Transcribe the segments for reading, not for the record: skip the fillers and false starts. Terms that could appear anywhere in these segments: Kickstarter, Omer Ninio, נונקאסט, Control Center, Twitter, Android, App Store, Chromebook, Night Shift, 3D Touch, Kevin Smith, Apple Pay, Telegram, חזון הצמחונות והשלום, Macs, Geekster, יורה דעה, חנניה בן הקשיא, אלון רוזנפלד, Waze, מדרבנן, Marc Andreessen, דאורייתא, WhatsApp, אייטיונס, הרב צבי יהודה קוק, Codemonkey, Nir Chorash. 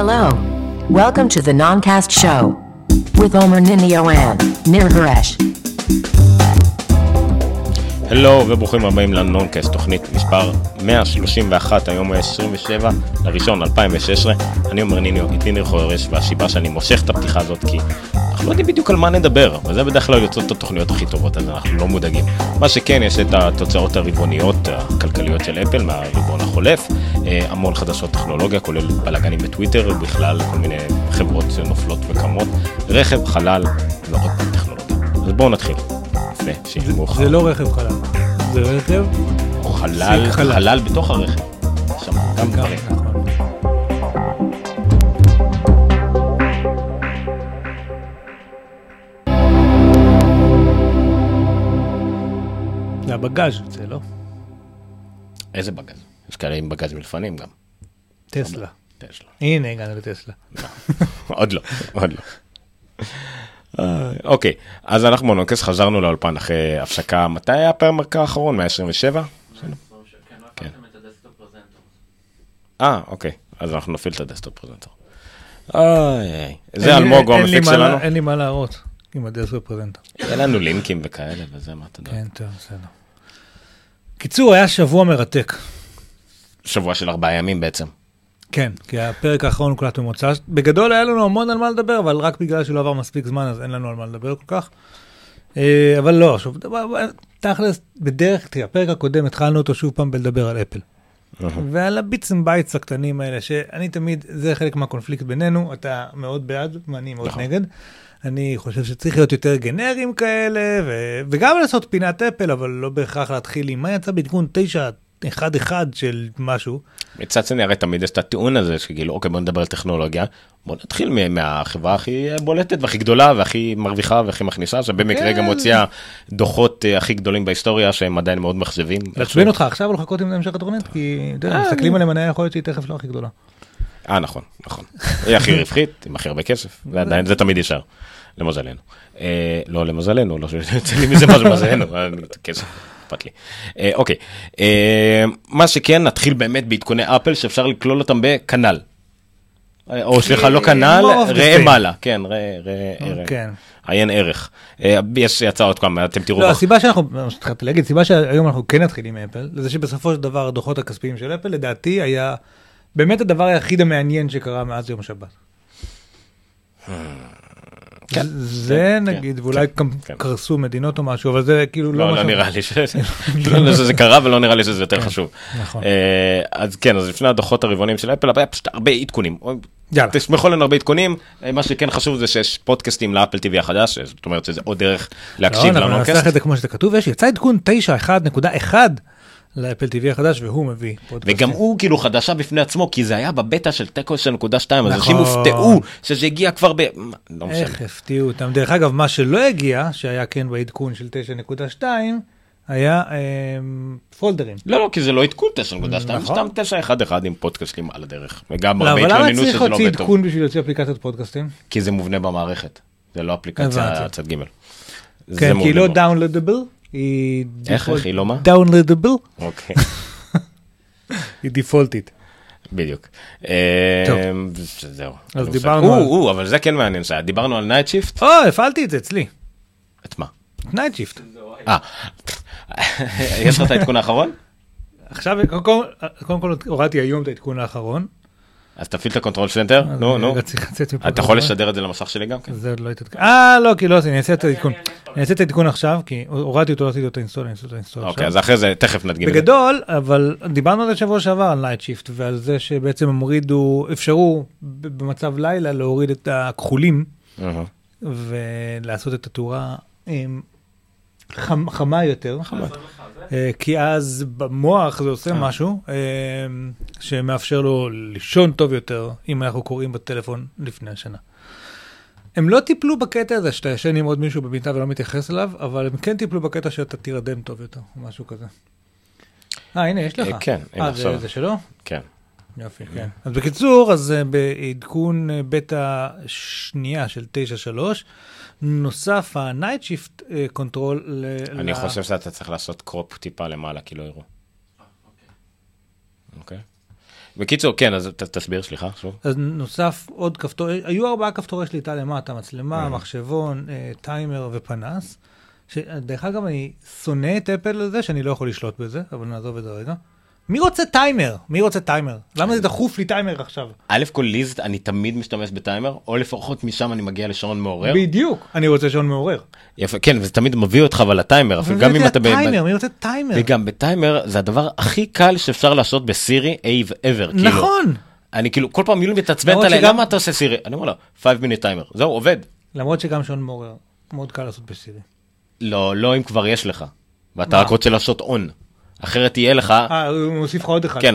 Hello. Welcome to the Noncast show with Omer Ninio and Nir Chorash. הלו וברוכים הבאים לנונקאסט, תוכנית מספר 131, היום ה-27/1/2016. אני אומר ניניו, איתי ניר חורש, והשיבה שאני מושך את הפתיחה הזאת כי אנחנו לא יודעים בדיוק על מה נדבר, וזה בדרך כלל יוצאות את התוכניות הכי טובות, אז אנחנו לא מודאגים. מה שכן, יש את התוצאות הרבעוניות הכלכליות של אפל מהרבעון החולף, המון חדשות טכנולוגיה, כולל בלגנים בטוויטר, ובכלל כל מיני חברות נופלות וקמות, רכב, חלל ועוד טכנולוגיה. אז בואו נתחיל. זה לא רכב חלל, זה רכב חלל בתוך הרכב, שם גם דברים. הבגז יוצא, לא? איזה בגז? יש כאלה עם בגז מלפנים גם. טסלה. הנה הגענו לטסלה. עוד לא, עוד לא. אוקיי, אז אנחנו בנונקס חזרנו לאולפן אחרי הפסקה. מתי היה הפרק האחרון? 127? כן, לא הפעלתם את הדסקטופ פרזנטור. אוקיי, אז אנחנו נפעיל את הדסקטופ פרזנטור. זה אלמוג הוא המפיק שלנו. אין לי מה להראות עם הדסקטופ פרזנטור. אין לנו לינקים וכאלה וזה מה אתה יודע. כן, טוב, בסדר. קיצור, היה שבוע מרתק. שבוע של 4 ימים בעצם. כן, כי הפרק האחרון קולט ממוצע, בגדול היה לנו המון על מה לדבר, אבל רק בגלל שלא עבר מספיק זמן, אז אין לנו על מה לדבר כל כך. אבל לא, שוב, תכלס, בדרך כלל, הפרק הקודם התחלנו אותו שוב פעם בלדבר על אפל. ועל הביטס ובייטס הקטנים האלה, שאני תמיד, זה חלק מהקונפליקט בינינו, אתה מאוד בעד, ואני מאוד נגד. אני חושב שצריך להיות יותר גנרים כאלה, וגם לעשות פינת אפל, אבל לא בהכרח להתחיל עם מה יצא בתיקון 9, 1-1 של משהו. מצד שני, הרי תמיד יש את הטיעון הזה, שגילו, אוקיי, בוא נדבר על טכנולוגיה, בוא נתחיל מהחברה הכי בולטת, והכי גדולה, והכי מרוויחה, והכי מכניסה, שבמקרה גם הוציאה דוחות הכי גדולים בהיסטוריה, שהם עדיין מאוד מחשבים. להצביע אותך עכשיו, או לחכות עם זה המשך התוכנית, כי מסתכלים על המניה, יכול להיות שהיא תכף לא הכי גדולה. נכון, נכון. היא הכי רווחית, עם הכי הרבה כסף, ועדיין זה תמיד ישר. למזלנו. לא למזלנו, לא שיוצא לי מזה מזלנו, כסף. אוקיי, מה שכן, נתחיל באמת בעדכוני אפל שאפשר לכלול אותם בקנל, או סליחה, לא קנל, ראה מעלה, כן, ראה, עיין ערך, יש הצעה עוד כמה, אתם תראו. לא, הסיבה שאנחנו, הסיבה שהיום אנחנו כן נתחילים מאפל, זה שבסופו של דבר הדוחות הכספיים של אפל, לדעתי היה באמת הדבר היחיד המעניין שקרה מאז יום השבת. זה נגיד, ואולי קרסו מדינות או משהו, אבל זה כאילו לא משהו. לא נראה לי שזה קרה, ולא נראה לי שזה יותר חשוב. אז כן, אז לפני הדוחות הרבעונים של אפל, היה פשוט הרבה עדכונים. תשמחו לנו הרבה עדכונים, מה שכן חשוב זה שיש פודקאסטים לאפל TV החדש, זאת אומרת שזה עוד דרך להקשיב לנו. אני אסלח את זה כמו שאתה כתוב, יש יצא עדכון 9.1.1 לאפל TV החדש, והוא מביא פודקאסטים. וגם הוא כאילו חדשה בפני עצמו, כי זה היה בבטא של טקו 9.2, אז אנשים הופתעו שזה הגיע כבר לא משנה. איך הפתיעו אותם. דרך אגב, מה שלא הגיע, שהיה כן בעדכון של 9.2, היה פולדרים. לא, כי זה לא עדכון 9.2, סתם 9.1.1 עם פודקאסטים על הדרך. וגם הרבה התלוננו שזה לא עובד טוב. אבל למה צריך להוציא עדכון בשביל להוציא אפליקציית פודקאסטים? כי זה מובנה במערכת. זה לא אפליקציה צד ג' כן, כי לא downloadable. איך היא לא מה? Downloadable. אוקיי. היא דיפולטית. בדיוק. זהו. אז דיברנו על... אבל זה כן מעניין, דיברנו על Night Shift. הפעלתי את זה אצלי. את מה? Night Shift. יש לך את העדכון האחרון? עכשיו, קודם כל הורדתי היום את העדכון האחרון. אז תפעיל את הקונטרול סנטר? נו. אתה יכול לשדר את זה למסך שלי גם? זה עוד לא התעדכן. לא, כי לא, אני אעשה את העדכון. אני אעשה את העדכון עכשיו, כי הורדתי אותו, עשיתי אותו אינסטול, אני אעשה אותו אינסטול עכשיו. אוקיי, אז אחרי זה תכף נדגים את זה. בגדול, אבל דיברנו על זה שבוע שעבר, על Night Shift, ועל זה שבעצם הם הורידו, אפשרו במצב לילה להוריד את הכחולים, ולעשות את התאורה חמה יותר. חמה. כי אז במוח זה עושה משהו שמאפשר לו לישון טוב יותר, אם אנחנו קוראים בטלפון לפני השנה. הם לא טיפלו בקטע הזה שאתה ישן עם עוד מישהו במיטה ולא מתייחס אליו, אבל הם כן טיפלו בקטע שאתה תירדם טוב יותר, או משהו כזה. הנה, יש לך. כן, אם עכשיו. זה שלו? כן. יופי, כן. אז בקיצור, אז בעדכון בטא שנייה של 9.3, נוסף ה-Night Shift קונטרול ל... אני חושב שאתה צריך לעשות קרופ טיפה למעלה, כי לא יראו. אוקיי. בקיצור, כן, אז תסביר, סליחה, שוב. אז נוסף עוד כפתור, היו 4 כפתורי שליטה למטה, מצלמה, מחשבון, טיימר ופנס, שדרך אגב אני שונא את אפל לזה, שאני לא יכול לשלוט בזה, אבל נעזוב את זה רגע. מי רוצה טיימר? מי רוצה טיימר? למה זה דחוף לי טיימר עכשיו? א' כל ליז, אני תמיד משתמש בטיימר, או לפחות משם אני מגיע לשעון מעורר. בדיוק, אני רוצה שעון מעורר. יפה, כן, וזה תמיד מביא אותך אבל לטיימר. גם אם אתה בטיימר, מי רוצה טיימר? וגם בטיימר זה הדבר הכי קל שאפשר לעשות בסירי, ever. נכון. אני כאילו, כל פעם מילים מתעצבנת עליי, למה אתה עושה סירי? אני אומר לה, 5-minute timer, זהו, עובד. למרות שגם שעון מעורר, מאוד קל לעשות בסירי. לא, לא אם כבר יש לך, ואתה רק רוצה לעשות on. אחרת תהיה לך... הוא מוסיף לך עוד אחד. כן,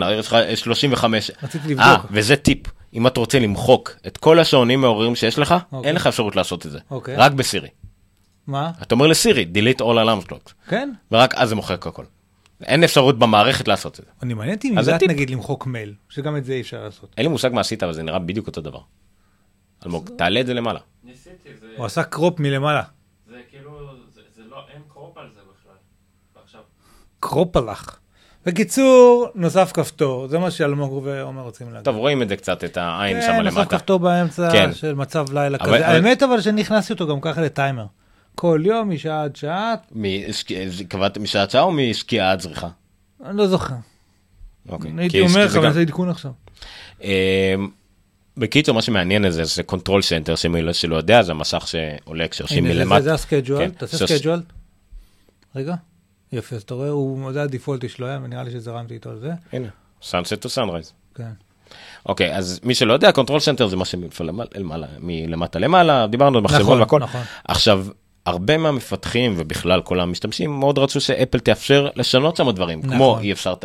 יש לך 35. רציתי לבדוק. וזה טיפ. אם אתה רוצה למחוק את כל השעונים מעוררים שיש לך, אין לך אפשרות לעשות את זה. רק בסירי. מה? אתה אומר לסירי, delete all alarm clocks. כן. ורק אז זה מוחק הכל. אין אפשרות במערכת לעשות את זה. אני מעניינתי אם יודעת נגיד למחוק מייל, שגם את זה אי אפשר לעשות. אין לי מושג מה עשית, אבל זה נראה בדיוק אותו דבר. אלמוג, תעלה את זה למעלה. ניסיתי, זה... הוא עשה קרופ מלמעלה. זה כאילו, זה לא, אין קרופ על זה. קרופ הלך. בקיצור, נוסף כפתור. זה מה שאלמוג ואומר רוצים להגיד. טוב, רואים את זה קצת, את העין שם למטה. נוסף כפתור באמצע כן. של מצב לילה אבל, כזה. האמת אבל שנכנסתי אותו גם ככה לטיימר. כל יום, משעה עד שעה. קבעת משעה עד שעה או משקיעה עד זריחה? אני לא זוכר. אוקיי. הייתי אומר לך, אבל זה עדכון עכשיו. בקיצור, מה שמעניין הזה, זה קונטרול סנטר, שלא יודע, זה המסך שעולה כשרשים מלמטה. זה הסקייג'ואל. תעשה סקייג'ואל. רגע. יפה, אז אתה רואה, זה הדיפולטי שלו היה, ונראה לי שזרמתי איתו על זה. הנה, sunset to sunrise. כן. אוקיי, אז מי שלא יודע, Control Center זה מה שמלמטה למעלה, דיברנו על מחשבון והכל. נכון, נכון. עכשיו, הרבה מהמפתחים, ובכלל כל המשתמשים, מאוד רצו שאפל תאפשר לשנות שם הדברים. כמו,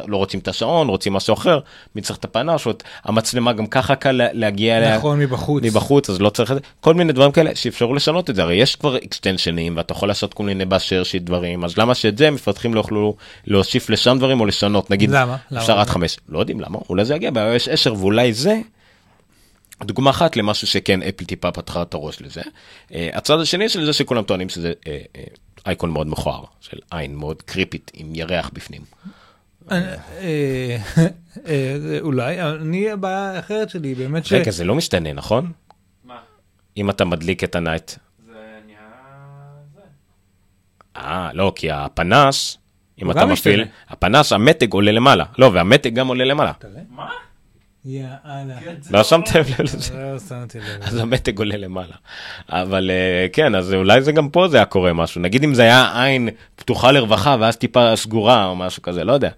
לא רוצים את השעון, רוצים משהו אחר, מי צריך את הפנס, המצלמה גם ככה קל להגיע אליה. נכון, מבחוץ, אז לא צריך את זה. כל מיני דברים כאלה שאפשרו לשנות את זה. הרי יש כבר אקסטנשנים, ואתה יכול לעשות כל מיני באשר שיט דברים, אז למה שאת זה מפתחים לא יוכלו להוסיף לשם דברים או לשנות? נגיד, אפשר עד 5. לא יודעים למה, אולי זה יגיע ב-iOS 10, ואולי זה... דוגמה אחת למשהו שכן, אפל טיפה פתחה את הראש לזה. הצד השני של זה שכולם טוענים שזה אייקון מאוד מכוער, של עין מאוד קריפית עם ירח בפנים. אולי, הבעיה האחרת שלי באמת ש... רגע, זה לא משתנה, נכון? מה? אם אתה מדליק את הנייט. זה נהיה זה. לא, כי הפנס, אם אתה מפעיל, הפנס, המתג עולה למעלה. לא, והמתג גם עולה למעלה. מה? יאללה. לא שמתם לב לזה. לא שמתי לב. אז המתג עולה למעלה. אבל כן, אז אולי זה גם פה זה היה קורה משהו. נגיד אם זה היה עין פתוחה לרווחה, ואז טיפה סגורה או משהו כזה, לא יודע.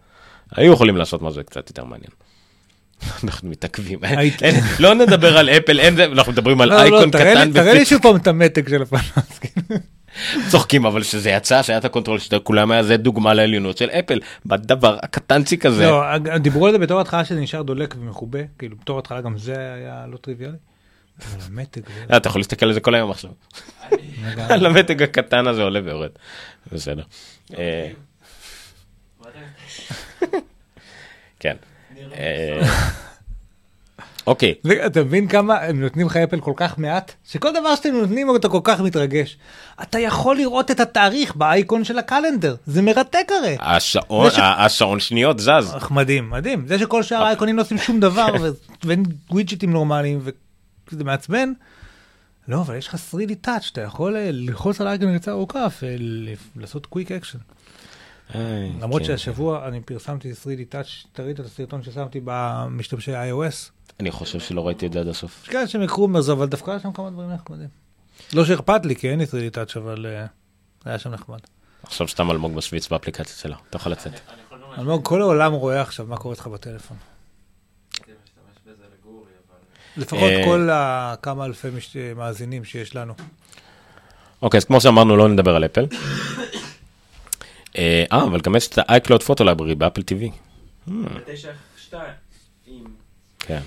היו יכולים לעשות משהו קצת יותר מעניין. אנחנו מתעכבים. לא נדבר על אפל, אנחנו מדברים על אייקון קטן. תראה לי שוב פעם את המתג של הפנס. צוחקים, אבל שזה יצא, שהיה את הקונטרול של כולם היה זה דוגמה לעליונות של אפל, בדבר הקטנצי כזה. לא, דיברו על זה בתור התחלה שזה נשאר דולק ומחובה, כאילו בתור התחלה גם זה היה לא טריוויאלי. על המתג. אתה יכול להסתכל על זה כל היום עכשיו. על המתג הקטן הזה עולה ויורד. בסדר. כן. אוקיי. אתה מבין כמה הם נותנים לך אפל כל כך מעט? שכל דבר שאתם נותנים אתה כל כך מתרגש. אתה יכול לראות את התאריך באייקון של הקלנדר. זה מרתק הרי. השעון שניות זז. מדהים, מדהים. זה שכל שאר האייקונים לא עושים שום דבר, ואין ווידג'טים נורמליים, וזה מעצבן. לא, אבל יש לך 3D Touch, אתה יכול ללחוץ על האייקון לצד ארוכף, לעשות קוויק אקשן. למרות שהשבוע אני פרסמתי 3D Touch, תראית את הסרטון ששמתי במשתמשי iOS. אני חושב שלא ראיתי את זה עד הסוף. יש כאלה שמקרו מזה, אבל דווקא היה שם כמה דברים נחמדים. לא שאכפת לי, כי אין לי 3D Touch, אבל היה שם נחמד. עכשיו סתם אלמוג בשוויץ באפליקציה שלה, אתה יכול לצאת. אלמוג, כל העולם רואה עכשיו מה קורה לך בטלפון. לפחות כל כמה אלפי מאזינים שיש לנו. אוקיי, אז כמו שאמרנו, לא נדבר על אפל. אבל גם יש את ה-iCloud פוטו לייבררי באפל TV. 9.2. כן.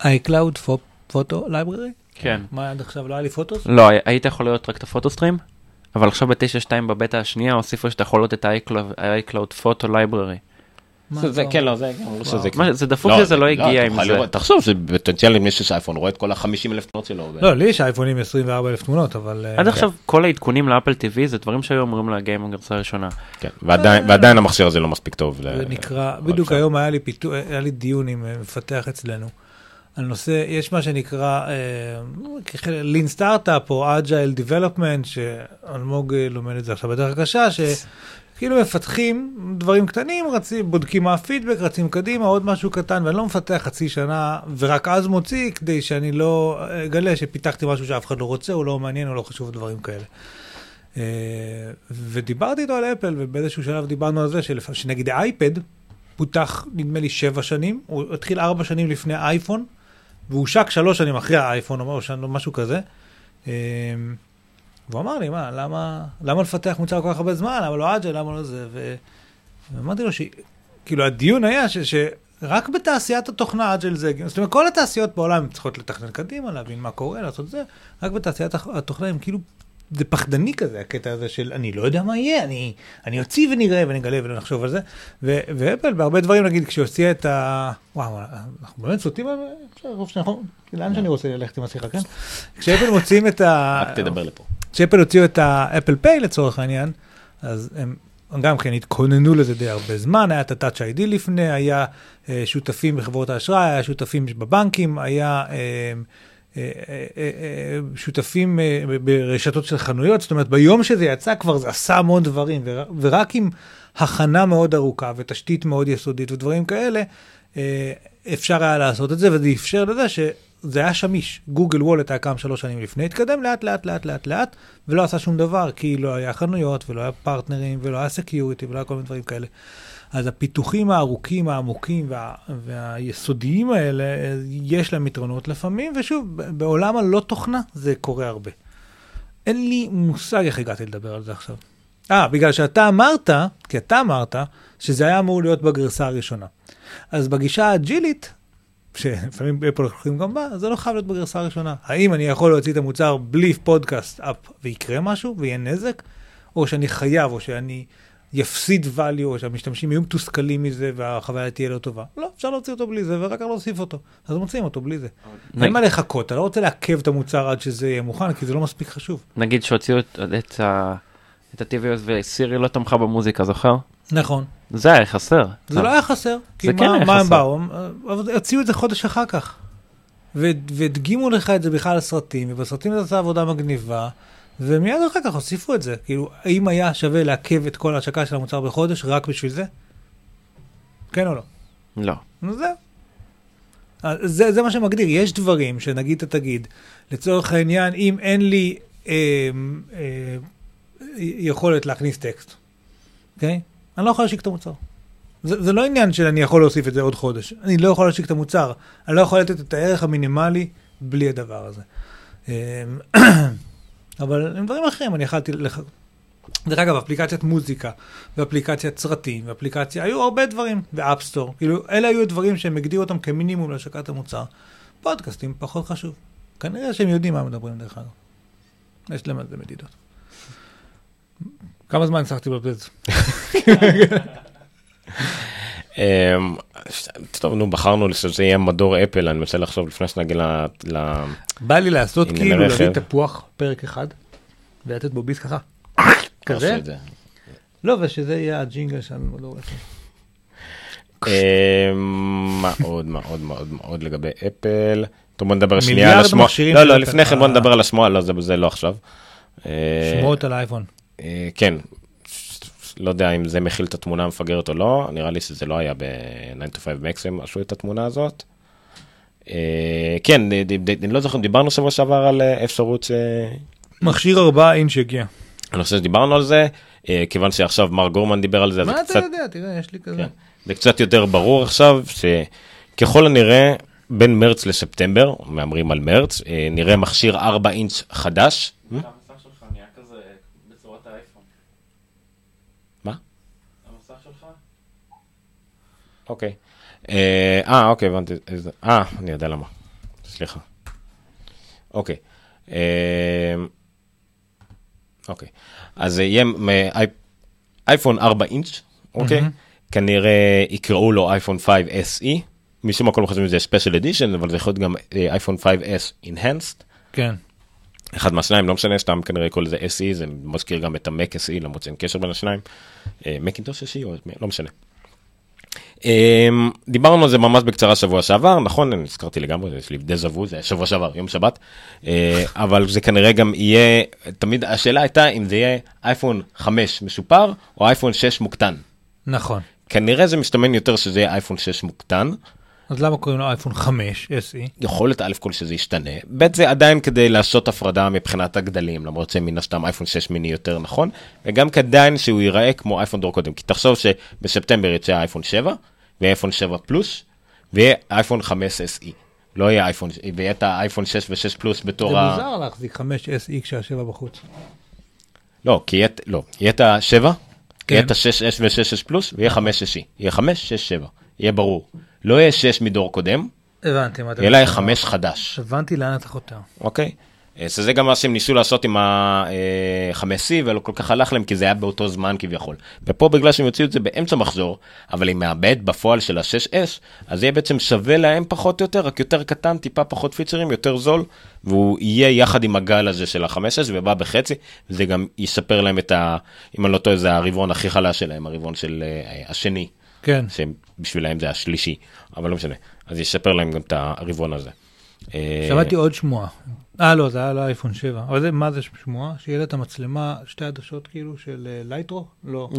iCloud פוטו לייבררי? כן. מה, עד עכשיו לא היה לי פוטוס? לא, היית יכול להיות רק את הפוטוסטרים, אבל עכשיו ב-9.2 בבטא השנייה הוסיפו שאתה יכול להיות את ה-iCloud פוטו לייבררי. זה כן, לא, זה גם. זה דפוק שזה לא הגיע עם זה. תחשוב, זה פוטנציאל אם מישהו שאייפון רואה את כל ה-50,000 תמונות שלו. לא, לי יש אייפונים 24,000 תמונות, אבל... עד עכשיו כל העדכונים לאפל TV זה דברים שהיו אומרים להגיע עם הגרסה הראשונה. כן, ועדיין המכשיר הזה לא מספיק טוב. זה נקרא, בדיוק היום היה לי דיון עם מפתח אצלנו. על נושא, יש מה שנקרא Lean Startup או Agile Development, שאלמוג לומד את זה עכשיו בדרך הקשה, שכאילו מפתחים דברים קטנים, בודקים מה הפידבק, רצים קדימה, עוד משהו קטן, ואני לא מפתח חצי שנה, ורק אז מוציא, כדי שאני לא אגלה שפיתחתי משהו שאף אחד לא רוצה, הוא לא מעניין, הוא לא חשוב דברים כאלה. ודיברתי איתו על אפל, ובאיזשהו שלב דיברנו על זה, שנגיד האייפד, פותח, נדמה לי, 7 שנים, הוא התחיל 4 שנים לפני האייפון, והוא שק 3 שנים אחרי האייפון, או משהו כזה. והוא אמר לי, מה, למה לפתח מוצר כל כך הרבה זמן? למה לא אג'ל? למה לא זה? ואמרתי לו, כאילו, הדיון היה שרק בתעשיית התוכנה אג'ל זה, זאת אומרת, כל התעשיות בעולם צריכות לתכנן קדימה, להבין מה קורה, לעשות זה, רק בתעשיית התוכנה הם כאילו, זה פחדני כזה, הקטע הזה של אני לא יודע מה יהיה, אני אוציא ונראה ונגלה ונחשוב על זה, ואפל בהרבה דברים נגיד, כשהוציאה את ה... וואו, אנחנו באמת סוטים, לאן שאני רוצה ללכת עם השיחה, כן? כשאפל מוציאים את ה... רק תדבר לפה. כשאפל הוציאו את האפל פיי לצורך העניין, אז הם גם כן התכוננו לזה די הרבה זמן, היה את הטאצ' איי-די לפני, היה שותפים בחברות האשראי, היה שותפים בבנקים, היה... שותפים ברשתות של חנויות, זאת אומרת, ביום שזה יצא כבר זה עשה המון דברים, ורק עם הכנה מאוד ארוכה ותשתית מאוד יסודית ודברים כאלה, אפשר היה לעשות את זה, וזה אפשר לזה שזה היה שמיש. גוגל וולט היה קם 3 שנים לפני, התקדם לאט לאט לאט לאט לאט, ולא עשה שום דבר, כי לא היה חנויות, ולא היה פרטנרים, ולא היה סקיוריטי, ולא היה כל מיני דברים כאלה. אז הפיתוחים הארוכים, העמוקים והיסודיים האלה, יש להם יתרונות לפעמים, ושוב, בעולם הלא תוכנה זה קורה הרבה. אין לי מושג איך הגעתי לדבר על זה עכשיו. בגלל שאתה אמרת, כי אתה אמרת, שזה היה אמור להיות בגרסה הראשונה. אז בגישה האג'ילית, שלפעמים אפל הולכים גם בה, זה לא חייב להיות בגרסה הראשונה. האם אני יכול להוציא את המוצר בלי פודקאסט אפ ויקרה משהו ויהיה נזק, או שאני חייב, או שאני... יפסיד value, או שהמשתמשים יהיו מתוסכלים מזה, והחוויה תהיה לא טובה. לא, אפשר להוציא אותו בלי זה, ורק לא להוסיף אותו. אז מוציאים אותו בלי זה. אין מה לחכות, אתה לא רוצה לעכב את המוצר עד שזה יהיה מוכן, כי זה לא מספיק חשוב. נגיד שהוציאו את ה-TVOS וסירי לא תמכה במוזיקה, זוכר? נכון. זה היה חסר. זה לא היה חסר. זה כן היה חסר. מה הם באו? הוציאו את זה חודש אחר כך. והדגימו לך את זה בכלל לסרטים, ובסרטים זה עשה עבודה מגניבה, ומיד אחר כך הוסיפו את זה. כאילו, האם היה שווה לעכב את כל ההשקה של המוצר בחודש רק בשביל זה? כן או לא? לא. זה מה שמגדיר. יש דברים שנגיד תגיד, לצורך העניין, אם אין לי יכולת להכניס טקסט, אוקיי? אני לא יכול להשיק את המוצר. זה לא עניין שאני יכול להוסיף את זה עוד חודש. אני לא יכול להשיק את המוצר. אני לא יכול לתת את הערך המינימלי בלי הדבר הזה. אבל עם דברים אחרים, אני יכלתי לך... דרך אגב, אפליקציית מוזיקה, ואפליקציית סרטים, ואפליקציה... היו הרבה דברים, ואפ סטור. כאילו, אלה היו דברים שהם הגדירו אותם כמינימום להשקת המוצר. פודקאסטים פחות חשוב. כנראה שהם יודעים מה מדברים דרך אגב. יש להם על זה מדידות. כמה זמן שחתי בפלץ? טוב, נו, בחרנו שזה יהיה מדור אפל, אני מנסה לחשוב לפני שנגיד ל... בא לי לעשות כאילו להביא תפוח פרק אחד, ולתת בו ביס ככה. כזה? לא, ושזה יהיה הג'ינגל שאני מדור אפל. מאוד מאוד מאוד מאוד לגבי אפל. טוב, בוא נדבר שנייה על השמוע. לא, לא, לפני כן בוא נדבר על השמוע, לא, זה לא עכשיו. שמועות על האייפון. כן. לא יודע אם זה מכיל את התמונה המפגרת או לא, נראה לי שזה לא היה ב-9-5 מקסים, עשו את התמונה הזאת. כן, אני לא זוכר, דיברנו שבוע שעבר על אפשרות ש... מכשיר 4 אינץ' הגיע. אני חושב שדיברנו על זה, כיוון שעכשיו מר גורמן דיבר על זה. מה אתה יודע? תראה, יש לי כזה. זה קצת יותר ברור עכשיו, שככל הנראה, בין מרץ לספטמבר, מאמרים על מרץ, נראה מכשיר 4 אינץ' חדש. אוקיי. אוקיי, הבנתי. אני יודע למה. סליחה. אוקיי. אוקיי. אז יהיה אייפון 4 אינץ', אוקיי? כנראה יקראו לו אייפון 5 SE, משום מקום חושבים שזה ספיישל אדישן, אבל זה יכול להיות גם אייפון 5S Enhanced. כן. אחד מהשניים, לא משנה, סתם כנראה כל זה SE, זה מזכיר גם את המק SE, למרות שאין קשר בין השניים. מקינטוש SE, לא משנה. דיברנו על זה ממש בקצרה שבוע שעבר, נכון, אני הזכרתי לגמרי, יש לי דז'ה-וו, זה שבוע שעבר, יום שבת, אבל זה כנראה גם יהיה, תמיד השאלה הייתה אם זה יהיה אייפון 5 משופר, או אייפון 6 מוקטן. נכון. כנראה זה משתמן יותר שזה יהיה אייפון 6 מוקטן. אז למה קוראים לו אייפון 5 SE? יכול להיות א' כל שזה ישתנה, ב' זה עדיין כדי לעשות הפרדה מבחינת הגדלים, למרות שמן הסתם אייפון 6 מיני יותר נכון, וגם כדאי שהוא ייראה כמו אייפון דור קודם, כי תחשוב שבספטמבר יצא אייפון 7, ואייפון 7 פלוס, ואייפון 5 SE. לא יהיה אייפון, ויהיה את האייפון 6 ו6 פלוס בתור זה ה... זה מוזר להחזיק 5 SE כשה7 בחוץ. לא, כי יהיה, לא, יהיה את ה7, כן. יהיה את ה6S ו6S פלוס, ויהיה 5 SE. יהיה 5, 6, 7. יהיה ברור. לא יהיה 6 מדור קודם, אלא יהיה 5 חדש. הבנתי לאן אתה חותר. אוקיי. שזה גם מה שהם ניסו לעשות עם ה-5C, ולא כל כך הלך להם, כי זה היה באותו זמן כביכול. ופה בגלל שהם יוציאו את זה באמצע מחזור, אבל היא מאבד בפועל של ה-6S, אז יהיה בעצם שווה להם פחות או יותר, רק יותר קטן, טיפה פחות פיצ'רים, יותר זול, והוא יהיה יחד עם הגל הזה של ה-5S, ובא בחצי, וזה גם יספר להם את ה... אם אני לא טועה, זה הרבעון הכי חלש שלהם, הרבעון של השני. כן. שבשבילהם זה השלישי, אבל לא משנה. אז ישפר להם גם את הרבעון הזה. שמעתי עוד שמועה. לא, זה היה לא אייפון 7. אבל מה זה שמועה? שיהיה לה את המצלמה, שתי עדשות כאילו של לייטרו? לא.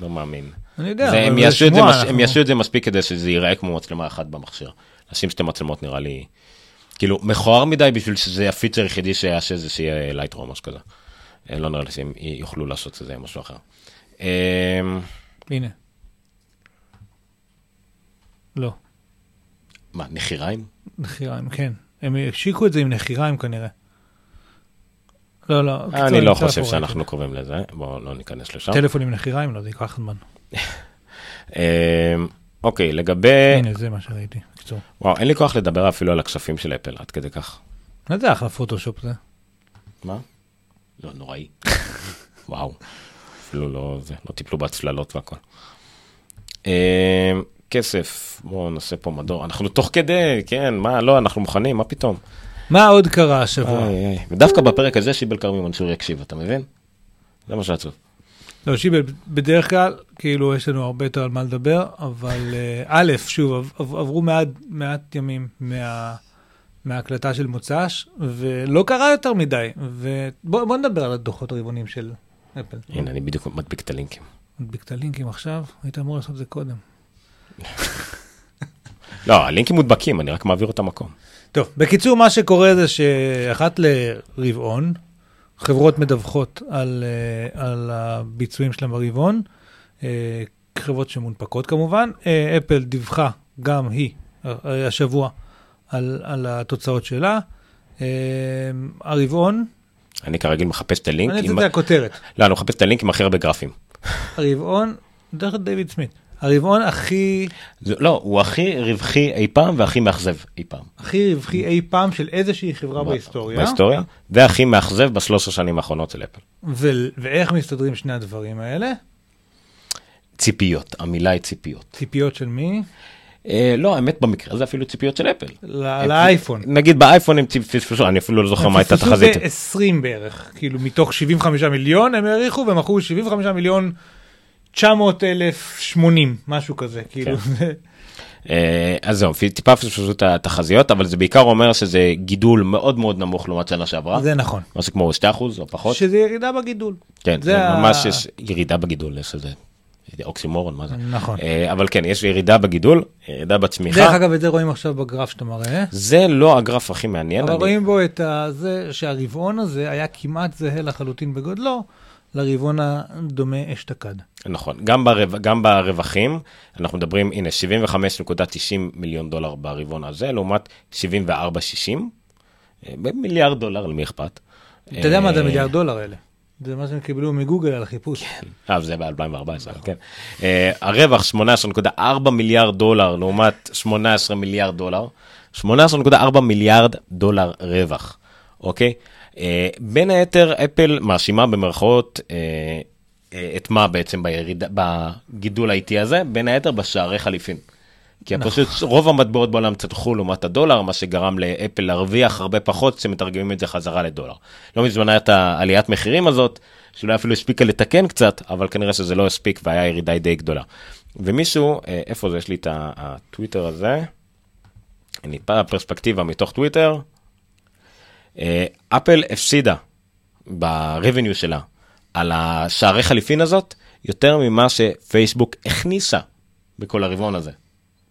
לא מאמין. אני יודע, אבל זה שמועה. הם יעשו את זה מספיק כדי שזה ייראה כמו מצלמה אחת במכשיר. לשים שתי מצלמות נראה לי, כאילו, מכוער מדי בשביל שזה הפיצ'ר היחידי שיעשה זה שיהיה לייטרו או משהו כזה. לא נראה לי שהם יוכלו לעשות את זה עם משהו אחר. הנה. לא. מה, נחיריים? נחיריים, כן. הם השיקו את זה עם נחיריים כנראה. לא. אני לא חושב שאנחנו קוראים לזה. בואו לא ניכנס לשם. טלפון עם נחיריים, לא, זה ייקח זמן. אוקיי, לגבי... הנה, זה מה שראיתי. וואו, אין לי כוח לדבר אפילו על הכספים של אפל, עד כדי כך. מה זה אחלה פוטושופ זה? מה? לא, נוראי. וואו. אפילו לא טיפלו בהצללות והכל. כסף, בואו נעשה פה מדור, אנחנו תוך כדי, כן, מה, לא, אנחנו מוכנים, מה פתאום? מה עוד קרה השבוע? ודווקא בפרק הזה שיבל קרמי מנשור יקשיב, אתה מבין? זה מה שעצוב. לא, שיבל, בדרך כלל, כאילו, יש לנו הרבה יותר על מה לדבר, אבל א', שוב, עברו מעט ימים מההקלטה של מוצ"ש, ולא קרה יותר מדי, ובואו נדבר על הדוחות הרבעונים של אפל. הנה, אני בדיוק מדביק את הלינקים. מדביק את הלינקים עכשיו? היית אמור לעשות זה קודם. לא, הלינקים מודבקים, אני רק מעביר אותם מקום. טוב, בקיצור, מה שקורה זה שאחת לרבעון, חברות מדווחות על הביצועים שלהם ברבעון, חברות שמונפקות כמובן, אפל דיווחה גם היא השבוע על התוצאות שלה, הרבעון... אני כרגיל מחפש את הלינק... אני אצטע הכותרת. לא, אני מחפש את הלינק עם הכי הרבה גרפים. הרבעון, דרך דיוויד סמית. הרבעון הכי... לא, הוא הכי רווחי אי פעם והכי מאכזב אי פעם. הכי רווחי אי פעם של איזושהי חברה בהיסטוריה. בהיסטוריה, והכי מאכזב ב13 שנים האחרונות של אפל. ואיך מסתדרים שני הדברים האלה? ציפיות, המילה היא ציפיות. ציפיות של מי? לא, האמת במקרה זה אפילו ציפיות של אפל. לאייפון. נגיד באייפון הם ציפיות, אני אפילו לא זוכר מה הייתה תחזית. הם ציפיות ב-20 בערך, כאילו מתוך 75 מיליון הם העריכו ומכרו 75 מיליון 980, משהו כזה, כאילו. אז זהו, טיפה פשוט התחזיות, אבל זה בעיקר אומר שזה גידול מאוד מאוד נמוך לעומת שנה שעברה. זה נכון. משהו כמו 2% או פחות. שזה ירידה בגידול. כן, זה ממש יש ירידה בגידול, יש איזה אוקסימורון, מה זה? נכון. אבל כן, יש ירידה בגידול, ירידה בצמיחה. דרך אגב, את זה רואים עכשיו בגרף שאתה מראה. זה לא הגרף הכי מעניין. אבל רואים בו את זה שהרבעון הזה היה כמעט זהה לחלוטין בגודלו, לרבעון הדומה אשתקד. נכון, גם ברווחים, אנחנו מדברים, הנה, 75.90 מיליון דולר ברבעון הזה, לעומת 74.60, במיליארד דולר, למי אכפת? אתה יודע מה זה מיליארד דולר האלה? זה מה שהם קיבלו מגוגל על החיפוש. כן, זה ב-2014, כן. הרווח 18.4 מיליארד דולר, לעומת 18 מיליארד דולר, 18.4 מיליארד דולר רווח, אוקיי? בין היתר, אפל מאשימה במרכאות את מה בעצם בגידול האיטי הזה, בין היתר בשערי חליפין. כי פשוט רוב המטבעות בעולם צדחו לעומת הדולר, מה שגרם לאפל להרוויח הרבה פחות, שמתרגמים את זה חזרה לדולר. לא מזמן את העליית מחירים הזאת, שאולי אפילו הספיקה לתקן קצת, אבל כנראה שזה לא הספיק, והיה ירידה די גדולה. ומישהו, איפה זה? יש לי את הטוויטר הזה, ניפה פרספקטיבה מתוך טוויטר, אפל הפסידה ברווניו שלה, על השערי חליפין הזאת, יותר ממה שפייסבוק הכניסה בכל הרבעון הזה.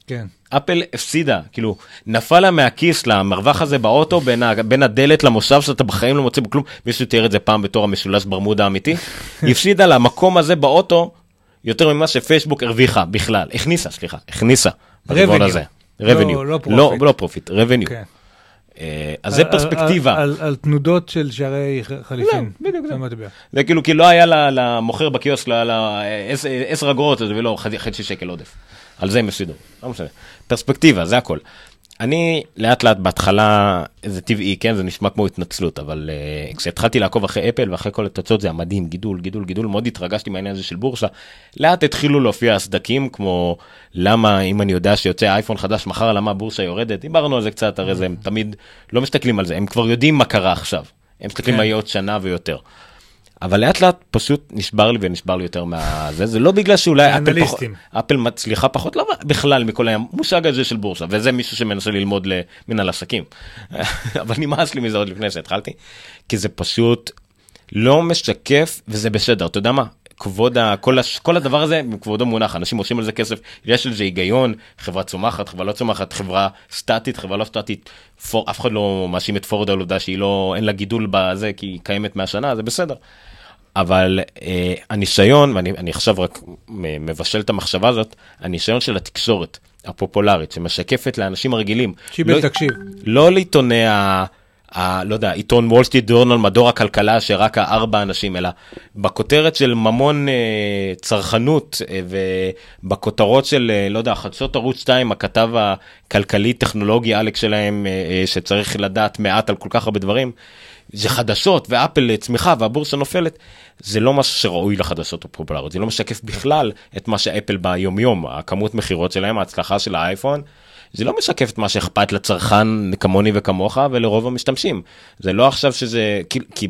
כן. אפל הפסידה, כאילו, נפלה מהכיס למרווח הזה באוטו, בין הדלת למושב שאתה בחיים לא מוצא בכלום, מישהו תיאר את זה פעם בתור המשולש ברמודה האמיתי, היא הפסידה למקום הזה באוטו, יותר ממה שפייסבוק הרוויחה בכלל, הכניסה ברבעון הזה. רווניו. לא פרופיט, רווניו. כן. אז זה פרספקטיבה. על תנודות של שערי חליפין. לא, בדיוק זה. זה כאילו, כי לא היה למוכר בקיוסק, לא היה לה 10 אגורות, ולא חצי שקל עודף. על זה הם הפסידו. לא משנה. פרספקטיבה, זה הכל. אני לאט לאט בהתחלה, זה טבעי, כן? זה נשמע כמו התנצלות, אבל כשהתחלתי לעקוב אחרי אפל, ואחרי כל התוצאות, זה המדהים, גידול, מאוד התרגשתי מהעניין הזה של בורסה. לאט התחילו להופיע הסדקים, כמו למה, אם אני יודע שיוצא אייפון חדש מחר, למה הבורסה יורדת? דיברנו על זה קצת, הרי זה, הם תמיד לא מסתכלים על זה, הם כבר יודעים מה קרה עכשיו. הם מסתכלים על עוד שנה ויותר. אבל לאט לאט פשוט נשבר לי יותר מהזה, זה לא בגלל שאולי אפל מצליחה פחות, לא בכלל מכל המושג הזה של בורסה, וזה מישהו שמנסה ללמוד למנהל עסקים, אבל נמאס לי מזה עוד לפני שהתחלתי, כי זה פשוט לא משקף, וזה בסדר, אתה יודע מה? כבוד, כל הדבר הזה, כבודו מונח, אנשים מושים על זה כסף, יש על זה היגיון, חברה צומחת, חברה לא צומחת, חברה סטטית, חברה לא סטטית, אף אחד לא מאשים את פורד על עובדה שהיא לא, אין לה גידול בזה, כי היא קיימת מהשנה, זה בסדר. אבל הניסיון, ואני עכשיו רק מבשל את המחשבה הזאת, הניסיון של התקשורת הפופולרית, שמשקפת לאנשים הרגילים. שיבל, תקשיב. לא להתונע... לא יודע, עיתון וול סטריט ג'ורנל, מדור הכלכלה, שרק 4 אנשים, אלא בכותרת של ממון צרכנות, ובכותרות של, לא יודע, חדשות ערוץ 2, הכתב הכלכלי-טכנולוגי אלק שלהם, שצריך לדעת מעט על כל כך הרבה דברים, זה חדשות, ואפל צמיחה, והבורסה נופלת, זה לא משהו שראוי לחדשות הפופולריות, זה לא משקף בכלל את מה שאפל ביום-יום, הכמות מחירות שלהם, ההצלחה של האייפון, זה לא משקף את מה שאכפת לצרכן כמוני וכמוך, ולרוב המשתמשים. זה לא עכשיו שזה, כי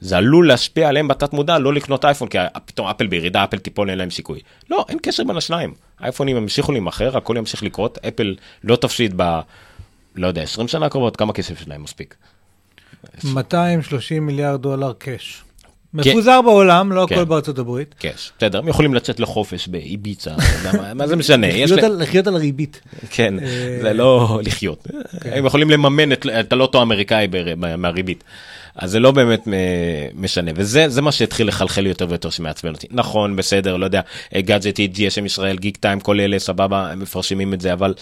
זה עלול להשפיע עליהם בתת מודע, לא לקנות אייפון, כי פתאום אפל בירידה, אפל טיפול, אין להם שיקוי. לא, אין קשר בין השניים. האייפונים המשיכו להימחר, הכל ימשיך לקרות, אפל לא תפסיד ב, לא יודע, 20 שנה הקרובות, כמה כסף שלהם מספיק? 230 מיליארד דולר קש. מפוזר בעולם, לא הכל בארצות הברית. כן, בסדר, הם יכולים לצאת לחופש באיביצה, מה זה משנה? לחיות על הריבית. כן, זה לא לחיות. הם יכולים לממן את הלוטו האמריקאי מהריבית. אז זה לא באמת משנה, וזה מה שהתחיל לחלחל יותר ויותר שמעצבן אותי. נכון, בסדר, לא יודע, גאדג'טי, GSM ישראל, גיק טיים, כל אלה, סבבה, הם מפרשמים את זה, אבל...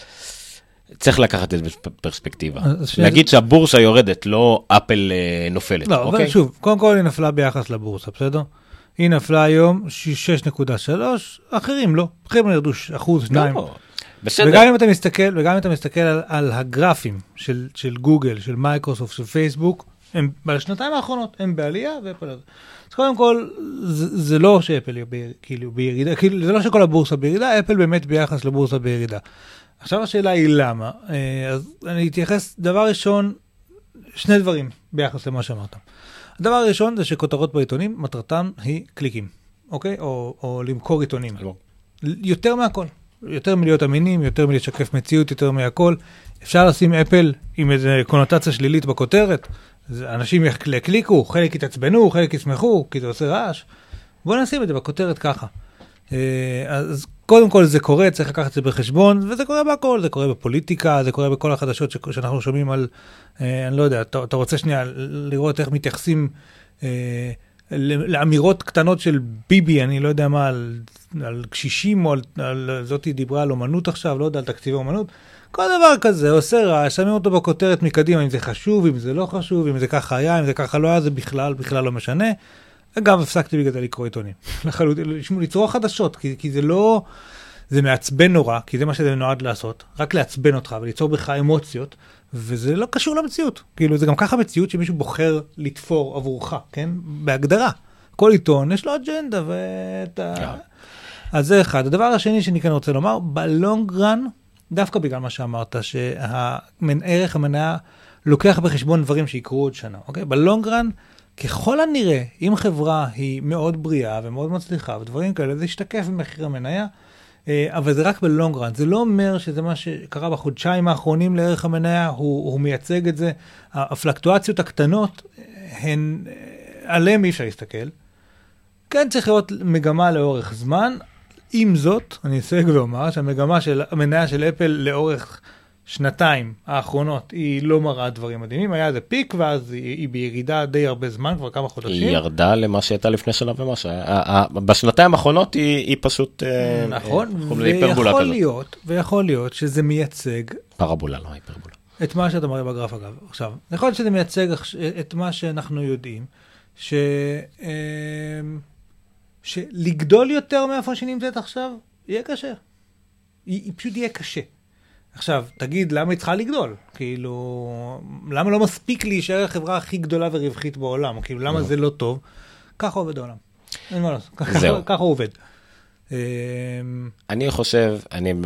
צריך לקחת את זה בפרספקטיבה. להגיד שהבורסה יורדת, לא אפל נופלת. לא, אבל שוב, קודם כל היא נפלה ביחס לבורסה, בסדר? היא נפלה היום 6.3, אחרים לא. אחרים נרדו 1-2. וגם אם אתה מסתכל, על הגרפים של גוגל, של מייקרוסופט, של פייסבוק, הם בשנתיים האחרונות, הם בעלייה ופלאזו. אז קודם כל, זה לא שאפל בירידה, זה לא שכל הבורסה בירידה, אפל באמת ביחס לבורסה בירידה. עכשיו השאלה היא למה. אז אני אתייחס, דבר ראשון, שני דברים ביחס למה שאמרת. הדבר הראשון זה שכותרות בעיתונים, מטרתם היא קליקים, אוקיי? או למכור עיתונים. יותר מהכל. יותר מלהיות אמינים, יותר מלשקף מציאות, יותר מהכל. אפשר לשים אפל עם איזו קונוטציה שלילית בכותרת. אנשים יקליקו, חלק יתעצבנו, חלק ישמחו, כי זה עושה רעש. בואו נשים את זה בכותרת ככה. אז קודם כל זה קורה, צריך לקחת את זה בחשבון, וזה קורה בהכל, זה קורה בפוליטיקה, זה קורה בכל החדשות שאנחנו שומעים על, אני לא יודע, אתה רוצה שנייה לראות איך מתייחסים לאמירות קטנות של ביבי, אני לא יודע מה, על קשישים, או זאת היא דיברה על אומנות עכשיו, לא יודע, על תקציבי אומנות, כל דבר כזה עושה רעש, שמים אותו בכותרת מקדימה, אם זה חשוב, אם זה לא חשוב, אם זה ככה היה, אם זה ככה לא היה, זה בכלל לא משנה. גם הפסקתי בגלל לקרוא עיתונים, לצרוך חדשות, כי זה לא, זה מעצבן נורא, כי זה מה שזה נועד לעשות, רק לעצבן אותך וליצור בך אמוציות, וזה לא קשור למציאות, כאילו זה גם ככה מציאות שמישהו בוחר לתפור עבורך, כן? בהגדרה, כל עיתון יש לו אג'נדה, אז זה אחד. הדבר השני שאני כאן רוצה לומר, בלונג רן, דווקא בגלל מה שאמרת, שערך המניה לוקח בחשבון דברים שיקרו עוד שנה, אוקיי? בלונג רן, ככל הנראה, אם חברה היא מאוד בריאה ומאוד מצליחה, ודברים כאלה, זה ישתקף במחיר המניה, אבל זה רק בלונג רן. זה לא אומר שזה מה שקרה בחודשיים האחרונים לערך המניה, הוא מייצג את זה. הפלקטואציות הקטנות, הן עליהן אי אפשר להסתכל. כן צריך להיות מגמה לאורך זמן. עם זאת, אני אסייג ואומר שהמגמה של המניה של אפל לאורך שנתיים האחרונות היא לא מראה דברים מדהימים. היה זה פיק, ואז היא בירידה די הרבה זמן, כבר כמה חודשים. היא ירדה למה שהייתה לפני שנה ומשהו. בשנתיים האחרונות היא פשוט... נכון, ויכול להיות שזה מייצג... פרבולה, לא היפרבולה. את מה שאתה מראה בגרף אגב. עכשיו, יכול להיות שזה מייצג את מה שאנחנו יודעים, שלגדול יותר מאיפה שנמצאת עכשיו, יהיה קשה. היא פשוט יהיה קשה. עכשיו, תגיד, למה היא צריכה לגדול? כאילו, למה לא מספיק להישאר החברה הכי גדולה ורווחית בעולם? כאילו, למה זה לא טוב? ככה עובד העולם. אין מה לעשות. ככה עובד. אני חושב,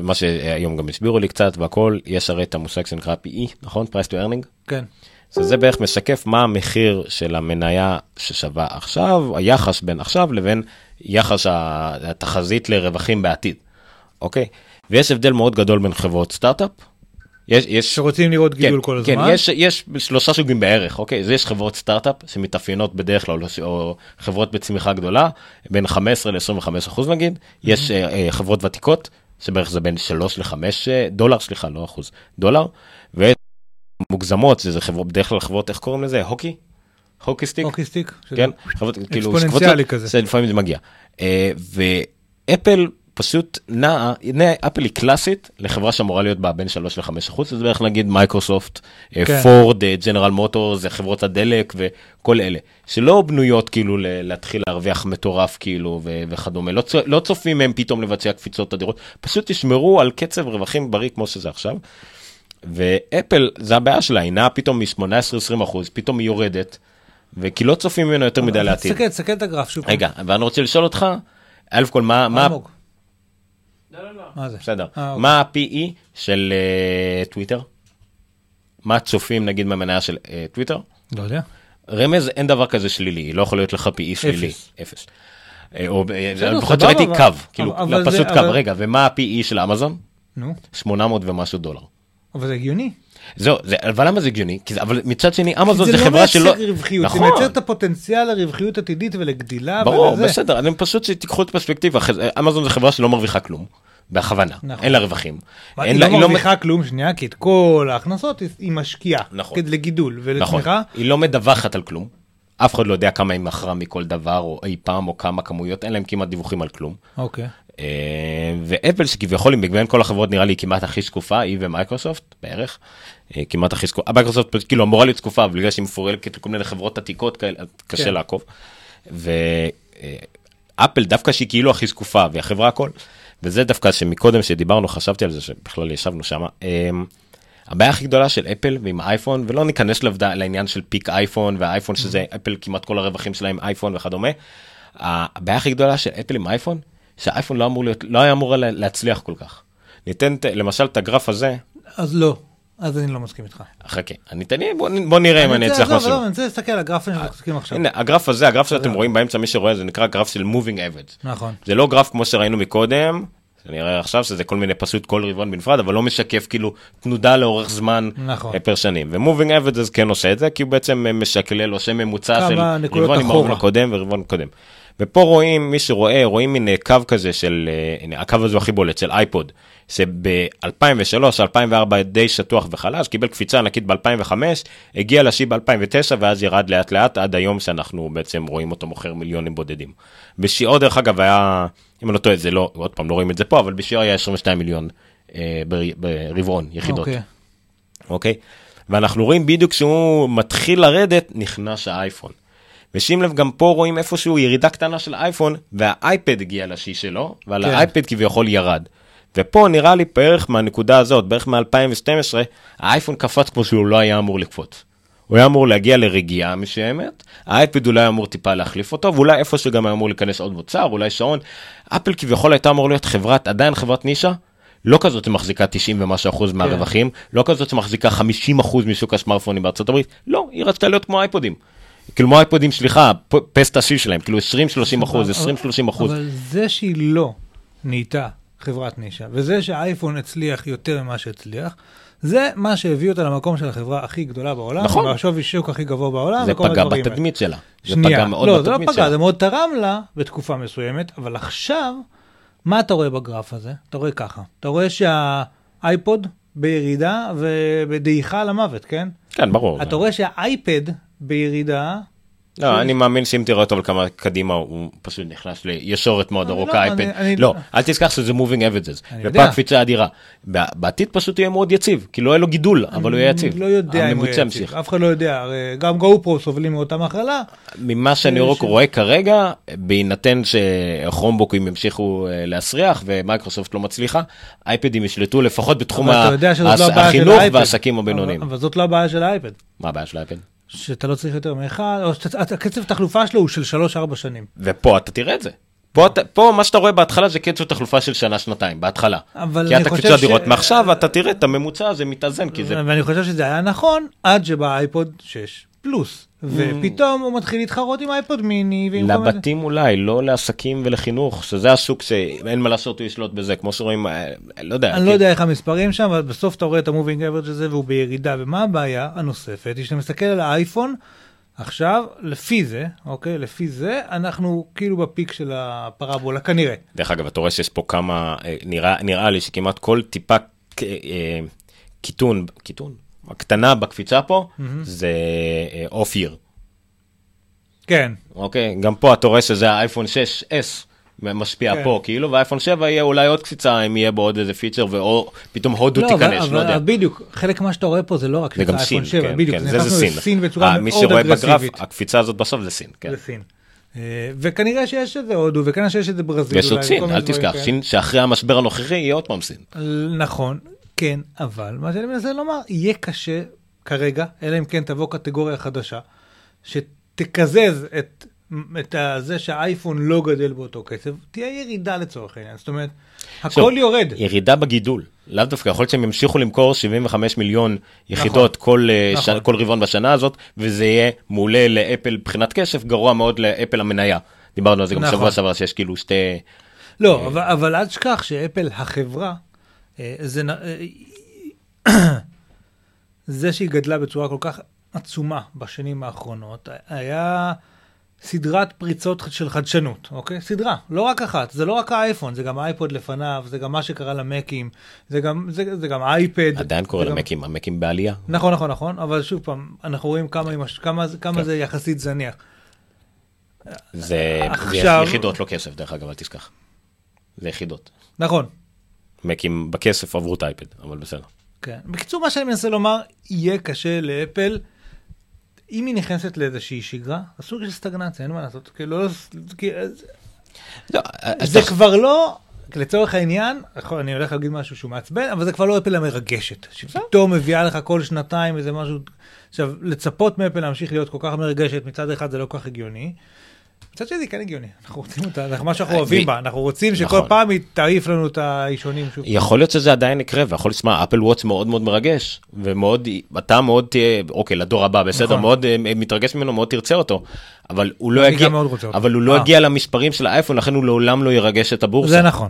מה שהיום גם הסבירו לי קצת, והכל, יש הרי את המושג שנקרא PE, נכון? Price to Earning? כן. זה בערך משקף מה המחיר של המניה ששווה עכשיו, היחס בין עכשיו לבין יחס התחזית לרווחים בעתיד. אוקיי? ויש הבדל מאוד גדול בין חברות סטארט-אפ. שרוצים לראות גידול כל הזמן. כן, יש שלושה סוגים בערך, אוקיי? אז יש חברות סטארט-אפ שמתאפיינות בדרך כלל, או חברות בצמיחה גדולה, בין 15 ל-25% נגיד. יש חברות ותיקות, שבערך זה בין 3 ל-5 דולר, סליחה, לא אחוז, דולר. ויש מוגזמות, זה בדרך כלל חברות, איך קוראים לזה? הוקי? הוקי סטיק? הוקי סטיק. כן, חברות, כאילו, אקספוננציאלי כזה. לפעמים זה מגיע. ואפל פשוט אפל היא קלאסית לחברה שאמורה להיות בה בין 3 ל-5%, זה בערך נגיד מייקרוסופט, פורד, ג'נרל מוטור, זה חברות הדלק וכל אלה, שלא בנויות כאילו להתחיל להרוויח מטורף כאילו וכדומה, לא צופים מהם פתאום לבצע קפיצות אדירות, פשוט תשמרו על קצב רווחים בריא כמו שזה עכשיו, ואפל, זה הבעיה שלה, היא נעה פתאום מ-18-20%, פתאום היא יורדת, וכי לא צופים ממנו יותר מדי לעתיד. תסתכל את הגרף שוב. רגע, ואני רוצה לשאול אותך, אלף כל, מה... בסדר. מה ה-PE של טוויטר? מה צופים, נגיד, מהמניה של טוויטר? לא יודע. רמז, אין דבר כזה שלילי, לא יכול להיות לך PE שלילי. אפס. או לפחות שראיתי קו, כאילו, פשוט קו. רגע, ומה ה-PE של אמזון? 800 ומשהו דולר. אבל זה הגיוני. זהו, אבל למה זה הגיוני? אבל מצד שני, אמזון זה חברה שלא... זה לא מייצר רווחיות, זה מייצר את הפוטנציאל לרווחיות עתידית ולגדילה. ברור, בסדר, אני פשוט תיקחו את פרספקטיבה. אמזון זה חברה שלא מרוויחה כלום, בהכוונה, אין לה רווחים. היא לא מרוויחה כלום שנייה, כי את כל ההכנסות היא משקיעה, כדי לגידול ולצמיחה. היא לא מדווחת על כלום. אף אחד לא יודע כמה היא מכרה מכל דבר, או אי פעם, או כמה כמויות, אין להם כמעט דיווחים על כלום. אוקיי. ואפל שכביכול, אם בגוון כל החברות נראה לי כמעט הכי שקופה, היא ומייקרוסופט בערך, כמעט הכי שקופה. מייקרוסופט כאילו אמורה להיות שקופה, אבל בגלל שהיא מפורלת לכל מיני חברות עתיקות כאלה, קשה לעקוב. ואפל דווקא שהיא כאילו הכי שקופה, והחברה הכל, וזה דווקא שמקודם שדיברנו, חשבתי על זה שבכלל ישבנו שם, הבעיה הכי גדולה של אפל ועם האייפון, ולא ניכנס לעניין של פיק אייפון, והאייפון שזה אפל, כמעט כל הרווחים שלהם אייפון וכדומה. הבעיה הכי גדולה של אפל עם האייפון, שהאייפון לא היה אמור להצליח כל כך. ניתן למשל את הגרף הזה. אז לא, אז אני לא מסכים איתך. חכה, בוא נראה אם אני אצליח משהו. אני רוצה להסתכל על הגרף שאנחנו מסכים עכשיו. הנה, הגרף הזה, הגרף שאתם רואים באמצע, מי שרואה, זה נקרא גרף של Moving Average. נכון. זה לא גרף כמו שראינו מקודם, אני רואה עכשיו שזה כל מיני פשוט כל רבעון בנפרד, אבל לא משקף כאילו תנודה לאורך זמן פר שנים. ומובינג אבד אז כן עושה את זה, כי הוא בעצם משקלל או שם ממוצע של רבעון עם הרבעון הקודם ורבעון קודם. ופה רואים, מי שרואה, רואים מין קו כזה של, הקו הזה הכי בולט, של אייפוד, שב-2003, 2004 די שטוח וחלש, קיבל קפיצה ענקית ב-2005, הגיע לשיב ב-2009, ואז ירד לאט לאט, עד היום שאנחנו בעצם רואים אותו מוכר מיליונים בודדים. בשיעור, דרך אגב, היה, אם אני לא טועה, זה לא, עוד פעם לא רואים את זה פה, אבל בשיעור היה 22 מיליון ברבעון יחידות. אוקיי? ואנחנו רואים בדיוק שהוא מתחיל לרדת, נכנס האייפון. ושים לב, גם פה רואים איפשהו ירידה קטנה של האייפון, והאייפד הגיע לשיא שלו, ועל האייפד כביכול ירד. ופה נראה לי בערך מהנקודה הזאת, בערך מ-2012, האייפון קפץ כמו שהוא לא היה אמור לקפוץ. הוא היה אמור להגיע לרגיעה משעמת, האייפד אולי היה אמור טיפה להחליף אותו, ואולי איפה שגם היה אמור להיכנס עוד מוצר, אולי שעון. אפל כביכול הייתה אמור להיות חברת, עדיין חברת נישה, לא כזאת שמחזיקה 90% ומשהו מהרווחים, לא כזאת שמחזיקה 50% משוק הסמארטפונים בארצות הברית, לא, היא רצתה להיות כמו האייפודים. כאילו כמו האייפודים, סליחה, פסטה C שלהם, כאילו 20-30%. אבל זה שהיא לא נהייתה חברת נישה, וזה שהאייפון הצליח יותר ממה שהצליח, זה מה שהביא אותה למקום של החברה הכי גדולה בעולם, והשווי שוק הכי גבוה בעולם. זה פגע בתדמית שלה. שנייה, לא, זה לא פגע, זה מאוד תרם לה בתקופה מסוימת, אבל עכשיו, מה אתה רואה בגרף הזה? אתה רואה ככה. אתה רואה שהאייפוד בירידה ובדעיכה למוות, כן? כן, ברור. אתה רואה שהאייפד בירידה... לא, אני מאמין שאם תראה אותו לכמה קדימה, הוא פשוט נכנס לישורת מאוד ארוכה, אייפד. לא, אל תזכח שזה moving averages. בפעם קפיצה אדירה. בעתיד פשוט יהיה מאוד יציב, כי לא יהיה לו גידול, אבל הוא יהיה יציב. לא יודע אם הוא יהיה יציב. אף אחד לא יודע. גם GoPro סובלים מאותה מחלה. ממה שאני רואה כרגע, בהינתן שכרומבוקים ימשיכו להסריח, ומייקרוסופט לא מצליחה, אייפדים ישלטו לפחות בתחום החינוך והעסקים הבינוניים. אבל זאת לא הבעיה של האייפד. מה הבעיה של האייפד? שאתה לא צריך יותר מאחד, או הקצב תחלופה שלו הוא של 3-4 שנים. ופה אתה תראה את זה. פה מה שאתה רואה בהתחלה זה קצב תחלופה של שנה-שנתיים, בהתחלה. כי אתה קצב דירות מעכשיו, אתה תראה את הממוצע, זה מתאזן. ואני חושב שזה היה נכון, עד שבא אייפוד 6 פלוס. ופתאום הוא מתחיל להתחרות עם אייפוד מיני. לבתים אולי, לא לעסקים ולחינוך, שזה השוק שאין מה לעשות, הוא ישלוט בזה, כמו שרואים, לא יודע. אני לא יודע איך המספרים שם, אבל בסוף אתה רואה את המובינג אברג' הזה, והוא בירידה, ומה הבעיה הנוספת? כשאתה מסתכל על האייפון, עכשיו, לפי זה, אוקיי, לפי זה, אנחנו כאילו בפיק של הפרבולה, כנראה. דרך אגב, אתה רואה שיש פה כמה, נראה לי שכמעט כל טיפה קיטון, הקטנה בקפיצה פה, זה אוף ייר. כן. אוקיי, גם פה אתה רואה שזה האייפון 6S משפיע פה, כאילו, והאייפון 7 יהיה אולי עוד קפיצה, אם יהיה בו עוד איזה פיצ'ר, ופתאום הודו תיכנס, לא יודע. בדיוק, חלק מה שאתה רואה פה זה לא רק שזה האייפון 7, בדיוק, נכנסנו לסין בצורה מאוד אגרסיבית. הקפיצה הזאת בסוף זה סין, כן. זה סין. וכנראה שיש את זה הודו, וכנראה שיש את זה ברזיל. יש עוד סין, אל תשכח, סין שאחרי המשבר הנוכחי יהיה עוד פעם סין. נכון. כן, אבל מה שאני מנסה לומר, יהיה קשה כרגע, אלא אם כן תבוא קטגוריה חדשה, שתקזז את זה שהאייפון לא גדל באותו קצב, תהיה ירידה לצורך העניין, זאת אומרת, הכל יורד. ירידה בגידול, לאו דווקא, יכול להיות שהם ימשיכו למכור 75 מיליון יחידות כל רבעון בשנה הזאת, וזה יהיה מעולה לאפל מבחינת כסף, גרוע מאוד לאפל המניה. דיברנו על זה גם שבוע שעבר שיש כאילו שתי... לא, אבל עד שכך שאפל החברה, זה שהיא גדלה בצורה כל כך עצומה בשנים האחרונות, היה סדרת פריצות של חדשנות, אוקיי? סדרה, לא רק אחת, זה לא רק האייפון, זה גם האייפוד לפניו, זה גם מה שקרה למקים, זה גם האייפד. עדיין קורה למקים, המקים בעלייה. נכון, נכון, נכון, אבל שוב פעם, אנחנו רואים כמה זה יחסית זניח. זה יחידות, לא כסף, דרך אגב, אל תשכח. זה יחידות. נכון. מקים בכסף עברו את האייפד, אבל בסדר. כן. בקיצור, מה שאני מנסה לומר, יהיה קשה לאפל, אם היא נכנסת לאיזושהי שגרה, אסור של סטגנציה, אין מה לעשות. זה כבר לא, לצורך העניין, אני הולך להגיד משהו שהוא מעצבן, אבל זה כבר לא אפל המרגשת, שפתאום מביאה לך כל שנתיים איזה משהו, עכשיו, לצפות מאפל להמשיך להיות כל כך מרגשת, מצד אחד זה לא כל כך הגיוני, קצת שזה כאן הגיוני, אנחנו רוצים אותה, אנחנו מה שאנחנו אוהבים בה, אנחנו רוצים שכל פעם היא תעיף לנו את האישונים שוב. יכול להיות שזה עדיין יקרה, ויכול להיות שמה, אפל וואץ מאוד מאוד מרגש, ומאוד, אתה מאוד תהיה, אוקיי, לדור הבא, בסדר, מאוד מתרגש ממנו, מאוד תרצה אותו, אבל הוא לא יגיע למספרים של האייפון, לכן הוא לעולם לא ירגש את הבורסה. זה נכון.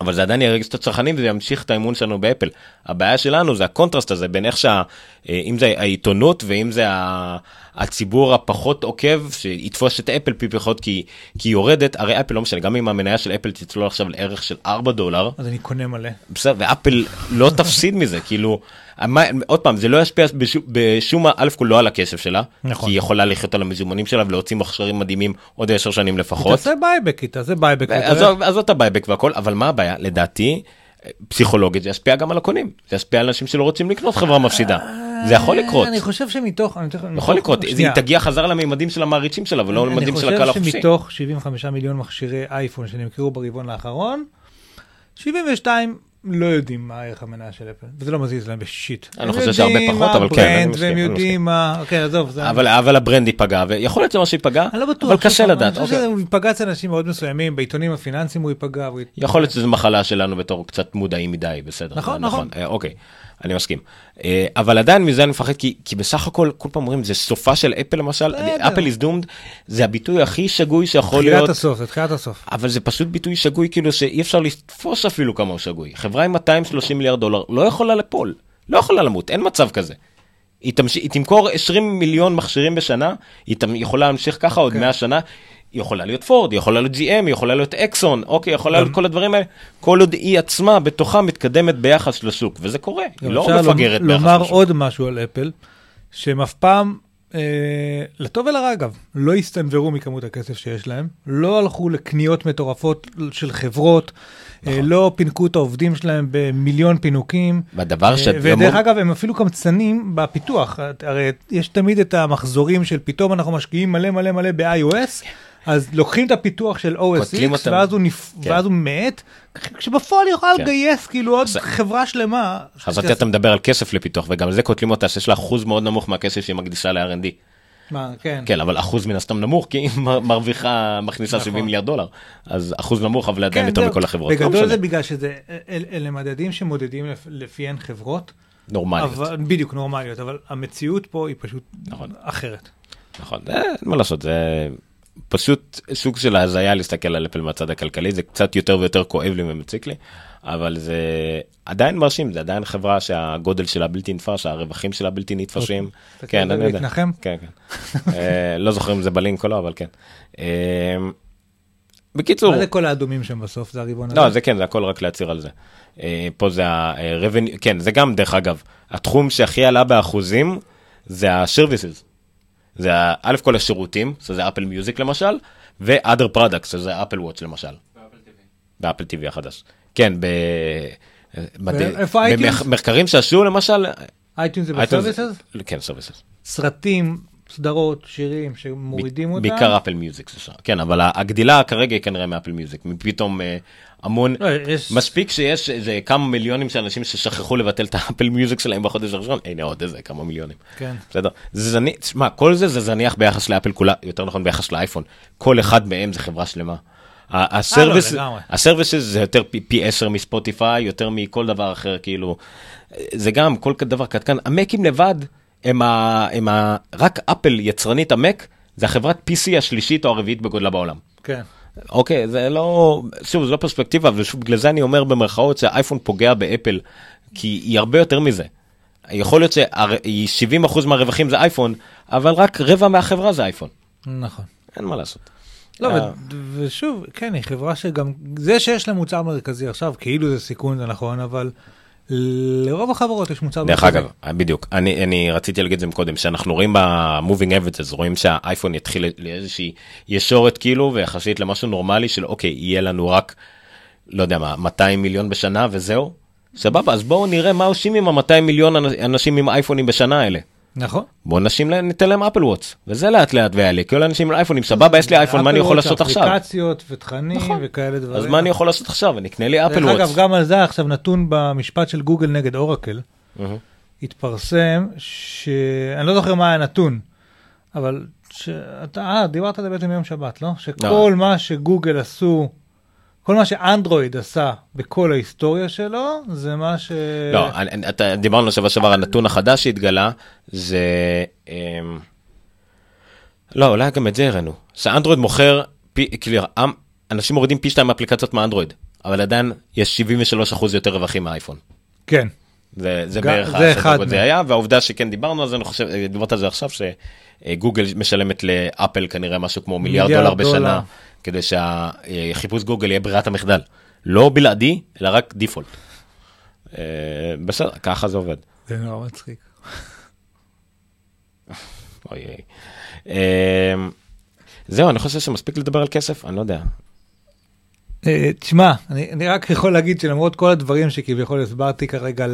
אבל זה עדיין ירגש את הצרכנים, וזה ימשיך את האמון שלנו באפל. הבעיה שלנו זה הקונטרסט הזה, בין איך אם זה העיתונות, ואם זה הציבור הפחות עוקב, שיתפוש את אפל פי פחות, כי יורדת, הרי אפל לא משנה, גם אם המניה של אפל תצלול עכשיו לערך של $4. אז אני קונה מלא. בסדר, ואפל לא תפסיד מזה, כאילו, עוד פעם, זה לא ישפיע בשום אלף כולו על הכסף שלה, כי היא יכולה לחיות על המזומנים שלה, ולהוציא מכשירים מדהימים עוד 10 שנים לפחות. היא תעשה בייבק, אז זאת הבייבק והכל, אבל מה הבעיה? לדעתי, פסיכולוגית, זה ישפיע גם על הקונים. זה ישפיע על אנשים שלא רוצים לקנות חברה מפסידה. זה יכול לקרות. אני חושב שמתוך... יכול לקרות. היא תגיע חזר למימדים של המעריצים שלה, ולא למימדים של הקהל החופשי. אני חושב שמתוך 75 מיליון מכשירי אייפון שנמכרו ברבעון האחרון, 72 לא יודעים מה הערך המניה של אפל, וזה לא מזיז להם בשיט. אני חושב שהרבה פחות, אבל כן. הם יודעים מה הברנד, והם יודעים מה... אוקיי, עזוב. אבל הברנד ייפגע, ויכול להיות שמשהו ייפגע, אבל קשה לדעת. אני חושב שהוא ייפגע אצל אנשים מאוד מסוימים, בעיתונים הפיננסיים הוא ייפגע. יכול להיות שזו מחלה שלנו בתור קצת מודעים מדי, בסדר. נכון, נכון. אוקיי, אני מסכים. אבל עדיין מזה אני מפחד, כי בסך הכל, כל פעם אומרים, זה סופה של אפל למשל, אפל is doomed, זה הביטוי הכי שגוי שיכול להיות. תחילת הסוף, זה תחילת הסוף. אבל זה פשוט ביטוי שגוי, כאילו שאי אפשר לתפוס אפילו כמה הוא שגוי. חברה עם 230 מיליארד דולר, לא יכולה לפול, לא יכולה למות, אין מצב כזה. היא תמכור 20 מיליון מכשירים בשנה, היא יכולה להמשיך ככה עוד 100 שנה, היא יכולה להיות פורד, היא יכולה להיות GM, היא יכולה להיות אקסון, אוקיי, יכולה להיות כל הדברים האלה, כל עוד היא עצמה בתוכה מתקדמת ביחס לשוק, וזה קורה, היא לא מפגרת ביחס לשוק. לומר עוד משהו על אפל, שהם אף פעם, לטוב ולרע אגב, לא הסתנברו מכמות הכסף שיש להם, לא הלכו לקניות מטורפות של חברות, לא פינקו את העובדים שלהם במיליון פינוקים, ודרך אגב הם אפילו קמצנים בפיתוח, הרי יש תמיד את המחזורים של פתאום אנחנו משקיעים מלא מלא מלא ב-iOS, אז לוקחים את הפיתוח של OSX, ואז הוא מעט, כשבפועל יוכל לגייס כאילו עוד חברה שלמה. חשבתי אתה מדבר על כסף לפיתוח, וגם זה קוטלים אותה, שיש לה אחוז מאוד נמוך מהכסף שהיא מקדישה ל-R&D. מה, כן. כן, אבל אחוז מן הסתם נמוך, כי היא מרוויחה, מכניסה 70 מיליארד דולר. אז אחוז נמוך, אבל עדיין יותר מכל החברות. בגדול זה בגלל שזה, אלה מדדים שמודדים לפיהן חברות. נורמליות. בדיוק נורמליות, אבל המציאות פה היא פשוט אחרת. נכון, מה לעשות, זה פשוט סוג של ההזיה להסתכל על אפל מהצד הכלכלי, זה קצת יותר ויותר כואב לי ומציק לי, אבל זה עדיין מרשים, זה עדיין חברה שהגודל שלה בלתי נתפש, הרווחים שלה בלתי נתפשים. כן, אני יודע. להתנחם? כן, כן. לא זוכר אם זה בלינק או לא, אבל כן. בקיצור... מה זה כל האדומים שם בסוף? זה הריבון הזה? לא, זה כן, זה הכל רק להציר על זה. פה זה הרבני... כן, זה גם דרך אגב, התחום שהכי עלה באחוזים זה ה-services. זה א' כל השירותים, שזה Apple Music למשל, ו-Other Products, שזה Apple Watch למשל. ו-Apple TV החדש. כן, במחקרים שעשו למשל... אייטיונס זה ב-Services? כן, Services. סרטים, סדרות, שירים שמורידים אותם? בעיקר Apple Music זה שם. כן, אבל הגדילה כרגע היא כנראה מ-Apple Music. מפתאום המון... מספיק שיש כמה מיליונים של אנשים ששכחו לבטל את האפל מיוזיק שלהם בחודש הראשון. הנה עוד איזה כמה מיליונים. כן. בסדר. תשמע, כל זה זה זניח ביחס לאפל כולה, יותר נכון ביחס לאייפון. כל אחד מהם זה חברה שלמה. הסרוויס זה יותר פי 10 מספוטיפיי, יותר מכל דבר אחר, כאילו. זה גם כל דבר קטן. המקים לבד, רק אפל יצרנית המק, זה החברת PC השלישית או הרביעית בגודלה בעולם. כן. אוקיי, זה לא, שוב, זה לא פרספקטיבה, ושוב, בגלל זה אני אומר במרכאות שהאייפון פוגע באפל, כי היא הרבה יותר מזה. יכול להיות ש70% מהרווחים זה אייפון, אבל רק רבע מהחברה זה אייפון. נכון. אין מה לעשות. לא, ושוב, כן, היא חברה שגם, זה שיש לה מוצר מרכזי עכשיו, כאילו זה סיכון, זה נכון, אבל לרוב החברות יש מוצר מרכזי. דרך אגב, בדיוק. אני רציתי להגיד את זה מקודם, שאנחנו רואים ב-Moving Average, רואים שהאייפון יתחיל לאיזושהי ישורת כאילו, ויחסית למשהו נורמלי של, אוקיי, יהיה לנו רק, לא יודע מה, 200 מיליון בשנה וזהו. סבבה, אז בואו נראה מה עושים עם ה-200 מיליון אנשים עם אייפונים בשנה האלה. נכון. בואו ניתן להם אפל וואץ, וזה לאט לאט ויעלה, כל האנשים עם אייפונים, סבבה, יש לי אייפון, מה אני יכול לעשות עכשיו? אפליקציות ותכנים וכאלה דברים. אז מה אני יכול לעשות עכשיו? אני אקנה לי אפל וואץ. אגב, גם על זה עכשיו נתון במשפט של גוגל נגד אורקל, התפרסם אני לא זוכר מה היה נתון, אבל דיברת על זה בעצם יום שבת, לא? שכל מה שגוגל עשו, כל מה שאנדרואיד עשה בכל ההיסטוריה שלו, זה מה ש... לא, דיברנו שבשבר, הנתון החדש שהתגלה, זה... לא, אולי גם את זה הראינו. שאנדרואיד מוכר, אנשים מורידים פי 2 מאפליקציות מהאנדרואיד, אבל עדיין יש 73% יותר רווחים מהאייפון. כן. זה בערך אחד זה היה, והעובדה שכן דיברנו, אז אני חושב, דיברת על זה עכשיו, שגוגל משלמת לאפל כנראה משהו כמו $1 מיליארד בשנה, כדי שהחיפוש גוגל יהיה ברירת המחדל. לא בלעדי, אלא רק דיפולט. בסדר, ככה זה עובד. זה נורא מצחיק. זהו, אני חושב שמספיק לדבר על כסף, אני לא יודע. תשמע, אני רק יכול להגיד שלמרות כל הדברים שכביכול הסברתי כרגע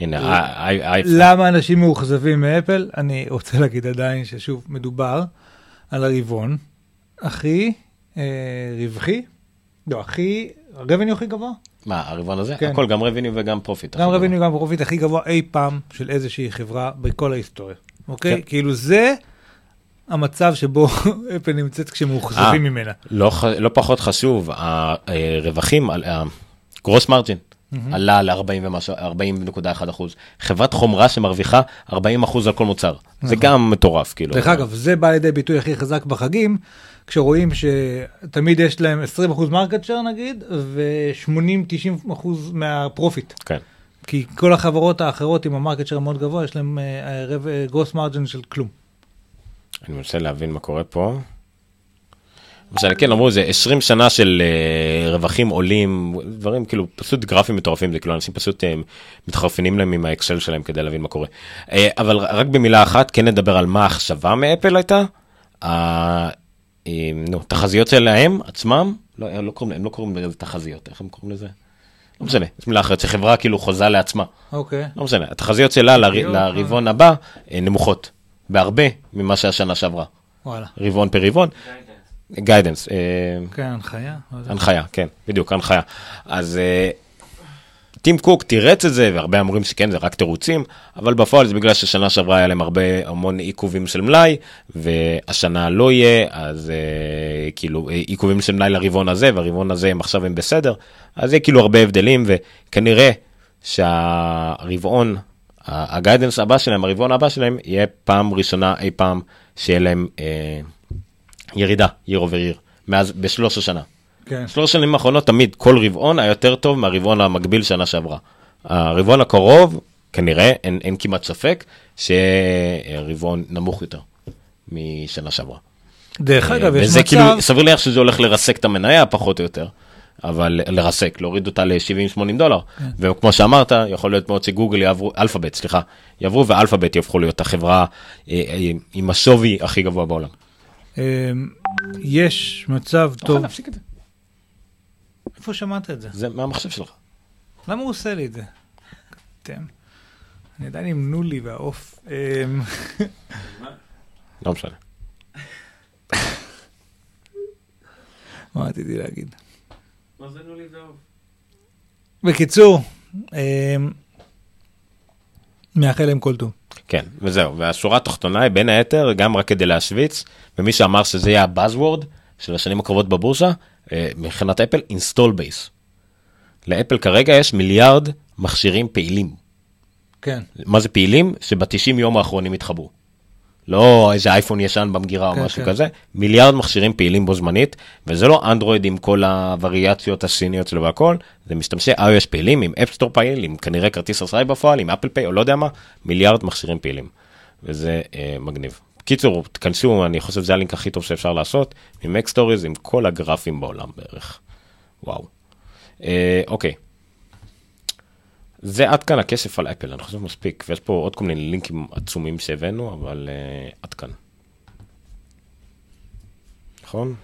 למה אנשים מאוכזבים מאפל, אני רוצה להגיד עדיין ששוב מדובר על הרבעון הכי רווחי, לא, הכי, הרבניו הכי גבוה מה, הרבעון הזה? כן. הכל, גם רוויניו וגם פרופיט. גם רוויניו וגם פרופיט הכי גבוה אי פעם של איזושהי חברה בכל ההיסטוריה. אוקיי? כן. כאילו זה המצב שבו אפל נמצאת כשמאוכזבים ממנה. לא פחות חשוב, הרווחים, גרוס מרג'ין, עלה ל-40.1%. חברת חומרה שמרוויחה 40% על כל מוצר. זה גם מטורף, כאילו. דרך אגב, זה בא לידי ביטוי הכי חזק בחגים, כשרואים שתמיד יש להם 20% מרקט שייר נגיד, ו-80-90% מהפרופיט. כן. כי כל החברות האחרות עם המרקט שייר מאוד גבוה, יש להם גרוס מרג'ין של כלום. אני מנסה להבין מה קורה פה. למשל, כן, אמרו, זה 20 שנה של רווחים עולים, דברים כאילו פשוט גרפים מטורפים, זה כאילו אנשים פשוט מתחרפנים להם עם האקסל שלהם כדי להבין מה קורה. אבל רק במילה אחת, כן נדבר על מה החשבה מאפל הייתה, תחזיות שלהם עצמם, הם לא קוראים לזה תחזיות, איך הם קוראים לזה? לא משנה, יש מילה אחרת, שחברה כאילו חוזה לעצמה. אוקיי. לא משנה, התחזיות שלה לרבעון הבא נמוכות, בהרבה ממה שהשנה שעברה. וואלה. רבעון פר רבעון. גיידנס. כן, הנחיה. הנחיה, כן, בדיוק, הנחיה. אז טים קוק תירץ את זה, והרבה אמורים שכן, זה רק תירוצים, אבל בפועל זה בגלל ששנה שעברה היה להם הרבה, המון עיכובים של מלאי, והשנה לא יהיה, אז כאילו עיכובים של מלאי לרבעון הזה, והרבעון הזה הם עכשיו הם בסדר, אז זה כאילו הרבה הבדלים, וכנראה שהרבעון, הגיידנס הבא שלהם, הרבעון הבא שלהם, יהיה פעם ראשונה אי פעם שיהיה להם ירידה, year over year, מאז בשלוש השנה. כן. 3 שנים האחרונות תמיד, כל רבעון היה יותר טוב מהרבעון המקביל שנה שעברה. הרבעון הקרוב, כנראה, אין כמעט ספק, שרבעון נמוך יותר משנה שעברה. דרך אגב, יש מצב... וזה כאילו, סביר לי איך שזה הולך לרסק את המניה פחות או יותר, אבל לרסק, להוריד אותה ל$70-$80. וכמו שאמרת, יכול להיות מאוד שגוגל יעברו, אלפאבית, סליחה, יעברו ואלפאבית יהפכו להיות החברה עם השווי הכי גבוה בעולם. יש מצב טוב. אוכל להפסיק את זה. איפה שמעת את זה? זה מהמחשב שלך. למה הוא עושה לי את זה? אתם. אני עדיין עם נולי והעוף. לא משנה. מה רציתי להגיד? מה זה נולי והעוף? בקיצור, מאחל להם כל טוב. כן, וזהו. והשורה התחתונה היא בין היתר, גם רק כדי להשוויץ, ומי שאמר שזה יהיה הבאזוורד של השנים הקרובות בבורסה, מבחינת אפל, install base. לאפל כרגע יש 1 מיליארד מכשירים פעילים. כן. מה זה פעילים? שב-90 יום האחרונים התחברו. לא איזה אייפון ישן במגירה או משהו כזה. 1 מיליארד מכשירים פעילים בו זמנית, וזה לא אנדרואיד עם כל הווריאציות הסיניות שלו והכל, זה משתמשי iOS פעילים, עם App Store פעיל, עם כנראה כרטיס אשראי בפועל, עם Apple Pay, או לא יודע מה, 1 מיליארד מכשירים פעילים. וזה מגניב. קיצור, תכנסו, אני חושב שזה הלינק הכי טוב שאפשר לעשות, ממק סטוריז עם כל הגרפים בעולם בערך. וואו. אוקיי. זה עד כאן הכסף על אפל, אני חושב מספיק, ויש פה עוד כל מיני לינקים עצומים שהבאנו, אבל עד כאן. נכון?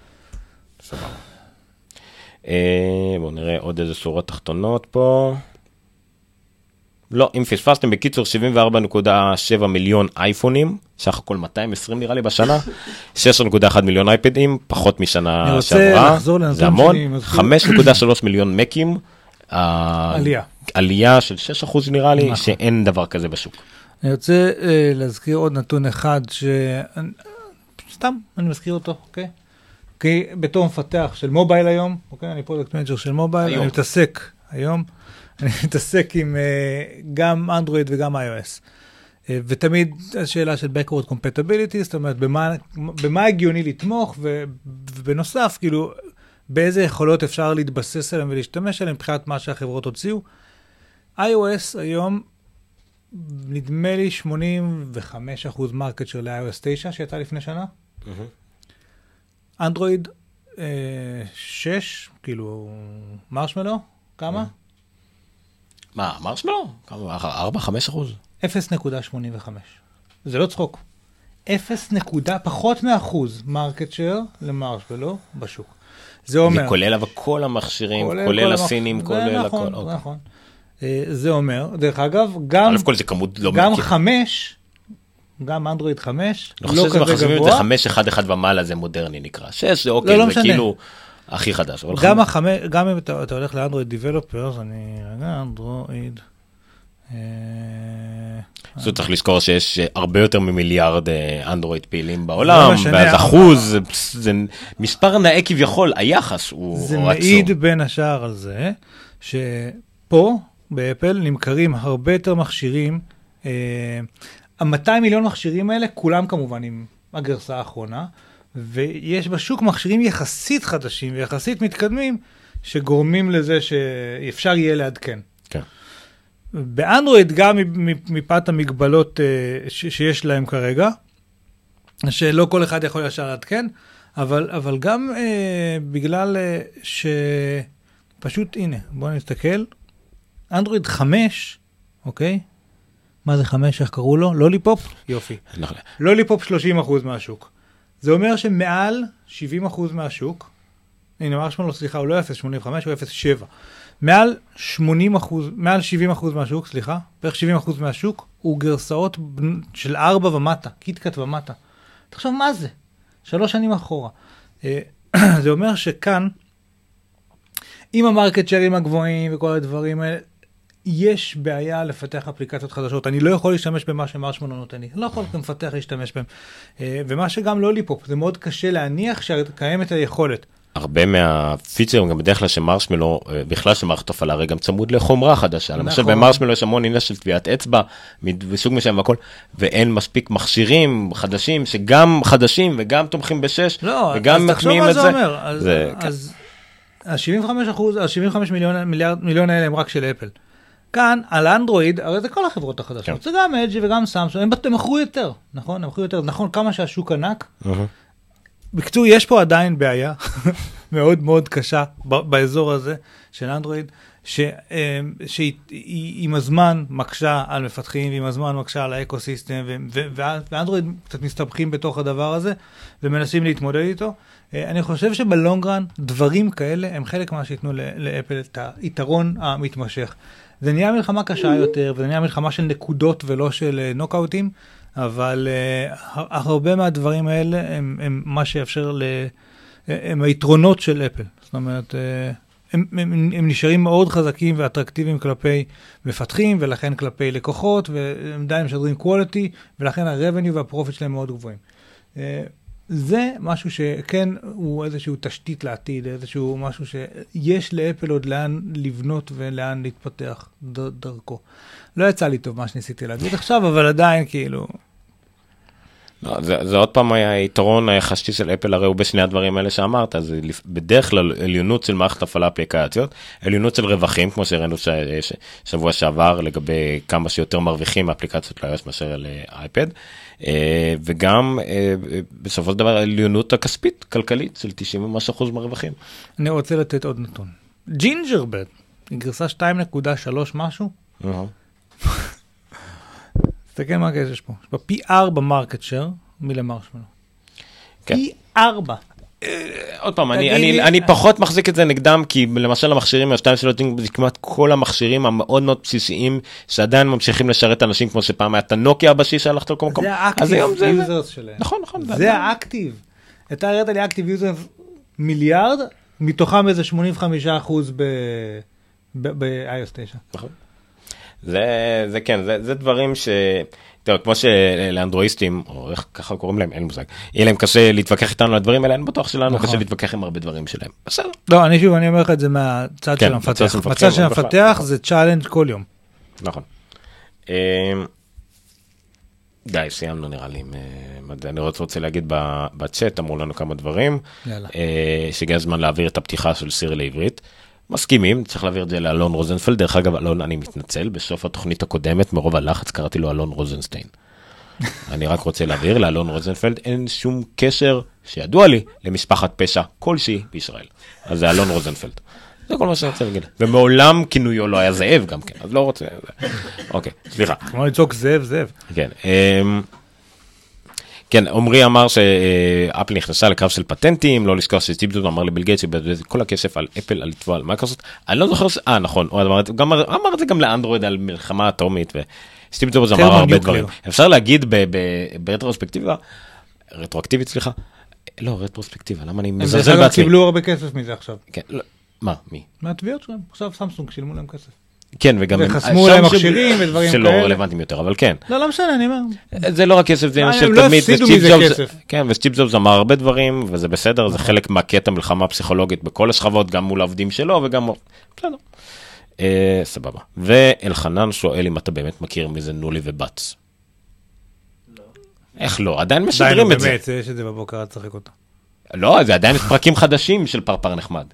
סבבה. בואו נראה עוד איזה שורות תחתונות פה. לא, אם פספסתם בקיצור 74.7 מיליון אייפונים, סך הכל 220 נראה לי בשנה, 6.1 מיליון אייפדים, פחות משנה שעברה, זה המון, 5.3 מיליון מקים, עלייה של 6% נראה לי, שאין דבר כזה בשוק. אני רוצה להזכיר עוד נתון אחד, סתם אני מזכיר אותו, אוקיי? כי בתור מפתח של מובייל היום, אוקיי? אני פרודקט מנג'ר של מובייל, אני מתעסק היום, אני מתעסק עם גם אנדרואיד וגם iOS. ותמיד השאלה של backward compatibility, זאת אומרת, במה הגיוני לתמוך, ובנוסף, כאילו, באיזה יכולות אפשר להתבסס עליהם ולהשתמש עליהם, מבחינת מה שהחברות הוציאו. iOS היום, נדמה לי 85% מרקט של iOS 9, שהייתה לפני שנה. אנדרואיד 6, כאילו, מרשמלו, כמה? מה, מרשמלו? 4-5%? 0.85. זה לא צחוק. 0 נקודה, פחות מאחוז, מרקט שייר למרשמלו בשוק. זה אומר... זה כולל אבל כל המכשירים, כולל הסינים, כולל הכל. זה נכון. זה אומר, דרך אגב, גם... אלף כל זה כמות לא... גם 5, גם אנדרואיד 5, לא כזה גבוה. אני חושב שזה מחשבים את זה 5, 1, 1 ומעלה, זה מודרני נקרא. 6 זה אוקיי, זה כאילו... הכי חדש. גם אם אתה הולך לאנדרואיד דיבלופרס, אני רגע, אנדרואיד... זאת צריך לזכור שיש הרבה יותר ממיליארד אנדרואיד פעילים בעולם, ואז אחוז, זה מספר נאה כביכול, היחס הוא עצום. זה מעיד בין השאר על זה, שפה באפל נמכרים הרבה יותר מכשירים, 200 מיליון מכשירים האלה, כולם כמובן עם הגרסה האחרונה, ויש בשוק מכשירים יחסית חדשים ויחסית מתקדמים, שגורמים לזה שאפשר יהיה לעדכן. כן. באנדרואיד גם מפאת המגבלות שיש להם כרגע, שלא כל אחד יכול ישר לעדכן, אבל גם בגלל שפשוט, הנה, בואו נסתכל, אנדרואיד 5, אוקיי? מה זה 5, איך קראו לו? לוליפופ? יופי. לוליפופ 30% מהשוק. זה אומר שמעל 70% מהשוק, הנה, מה שמונה, סליחה, הוא לא 0.85, הוא 0.7. מעל 70% מהשוק, סליחה, בערך 70% מהשוק, הוא גרסאות של 4 ומטה, קיטקט ומטה. תחשוב, מה זה? 3 שנים אחורה. זה אומר שכאן, עם המרקט שרים הגבוהים וכל הדברים האלה, יש בעיה לפתח אפליקציות חדשות. אני לא יכול להשתמש במה שמרשמון נותן לי. לא יכול לפתח להשתמש בהם. ומה שגם לא ליפופ, זה מאוד קשה להניח שקיימת היכולת. הרבה מהפיצ'רים, גם בדרך כלל שמרשמלו, בכלל שמערכת הפעלה, הרי גם צמוד לחומרה חדשה. למשל, במרשמלו יש המון עניין של טביעת אצבע, מסוג משם והכל, ואין מספיק מכשירים חדשים, שגם חדשים וגם תומכים ב6, וגם מתמיעים את זה. לא, אז תחשוב מה זה אומר. אז 75 מיליון האלה הם רק של אפל. כאן, על אנדרואיד, הרי זה כל החברות החדשות. זה גם אג'י וגם סמסונג, הם מכרו יותר, נכון? הם מכרו יותר, נכון, כמה שהשוק ענק. בקצור, יש פה עדיין בעיה מאוד מאוד קשה באזור הזה של אנדרואיד, שעם הזמן מקשה על מפתחים, ועם הזמן מקשה על האקוסיסטם, ואנדרואיד קצת מסתבכים בתוך הדבר הזה, ומנסים להתמודד איתו. אני חושב שבלונגרן, דברים כאלה הם חלק מה שיתנו לאפל את היתרון המתמשך. זה נהיה מלחמה קשה יותר, וזה נהיה מלחמה של נקודות ולא של נוקאוטים, אבל הרבה מהדברים האלה הם מה שיאפשר הם היתרונות של אפל. זאת אומרת, הם נשארים מאוד חזקים ואטרקטיביים כלפי מפתחים, ולכן כלפי לקוחות, והם די משדרים quality, ולכן הרבניו והפרופיט שלהם מאוד גבוהים. זה משהו שכן הוא איזשהו תשתית לעתיד, איזשהו משהו שיש לאפל עוד לאן לבנות ולאן להתפתח דרכו. לא יצא לי טוב מה שניסיתי להגיד עכשיו, אבל עדיין כאילו... לא, זה עוד פעם היה היתרון היחשתי של אפל, הרי הוא בשני הדברים האלה שאמרת, אז בדרך כלל עליונות של מערכת הפעלה אפליקציות, עליונות של רווחים, כמו שראינו שבוע שעבר, לגבי כמה שיותר מרוויחים מאפליקציות ל-iOS מאשר לאייפד, וגם בסופו של דבר עליונות הכספית, כלכלית, של 90% מרווחים. אני רוצה לתת עוד נתון. ג'ינג'רבד, גרסה 2.3 משהו? תסתכל מה כזה יש פה. יש פה פי 4 מרקט שר מלמרשמלו. פי 4. עוד פעם, אני פחות מחזיק את זה נגדם, כי למשל המכשירים, השתיים שלא יודעים, זה כמעט כל המכשירים המאוד מאוד בסיסיים, שעדיין ממשיכים לשרת אנשים, כמו שפעם היה את הנוקיה בשישה, הלכת לכל מקום. זה האקטיב יוזרס שלהם. נכון, נכון. זה האקטיב. אתה ראית לי האקטיב יוזרס מיליארד, מתוכם איזה 85% ב-iOS 9. נכון. זה כן, זה דברים ש... תראה, כמו שלאנדרואיסטים, או איך ככה קוראים להם, אין מושג, יהיה להם קשה להתווכח איתנו על הדברים האלה, אין בטוח שלנו קשה להתווכח עם הרבה דברים שלהם. בסדר. לא, אני שוב, אני אומר לך את זה מהצד של המפתח. מצד של המפתח זה צ'אלנג' כל יום. נכון. די, סיימנו נראה לי. אני רוצה להגיד בצ'אט, אמרו לנו כמה דברים, שהגיע הזמן להעביר את הפתיחה של סיר לעברית. מסכימים, צריך להעביר את זה לאלון רוזנפלד. דרך אגב, אלון, אני מתנצל, בסוף התוכנית הקודמת, מרוב הלחץ, קראתי לו אלון רוזנשטיין. אני רק רוצה להעביר לאלון רוזנפלד, אין שום קשר שידוע לי למשפחת פשע כלשהי בישראל. אז זה אלון רוזנפלד. זה כל מה שאני רוצה להגיד. ומעולם כינויו לא היה זאב גם כן, אז לא רוצה... אוקיי, סליחה. כמו לצעוק זאב, זאב. כן. כן, עומרי אמר שאפל נכנסה לקרב של פטנטים, לא לשכח שסטיב ג'ובס אמר לביל גייטס, כל הכסף על אפל, על לתבוע, על מייקרוסופט, אני לא זוכר, נכון, הוא אמר את זה גם לאנדרואיד על מלחמה אטומית, וסטיב ג'ובס אמר הרבה דברים. אפשר להגיד ברטרוספקטיבה, רטרואקטיבית, סליחה, לא, רטרוספקטיבה, למה אני מזלזל בעצמי? הם קיבלו הרבה כסף מזה עכשיו. כן, מה? מי? מהתביעות שלהם, עכשיו סמסונג שילמו להם כסף. כן, וגם... וחסמו להם מכשירים ודברים כאלה. שלא רלוונטיים יותר, אבל כן. לא משנה, אני אומר. זה לא רק כסף, זה עניין של תדמית. הם לא הפסידו מזה כסף. כן, וסטיב ג'ובס אמר הרבה דברים, וזה בסדר, זה חלק מהקטע המלחמה הפסיכולוגית בכל השכבות, גם מול העובדים שלו וגם... בסדר. סבבה. ואלחנן שואל אם אתה באמת מכיר מזה נולי ובץ. לא. איך לא? עדיין משדרים את זה. באמת, יש את זה בבוקר, תצחק אותה. לא, זה עדיין פרקים חדשים של פרפר נחמד.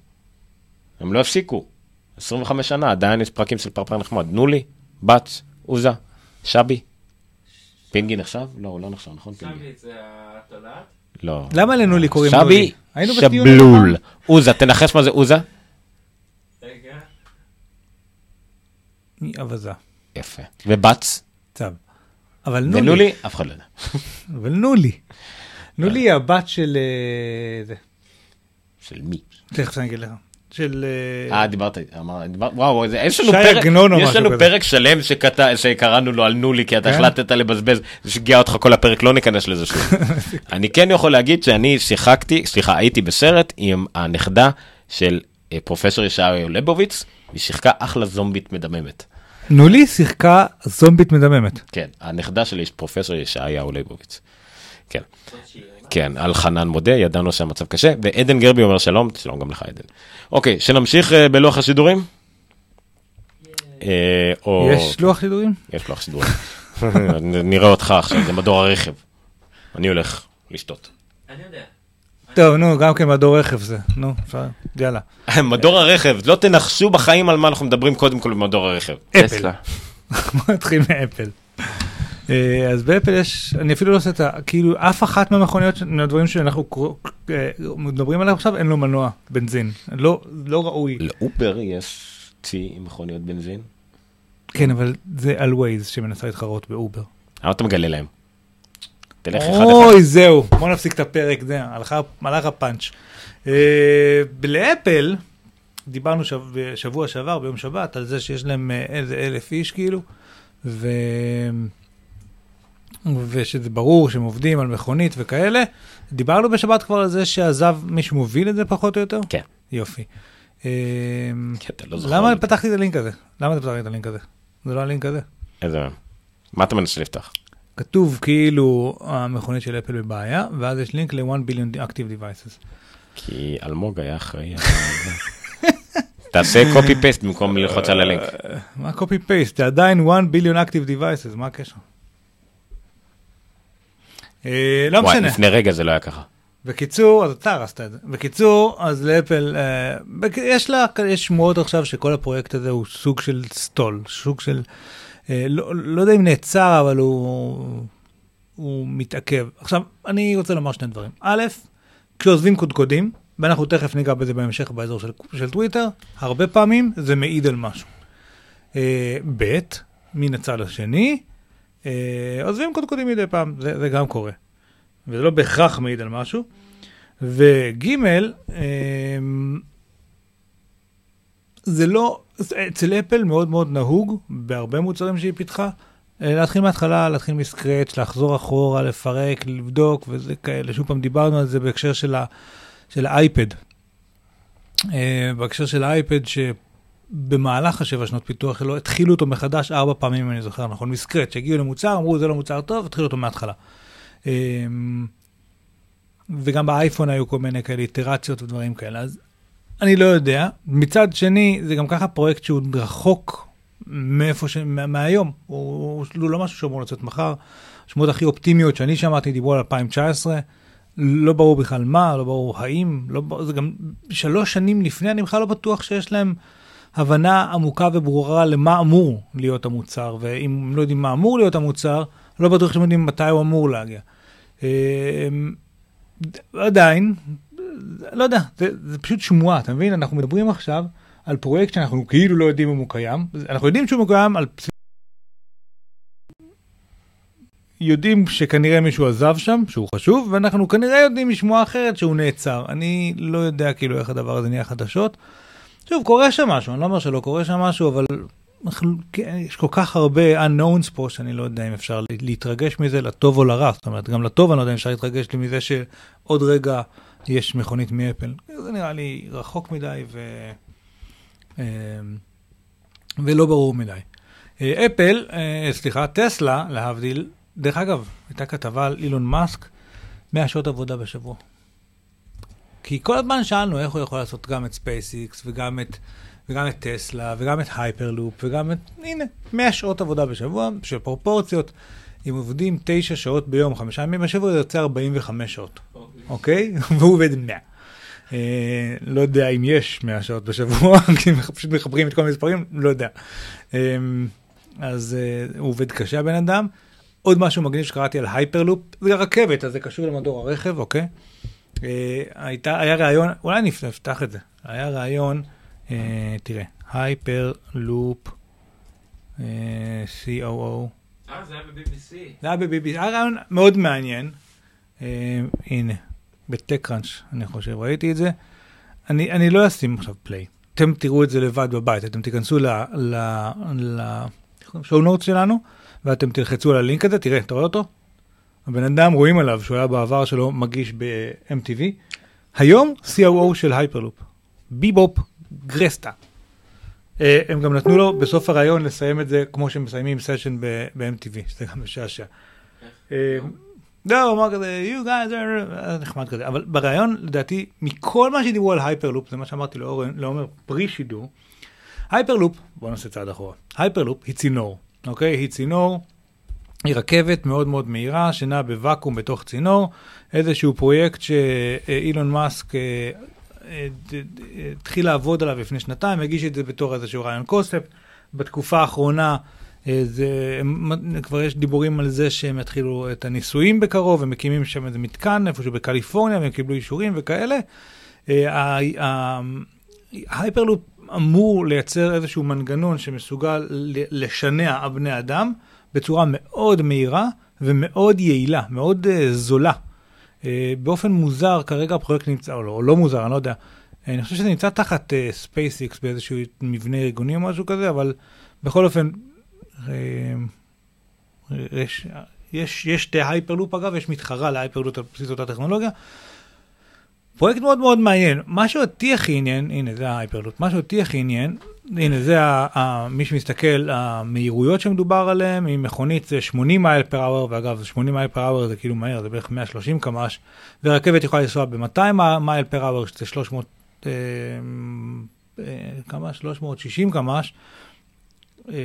הם לא הפסיקו. 25 שנה, עדיין יש פרקים של פרפר נחמד. נולי, בץ, עוזה, שבי. פינגי נחשב? לא, הוא לא נחשב, נכון? שבי זה התולעת? לא. למה לנולי קוראים נולי? שבי, שבלול. עוזה, תנחש מה זה עוזה? רגע. עבזה. יפה. ובץ? צב. אבל נולי. ונולי, אף אחד לא יודע. אבל נולי. נולי היא הבת של... של מי? תכף אני אגיד לך. של... דיברת, וואו, יש לנו פרק שלם שקראנו לו על נולי, כי אתה החלטת לבזבז, שגיע אותך כל הפרק, לא ניכנס לזה שוב. אני כן יכול להגיד שאני הייתי בסרט עם הנכדה של פרופסור ישעיהו ליבוביץ, היא שיחקה אחלה זומבית מדממת. נולי שיחקה זומבית מדממת. כן, הנכדה שלי, פרופסור ישעיהו ליבוביץ. כן. כן, על חנן מודה, ידענו שהמצב קשה, ועדן גרבי אומר שלום, שלום גם לך עדן. אוקיי, שנמשיך בלוח השידורים? יש לוח שידורים? יש לוח שידורים. נראה אותך עכשיו, זה מדור הרכב. אני הולך לשתות. אני יודע. טוב, נו, גם כן מדור הרכב זה. נו, אפשר, יאללה. מדור הרכב, לא תנחשו בחיים על מה אנחנו מדברים קודם כל במדור הרכב. אפל. מתחיל מאפל. אז באפל יש, אני אפילו לא עושה את ה... כאילו, אף אחת מהמכוניות, מהדברים שאנחנו מדברים עליהם עכשיו, אין לו מנוע בנזין. לא ראוי. לאובר יש צי עם מכוניות בנזין? כן, אבל זה על Waze שמנסה להתחרות באובר. למה אתה מגלה להם? תלך אחד אחד. אוי, זהו. בוא נפסיק את הפרק, זה הלך הפאנץ'. לאפל, דיברנו שבוע שעבר, ביום שבת, על זה שיש להם איזה 1,000 איש, כאילו, ושזה ברור שהם עובדים על מכונית וכאלה. דיברנו בשבת כבר על זה שעזב מי שמוביל את זה פחות או יותר? כן. יופי. למה פתחתי את הלינק הזה? למה אתה פתחתי את הלינק הזה? זה לא הלינק הזה. איזה... מה אתה מנסה לפתח? כתוב כאילו המכונית של אפל בבעיה, ואז יש לינק ל-1 billion active devices. כי אלמוג היה אחראי. תעשה copy paste במקום ללחוץ על הלינק. מה copy paste? זה עדיין 1 billion active devices, מה הקשר? לא משנה. לפני רגע זה לא היה ככה. בקיצור, אז אתה הרסת את זה. בקיצור, אז לאפל, יש שמועות עכשיו שכל הפרויקט הזה הוא סוג של סטול, סוג של, לא יודע אם נעצר, אבל הוא מתעכב. עכשיו, אני רוצה לומר שני דברים. א', כשעוזבים קודקודים, ואנחנו תכף ניגע בזה בהמשך באזור של טוויטר, הרבה פעמים זה מעיד על משהו. ב', מן הצד השני, עוזבים קודקודים מדי פעם, זה גם קורה. וזה לא בהכרח מעיד על משהו. וגימל, זה לא, אצל אפל מאוד מאוד נהוג, בהרבה מוצרים שהיא פיתחה, להתחיל מההתחלה, להתחיל מסקרץ', לחזור אחורה, לפרק, לבדוק, וזה כאלה. שוב פעם דיברנו על זה בהקשר של האייפד. בהקשר של האייפד במהלך השבע שנות פיתוח שלו, התחילו אותו מחדש 4 פעמים, אם אני זוכר, נכון, מסקרט, שהגיעו למוצר, אמרו, זה לא מוצר טוב, התחילו אותו מההתחלה. וגם באייפון היו כל מיני כאלה, איטרציות ודברים כאלה, אז אני לא יודע. מצד שני, זה גם ככה פרויקט שהוא רחוק מהיום, הוא לא משהו שאמור לצאת מחר. השמות הכי אופטימיות שאני שמעתי, דיברו על 2019, לא ברור בכלל מה, לא ברור האם, זה גם 3 שנים לפני, אני בכלל לא בטוח שיש להם הבנה עמוקה וברורה למה אמור להיות המוצר, ואם לא יודעים מה אמור להיות המוצר, לא בטוח שהם יודעים מתי הוא אמור להגיע. עדיין, לא יודע, זה פשוט שמועה, אתה מבין? אנחנו מדברים עכשיו על פרויקט שאנחנו כאילו לא יודעים אם הוא קיים, אנחנו יודעים שהוא מקוים על פסיק... יודעים שכנראה מישהו עזב שם, שהוא חשוב, ואנחנו כנראה יודעים משמועה אחרת שהוא נעצר. אני לא יודע כאילו איך הדבר הזה נהיה חדשות, שוב, קורה שם משהו, אני לא אומר שלא קורה שם משהו, אבל יש כל כך הרבה unknowns פה, שאני לא יודע אם אפשר להתרגש מזה לטוב או לרע. זאת אומרת, גם לטוב אני לא יודע אם אפשר להתרגש מזה שעוד רגע יש מכונית מאפל. זה נראה לי רחוק מדי ולא ברור מדי. אפל, סליחה, טסלה, להבדיל, דרך אגב, הייתה כתבה על אילון מאסק, 100 שעות עבודה בשבוע. כי כל הזמן שאלנו איך הוא יכול לעשות גם את ספייסיקס וגם את טסלה וגם את הייפרלופ וגם את, הנה, 100 שעות עבודה בשבוע של פרופורציות. אם עובדים 9 שעות ביום, 5 ימים בשבוע, זה יוצא 45 שעות. אוקיי? והוא עובד 100. לא יודע אם יש 100 שעות בשבוע, כי פשוט מחברים את כל המספרים, לא יודע. אז הוא עובד קשה בן אדם. עוד משהו מגניב שקראתי על הייפרלופ, זה רכבת, אז זה קשור למדור הרכב, אוקיי? היה רעיון, אולי נפתח את זה, היה רעיון, תראה, הייפרלופ, COO. זה היה ב-BBC. זה היה ב-BBC, היה רעיון מאוד מעניין. הנה, בטקראנץ' אני חושב, ראיתי את זה. אני לא אשים עכשיו פליי. אתם תראו את זה לבד בבית, אתם תיכנסו לשואו-נוט שלנו, ואתם תלחצו על הלינק הזה, תראה, אתה רואה אותו? הבן אדם רואים עליו שהוא היה בעבר שלו מגיש ב-MTV. היום COO של הייפרלופ. ביבופ גרסטה. הם גם נתנו לו בסוף הרעיון לסיים את זה כמו שמסיימים סשן ב-MTV, שזה גם משעשע. לא, הוא אמר כזה, you guys are... נחמד כזה. אבל ברעיון, לדעתי, מכל מה שדיברו על הייפרלופ, זה מה שאמרתי לעומר פרי שידור, הייפרלופ, בוא נעשה צעד אחורה. הייפרלופ היא צינור. אוקיי, היא צינור, היא רכבת מאוד מאוד מהירה, שנעה בוואקום בתוך צינור, איזשהו פרויקט שאילון מאסק התחיל לעבוד עליו לפני שנתיים, הגיש את זה בתור איזשהו רעיון קונספט, בתקופה האחרונה כבר יש דיבורים על זה שהם התחילו את הניסויים בקרוב, הם מקימים שם איזה מתקן, איפשהו בקליפורניה, והם קיבלו אישורים וכאלה. ההייפרלופ אמור לייצר איזשהו מנגנון שמסוגל לשנע בני אדם בצורה מאוד מהירה ומאוד יעילה, מאוד זולה. באופן מוזר, כרגע הפרויקט נמצא, או לא מוזר, אני לא יודע, אני חושב שזה נמצא תחת SpaceX באיזשהו מבנה ארגוני או משהו כזה, אבל בכל אופן, יש שתי הייפרלופ אגב, יש מתחרה להייפרלופ על בסיס אותה טכנולוגיה, פרויקט מאוד מאוד מעניין. מה שאותי הכי עניין, הנה זה ההייפרלופ, מה שאותי הכי עניין, הנה זה מי שמסתכל, המהירויות שמדובר עליהן, היא מכונית זה 80 מייל פר אוור, ואגב 80 מייל פר אוור זה כאילו מהר, זה בערך 130 קמ"ש, ורכבת יכולה לנסוע ב-200 מייל פר אוור, שזה 360 קמ"ש,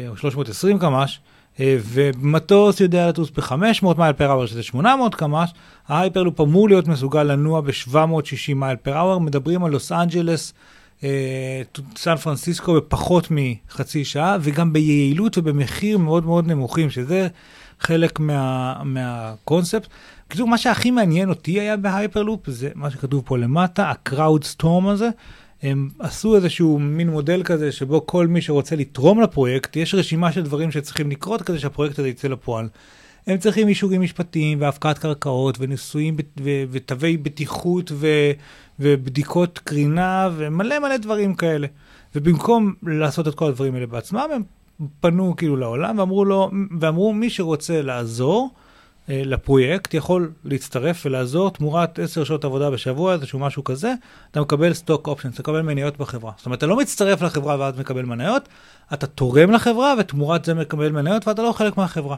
או 320 קמ"ש, ומטוס יודע לטוס ב-500 מייל פר אוור, שזה 800 קמ"ש, ההייפרלופ אמור להיות מסוגל לנוע ב-760 מייל פר אוור, מדברים על לוס אנג'לס, סן פרנסיסקו בפחות מחצי שעה, וגם ביעילות ובמחיר מאוד מאוד נמוכים, שזה חלק מהקונספט. כזו, מה שהכי מעניין אותי היה בהייפרלופ, זה מה שכתוב פה למטה, הקראוד סטורם הזה, הם עשו איזשהו מין מודל כזה שבו כל מי שרוצה לתרום לפרויקט, יש רשימה של דברים שצריכים לקרות כדי שהפרויקט הזה יצא לפועל. הם צריכים אישורים משפטיים והפקעת קרקעות וניסויים ותווי בטיחות ובדיקות קרינה ומלא מלא דברים כאלה. ובמקום לעשות את כל הדברים האלה בעצמם, הם פנו כאילו לעולם ואמרו מי שרוצה לעזור לפרויקט יכול להצטרף ולעזור תמורת 10 שעות עבודה בשבוע, איזשהו משהו כזה, אתה מקבל סטוק אופשן, אתה מקבל מניות בחברה. זאת אומרת, אתה לא מצטרף לחברה ואז מקבל מניות, אתה תורם לחברה ותמורת זה מקבל מניות ואתה לא חלק מהחברה.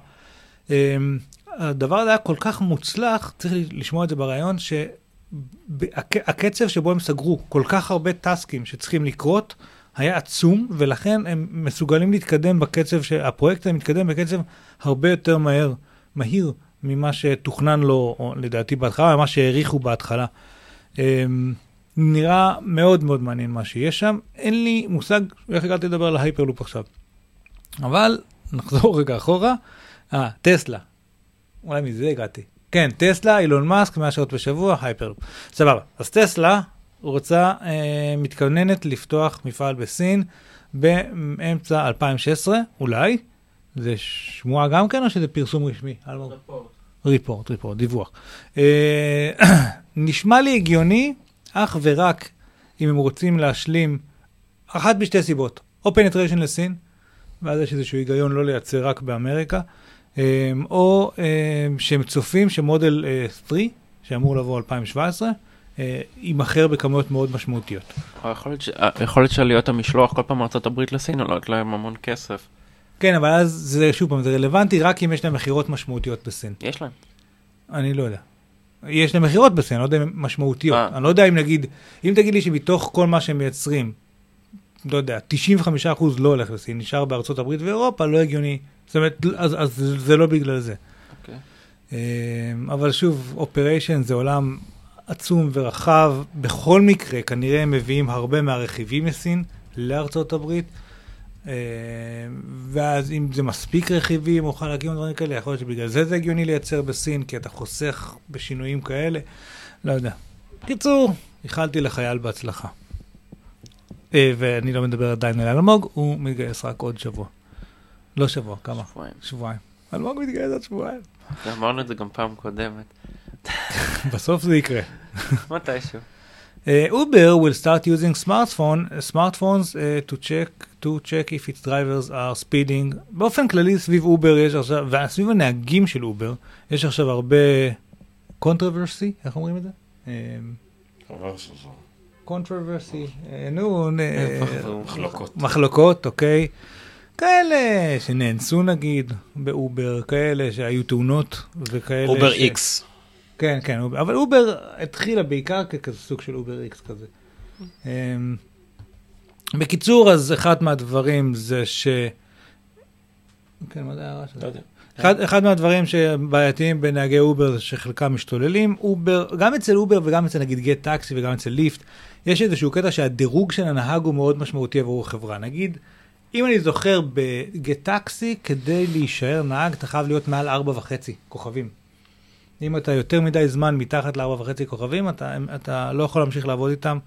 הדבר הזה היה כל כך מוצלח, צריך לשמוע את זה ברעיון, שהקצב שבו הם סגרו כל כך הרבה טסקים שצריכים לקרות, היה עצום, ולכן הם מסוגלים להתקדם בקצב, שהפרויקט הזה מתקדם בקצב הרבה יותר מהיר ממה שתוכנן לו, או לדעתי בהתחלה, ממה שהעריכו בהתחלה. נראה מאוד מאוד מעניין מה שיש שם, אין לי מושג איך הגעתי לדבר על ההייפרלופ עכשיו. אבל נחזור רגע אחורה, טסלה. אולי מזה הגעתי. כן, טסלה, אילון מאסק, 100 שעות בשבוע, הייפרלופ. סבבה. אז טסלה רוצה, מתכווננת לפתוח מפעל בסין באמצע 2016, אולי. זה שמועה גם כן, או שזה פרסום רשמי? ריפורט, דיווח. נשמע לי הגיוני, אך ורק אם הם רוצים להשלים, אחת בשתי סיבות, או פנטריישן לסין, ואז יש איזשהו היגיון לא לייצר רק באמריקה, או שהם צופים שמודל 3, שאמור לבוא 2017, יימכר בכמויות מאוד משמעותיות. יכול להיות שעליות המשלוח כל פעם ארצות הברית לסין, עולות להם המון כסף. כן, אבל אז זה שוב פעם, זה רלוונטי רק אם יש להם מחירות משמעותיות בסין. יש להם. אני לא יודע. יש להם מחירות בסין, אני לא יודע אם משמעותיות. אני לא יודע אם נגיד, אם תגיד לי שמתוך כל מה שהם מייצרים, לא יודע, 95% לא הולך לסין, נשאר בארצות הברית ואירופה, לא הגיוני. זאת אומרת, אז זה לא בגלל זה. אבל שוב, אופריישן זה עולם עצום ורחב. בכל מקרה, כנראה הם מביאים הרבה מהרכיבים מסין לארצות הברית, ואז אם זה מספיק רכיבים או חלקים ודברים כאלה, יכול להיות שבגלל זה זה הגיוני לייצר בסין, כי אתה חוסך בשינויים כאלה. לא יודע. קיצור, איחלתי לחייל בהצלחה. ואני לא מדבר עדיין על אלמוג, הוא מתגייס רק עוד שבוע. לא שבוע, כמה? שבועיים. אלמוג מתגייס עד שבועיים. אמרנו את זה גם פעם קודמת. בסוף זה יקרה. מתישהו. Uber will start using smartphones to check if its drivers are speeding. באופן כללי סביב Uber יש עכשיו, וסביב הנהגים של Uber, יש עכשיו הרבה controversy, איך אומרים את זה? controversy, מחלוקות, אוקיי. כאלה שנאנסו נגיד באובר, כאלה שהיו תאונות וכאלה אובר איקס. כן, כן, אבל אובר התחילה בעיקר ככזה סוג של אובר איקס כזה. בקיצור, אז אחד מהדברים זה ש... כן, מה זה הערה של זה? אחד מהדברים שבעייתיים בנהגי אובר זה שחלקם משתוללים. אובר, גם אצל אובר וגם אצל נגיד גט טקסי וגם אצל ליפט, יש איזשהו קטע שהדירוג של הנהג הוא מאוד משמעותי עבור החברה. נגיד, אם אני זוכר בגט-טקסי, כדי להישאר נהג, אתה חייב להיות מעל 4.5 כוכבים. אם אתה יותר מדי זמן מתחת ל-4.5 כוכבים, אתה לא יכול להמשיך לעבוד איתם.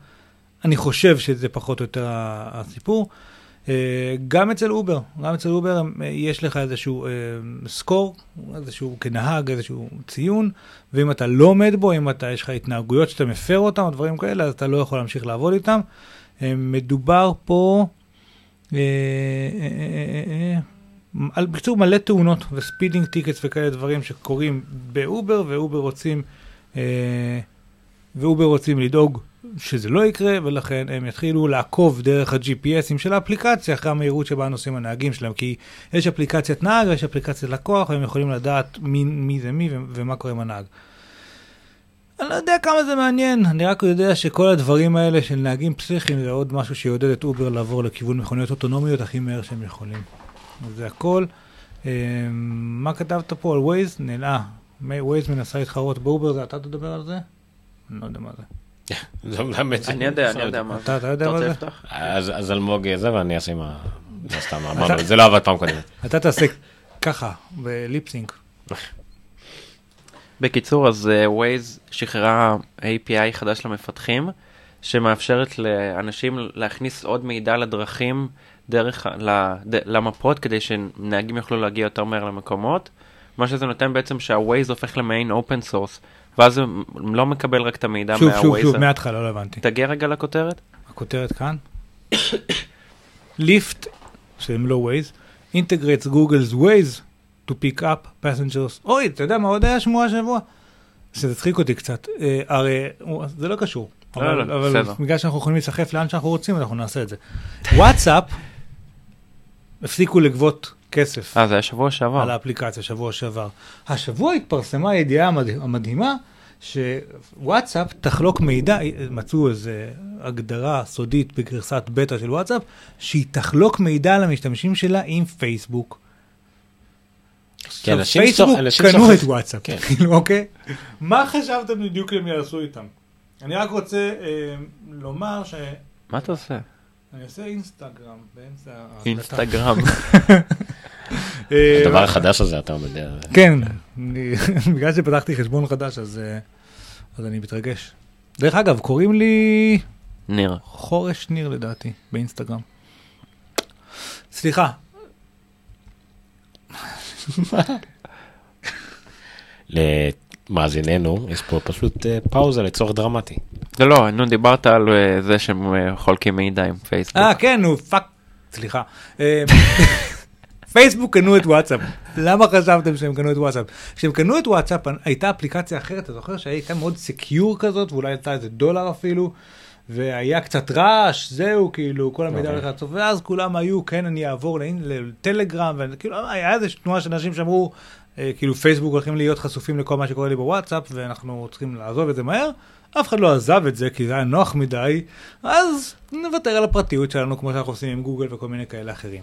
אני חושב שזה פחות או יותר הסיפור. גם אצל אובר יש לך איזשהו סקור, איזשהו כנהג, איזשהו ציון, ואם אתה לא עומד בו, אם יש לך התנהגויות שאתה מפר אותם, או דברים כאלה, אז אתה לא יכול להמשיך לעבוד איתם. מדובר פה... על בקצור מלא תאונות וספידינג טיקטס וכאלה דברים שקורים באובר, ואובר רוצים לדאוג שזה לא יקרה, ולכן הם יתחילו לעקוב דרך ה-GPSים של האפליקציה אחרי המהירות שבה נוסעים הנהגים שלהם, כי יש אפליקציית נהג ויש אפליקציית לקוח, והם יכולים לדעת מי זה מי ומה קורה עם הנהג. אני לא יודע כמה זה מעניין, אני רק יודע שכל הדברים האלה של נהגים פסיכיים זה עוד משהו שיודד את אובר לעבור לכיוון מכוניות אוטונומיות הכי מהר שהם יכולים. זה הכל. מה כתבת פה על Waze? נלאה. Waze מנסה להתחרות באובר, זה אתה תדבר על זה? אני לא יודע מה זה. אני יודע מה זה. אתה יודע מה זה? אז אלמוג זה ואני אעשה מה... זה סתם, זה לא עבד פעם קודמת. אתה תעשה ככה, בליפסינק. בקיצור, אז Waze שחררה API חדש למפתחים, שמאפשרת לאנשים להכניס עוד מידע לדרכים דרך למפות, כדי שנהגים יוכלו להגיע יותר מהר למקומות. מה שזה נותן בעצם שה-Waze הופך למיין אופן סורס, ואז הוא לא מקבל רק את המידע מה-Waze. שוב, מהתחלה לא הבנתי. תגיע רגע לכותרת. הכותרת כאן. Lyft, שהם לא Waze, integrates Google's Waze to pick up passengers. אוי, אתה יודע מה עוד היה שמוע השבוע? שזה צחיק אותי קצת. הרי, זה לא קשור. אבל בגלל שאנחנו יכולים להצחף לאן שאנחנו רוצים, אנחנו נעשה את זה. וואטסאפ, הפסיקו לגבות כסף. זה היה שבוע שעבר. על האפליקציה, שבוע שעבר. השבוע התפרסמה הידיעה המדהימה, שוואטסאפ תחלוק מידע, מצאו איזו הגדרה סודית בגרסת בטא של וואטסאפ, שהיא תחלוק מידע על המשתמשים שלה עם פייסבוק. פייסבוק קנו את וואטסאפ, אוקיי? מה חשבתם בדיוק למי עשו איתם? אני רק רוצה לומר ש... מה אתה עושה? אני עושה אינסטגרם באמצע... אינסטגרם. הדבר החדש הזה אתה מדבר. כן, בגלל שפתחתי חשבון חדש, אז אני מתרגש. דרך אגב, קוראים לי... ניר. חורש ניר לדעתי, באינסטגרם. סליחה. למאזיננו יש פה פשוט פאוזה לצורך דרמטי. לא, דיברת על זה שהם חולקים מידע עם פייסבוק. כן, סליחה. פייסבוק קנו את וואטסאפ. למה חשבתם שהם קנו את וואטסאפ? כשהם קנו את וואטסאפ, הייתה אפליקציה אחרת, אתה זוכר שהייתה מאוד סקיור כזאת, ואולי הייתה איזה דולר אפילו, והיה קצת רעש, זהו, כאילו, כל המידע הולך לצוף, ואז כולם היו, כן, אני אעבור לטלגרם, וכאילו, היה איזו תנועה של אנשים שאמרו, כאילו, פייסבוק הולכים להיות חשופים לכל מה שקורה לי בוואטסאפ, ואנחנו צריכים לעזוב את זה מהר. אף אחד לא עזב את זה, כי זה היה נוח מדי, אז נוותר על הפרטיות שלנו, כמו שאנחנו עושים עם גוגל וכל מיני כאלה אחרים.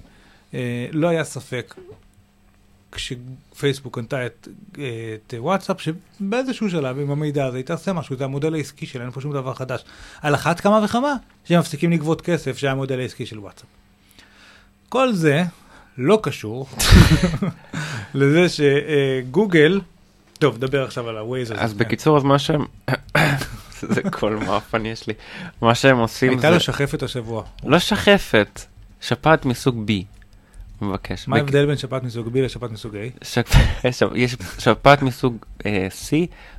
לא היה ספק, כשפייסבוק קנתה את וואטסאפ, שבאיזשהו שלב עם המידע הזה, היא תעשה משהו, זה המודל העסקי שלה, אין פה שום דבר חדש. על אחת כמה וכמה, שהם מפסיקים לגבות כסף, שהיה המודל העסקי של וואטסאפ. כל זה לא קשור לזה שגוגל, טוב, דבר עכשיו על הווייז הזה. אז בקיצור, אז מה שהם... זה כל מאפן יש לי. מה שהם עושים זה... הייתה לו שחפת השבוע. לא שחפת, שפעת מסוג B. מבקש. מה ההבדל בין שפעת מסוג B לשפעת מסוג A? יש שפעת מסוג C,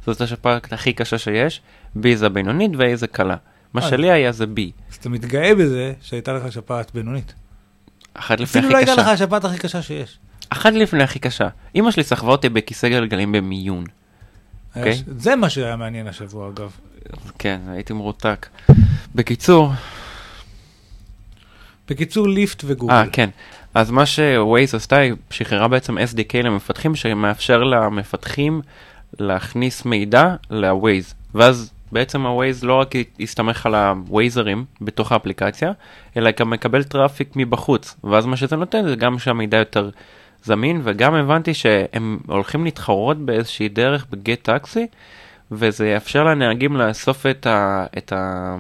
זאת השפעת הכי קשה שיש, B זה בינונית ו-A זה קלה. מה שלי היה זה B. אז אתה מתגאה בזה שהייתה לך שפעת בינונית. אחת לפני הכי קשה. אפילו לא הייתה לך השפעת הכי קשה שיש. אחת לפני הכי קשה. אמא שלי סחבה אותי בכיסא גלגלים במיון. זה מה שהיה מעניין השבוע, אגב. כן, הייתי מרותק. בקיצור, ליפט וגוגל. כן. אז מה שווייז עשתה, היא שחררה בעצם SDK למפתחים, שמאפשר למפתחים להכניס מידע לווייז. ואז בעצם הווייז לא רק יסתמך על הווייזרים בתוך האפליקציה, אלא גם מקבל טראפיק מבחוץ. ואז מה שזה נותן זה גם שהמידע יותר זמין, וגם הבנתי שהם הולכים להתחרות באיזושהי דרך בגט טקסי, וזה יאפשר לנהגים לאסוף את ה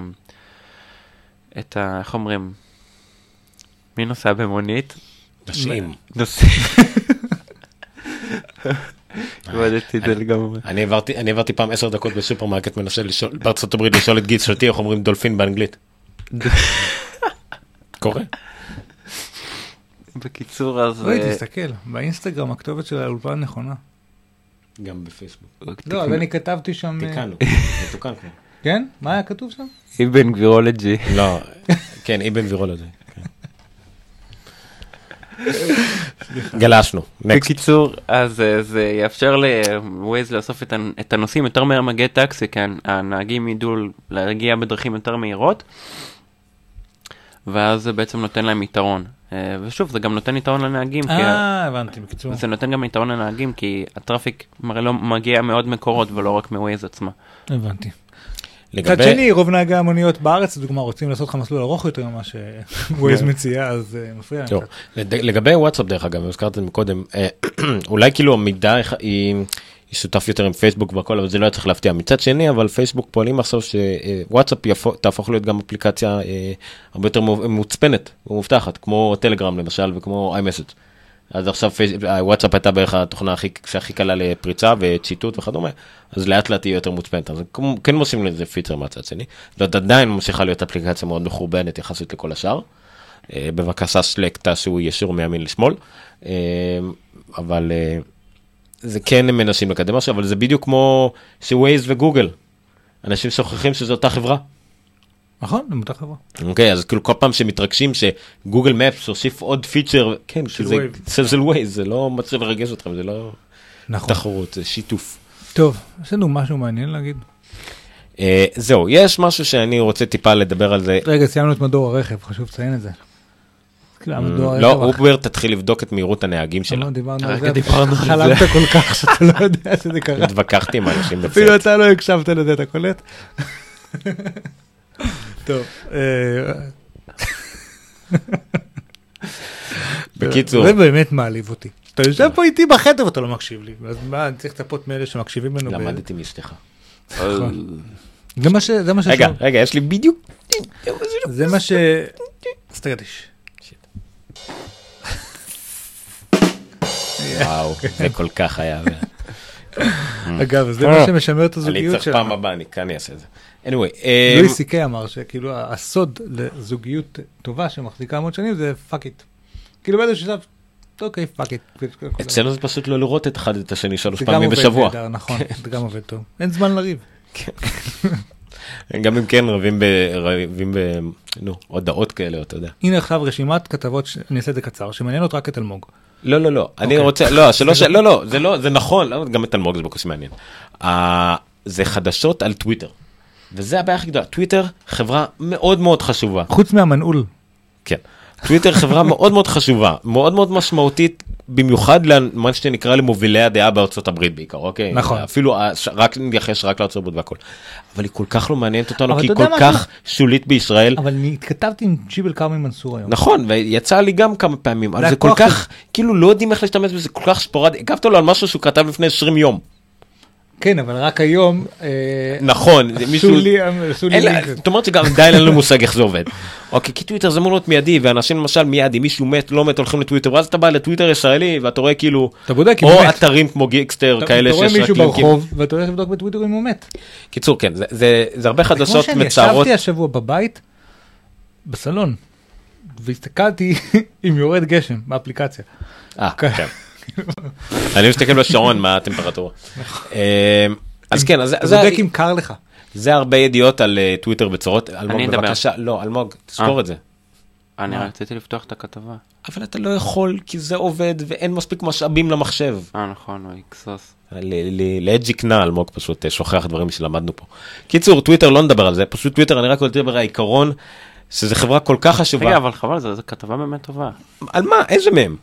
איך אומרים? מי נוסע במונית? נוסעים. נוסעים. עבדתי את זה לגמרי. אני עברתי פעם 10 דקות בסופרמרקט, מנסה בארצות הברית לשאול את גיץ שוטי, איך אומרים דולפין באנגלית? קורה? בקיצור, אז... בואי, תסתכל, באינסטגרם הכתובת של האולפן נכונה. גם בפייסבוק. לא, אבל אני כתבתי שם... תיקנו, מתוקן כבר. כן? מה היה כתוב שם? איבן וירולוג'י. לא, כן, איבן וירולוג'י. גלשנו. בקיצור, אז זה יאפשר לווייז לאסוף את הנושאים יותר מהר מגי טקסי, כי הנהגים ידעו להגיע בדרכים יותר מהירות, ואז זה בעצם נותן להם יתרון. ושוב, זה גם נותן יתרון לנהגים. הבנתי, בקיצור. זה נותן גם יתרון לנהגים, כי הטראפיק לא מגיע מאוד מקורות, ולא רק מווייז עצמה. הבנתי. קצת שני, רוב נהגי המוניות בארץ, לדוגמה, רוצים לעשות לך מסלול ארוך יותר ממה שווייז מציע, אז מפריע. לגבי וואטסאפ, דרך אגב, הזכרת את זה מקודם, אולי כאילו המידע היא שותף יותר עם פייסבוק והכל, אבל זה לא היה צריך להפתיע. מצד שני, אבל פייסבוק פועלים עכשיו שוואטסאפ תהפוך להיות גם אפליקציה הרבה יותר מוצפנת ומובטחת, כמו טלגרם למשל וכמו iMessage. אז עכשיו וואטסאפ הייתה בערך התוכנה שהכי קלה לפריצה וציטוט וכדומה, אז לאט לאט היא יותר מוצפנת. אז כן מושים לזה פיצר מהצד שני. זאת עדיין ממשיכה להיות אפליקציה מאוד מחורבנת יחסית לכל השאר. בבקשה שלק תעשו ישור מימין לשמאל. אבל זה כן הם מנסים לקדם משהו, אבל זה בדיוק כמו שווייז וגוגל. אנשים שוכחים שזו אותה חברה. נכון, זה אותה חברה. אוקיי, אז כאילו כל פעם שמתרגשים שגוגל מאפס הוסיף עוד פיצ'ר, כן, זה ווייז, זה לא מצליב לרגש אתכם, זה לא תחרות, זה שיתוף. טוב, יש לנו משהו מעניין להגיד. זהו, יש משהו שאני רוצה טיפה לדבר על זה. רגע, סיימנו את מדור הרכב, חשוב לציין את זה. לא, אובר תתחיל לבדוק את מהירות הנהגים שלה. דיברנו על זה, חלמת כל כך שאתה לא יודע שזה קרה. התווכחתי עם אנשים בצד. אפילו אתה לא הקשבת לזה, אתה קולט. טוב. בקיצור. זה באמת מעליב אותי. אתה יושב פה איתי בחדר ואתה לא מקשיב לי. אז מה, אני צריך לצפות מאלה שמקשיבים לנו. למדתי מאשתך. זה מה ש... רגע, יש לי בדיוק. זה מה ש... סטגדיש. וואו, זה כל כך היה. אגב, זה מה שמשמר את הזוגיות שלה. אני צריך פעם הבאה, אני כאן אעשה את זה. anyway, לואי סיקי אמר שכאילו הסוד לזוגיות טובה שמחזיקה המון שנים זה fuck it. כאילו באיזה שלב, אוקיי, fuck it. אצלנו זה פשוט לא לראות את אחד את השני 3 פעמים בשבוע. זה גם עובד, נכון, זה גם עובד טוב. אין זמן לריב. גם אם כן רבים בהודעות כאלה, אתה יודע. הנה עכשיו רשימת כתבות, אני אעשה את זה קצר, שמעניינות רק את אלמוג. לא, לא, לא, אני רוצה, לא, זה נכון, גם את אלמוג זה בקושי מעניין. זה חדשות על טוויטר. וזה הבעיה הכי גדולה. טוויטר חברה מאוד מאוד חשובה. חוץ מהמנעול. כן. טוויטר חברה מאוד מאוד חשובה, מאוד מאוד משמעותית, במיוחד למה שנקרא למובילי הדעה בארצות הברית בעיקר, אוקיי? נכון. אפילו רק נתייחס רק לארצות הברית והכל. אבל היא כל כך לא מעניינת אותנו, כי היא כל כך שולית בישראל. אבל אני התכתבתי עם ג'יבל קרמי מנסור היום. נכון, ויצא לי גם כמה פעמים. אבל זה כל כך, כאילו לא יודעים איך להשתמש בזה, כל כך ספורדי. הגבתי לו על משהו שהוא כתב לפני 20 יום. כן, אבל רק היום... נכון, מישהו... עשו לי לינק. זאת אומרת שגם די אין לו מושג איך זה עובד. אוקיי, כי טוויטר זה אמור להיות מיידי, ואנשים למשל מיידי, מישהו מת, לא מת, הולכים לטוויטר, ואז אתה בא לטוויטר ישראלי, ואתה רואה כאילו... אתה בודק אם הוא מת. או אתרים כמו גיקסטר, כאלה שיש רק לינקים. אתה רואה מישהו ברחוב, ואתה הולך לבדוק בטוויטר אם הוא מת. קיצור, כן, זה הרבה חדשות מצערות. כמו שאני ישבתי השבוע בבית, בסלון, והסתכלתי אם יורד גשם באפליקציה. כן. אני מסתכל בשעון מה הטמפרטורה. אז כן, זה בודק אם קר לך. זה הרבה ידיעות על טוויטר בצורות. אני אדבר. לא, אלמוג, תזכור את זה. אני רציתי לפתוח את הכתבה. אבל אתה לא יכול, כי זה עובד ואין מספיק משאבים למחשב. נכון, הוא יקסוס. להג'יקנה, אלמוג פשוט שוכח דברים שלמדנו פה. קיצור, טוויטר לא נדבר על זה, פשוט טוויטר, אני רק רוצה לדבר על העיקרון, שזה חברה כל כך חשובה. רגע, אבל חבל, זו כתבה באמת טובה. על מה? איזה מהם?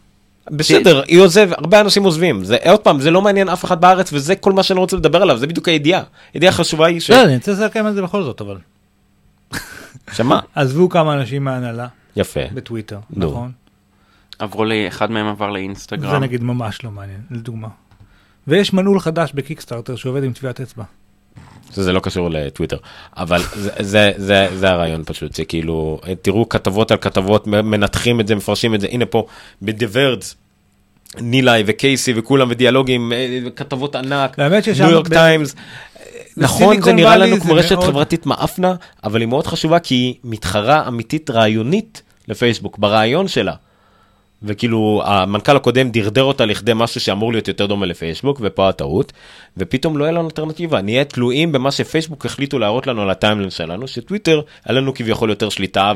בסדר, היא עוזב, הרבה אנשים עוזבים. עוד פעם, זה לא מעניין אף אחד בארץ, וזה כל מה שאני רוצה לדבר עליו, זה בדיוק הידיעה. הידיעה החשובה היא ש... לא, אני רוצה לסכם על זה בכל זאת, אבל... שמה? עזבו כמה אנשים מהנהלה. יפה. בטוויטר, נכון? עברו לי, אחד מהם עבר לאינסטגרם. זה נגיד ממש לא מעניין, לדוגמה. ויש מנעול חדש בקיקסטארטר שעובד עם טביעת אצבע. זה לא קשור לטוויטר, אבל זה הרעיון פשוט, שכאילו, תראו כתבות על כתבות, מנתחים את זה, מפרשים את זה, הנה פה, בדברדס, נילי וקייסי וכולם ודיאלוגים, כתבות ענק, ניו יורק טיימס, נכון, זה נראה לנו כמו רשת חברתית מאפנה, אבל היא מאוד חשובה, כי היא מתחרה אמיתית רעיונית לפייסבוק, ברעיון שלה. וכאילו, המנכ"ל הקודם דרדר אותה לכדי משהו שאמור להיות יותר דומה לפייסבוק, ופה הטעות, ופתאום לא היה לנו אלטרנטיבה, נהיה תלויים במה שפייסבוק החליטו להראות לנו על הטיימליין שלנו, שטוויטר היה לנו כביכול יותר שליטה,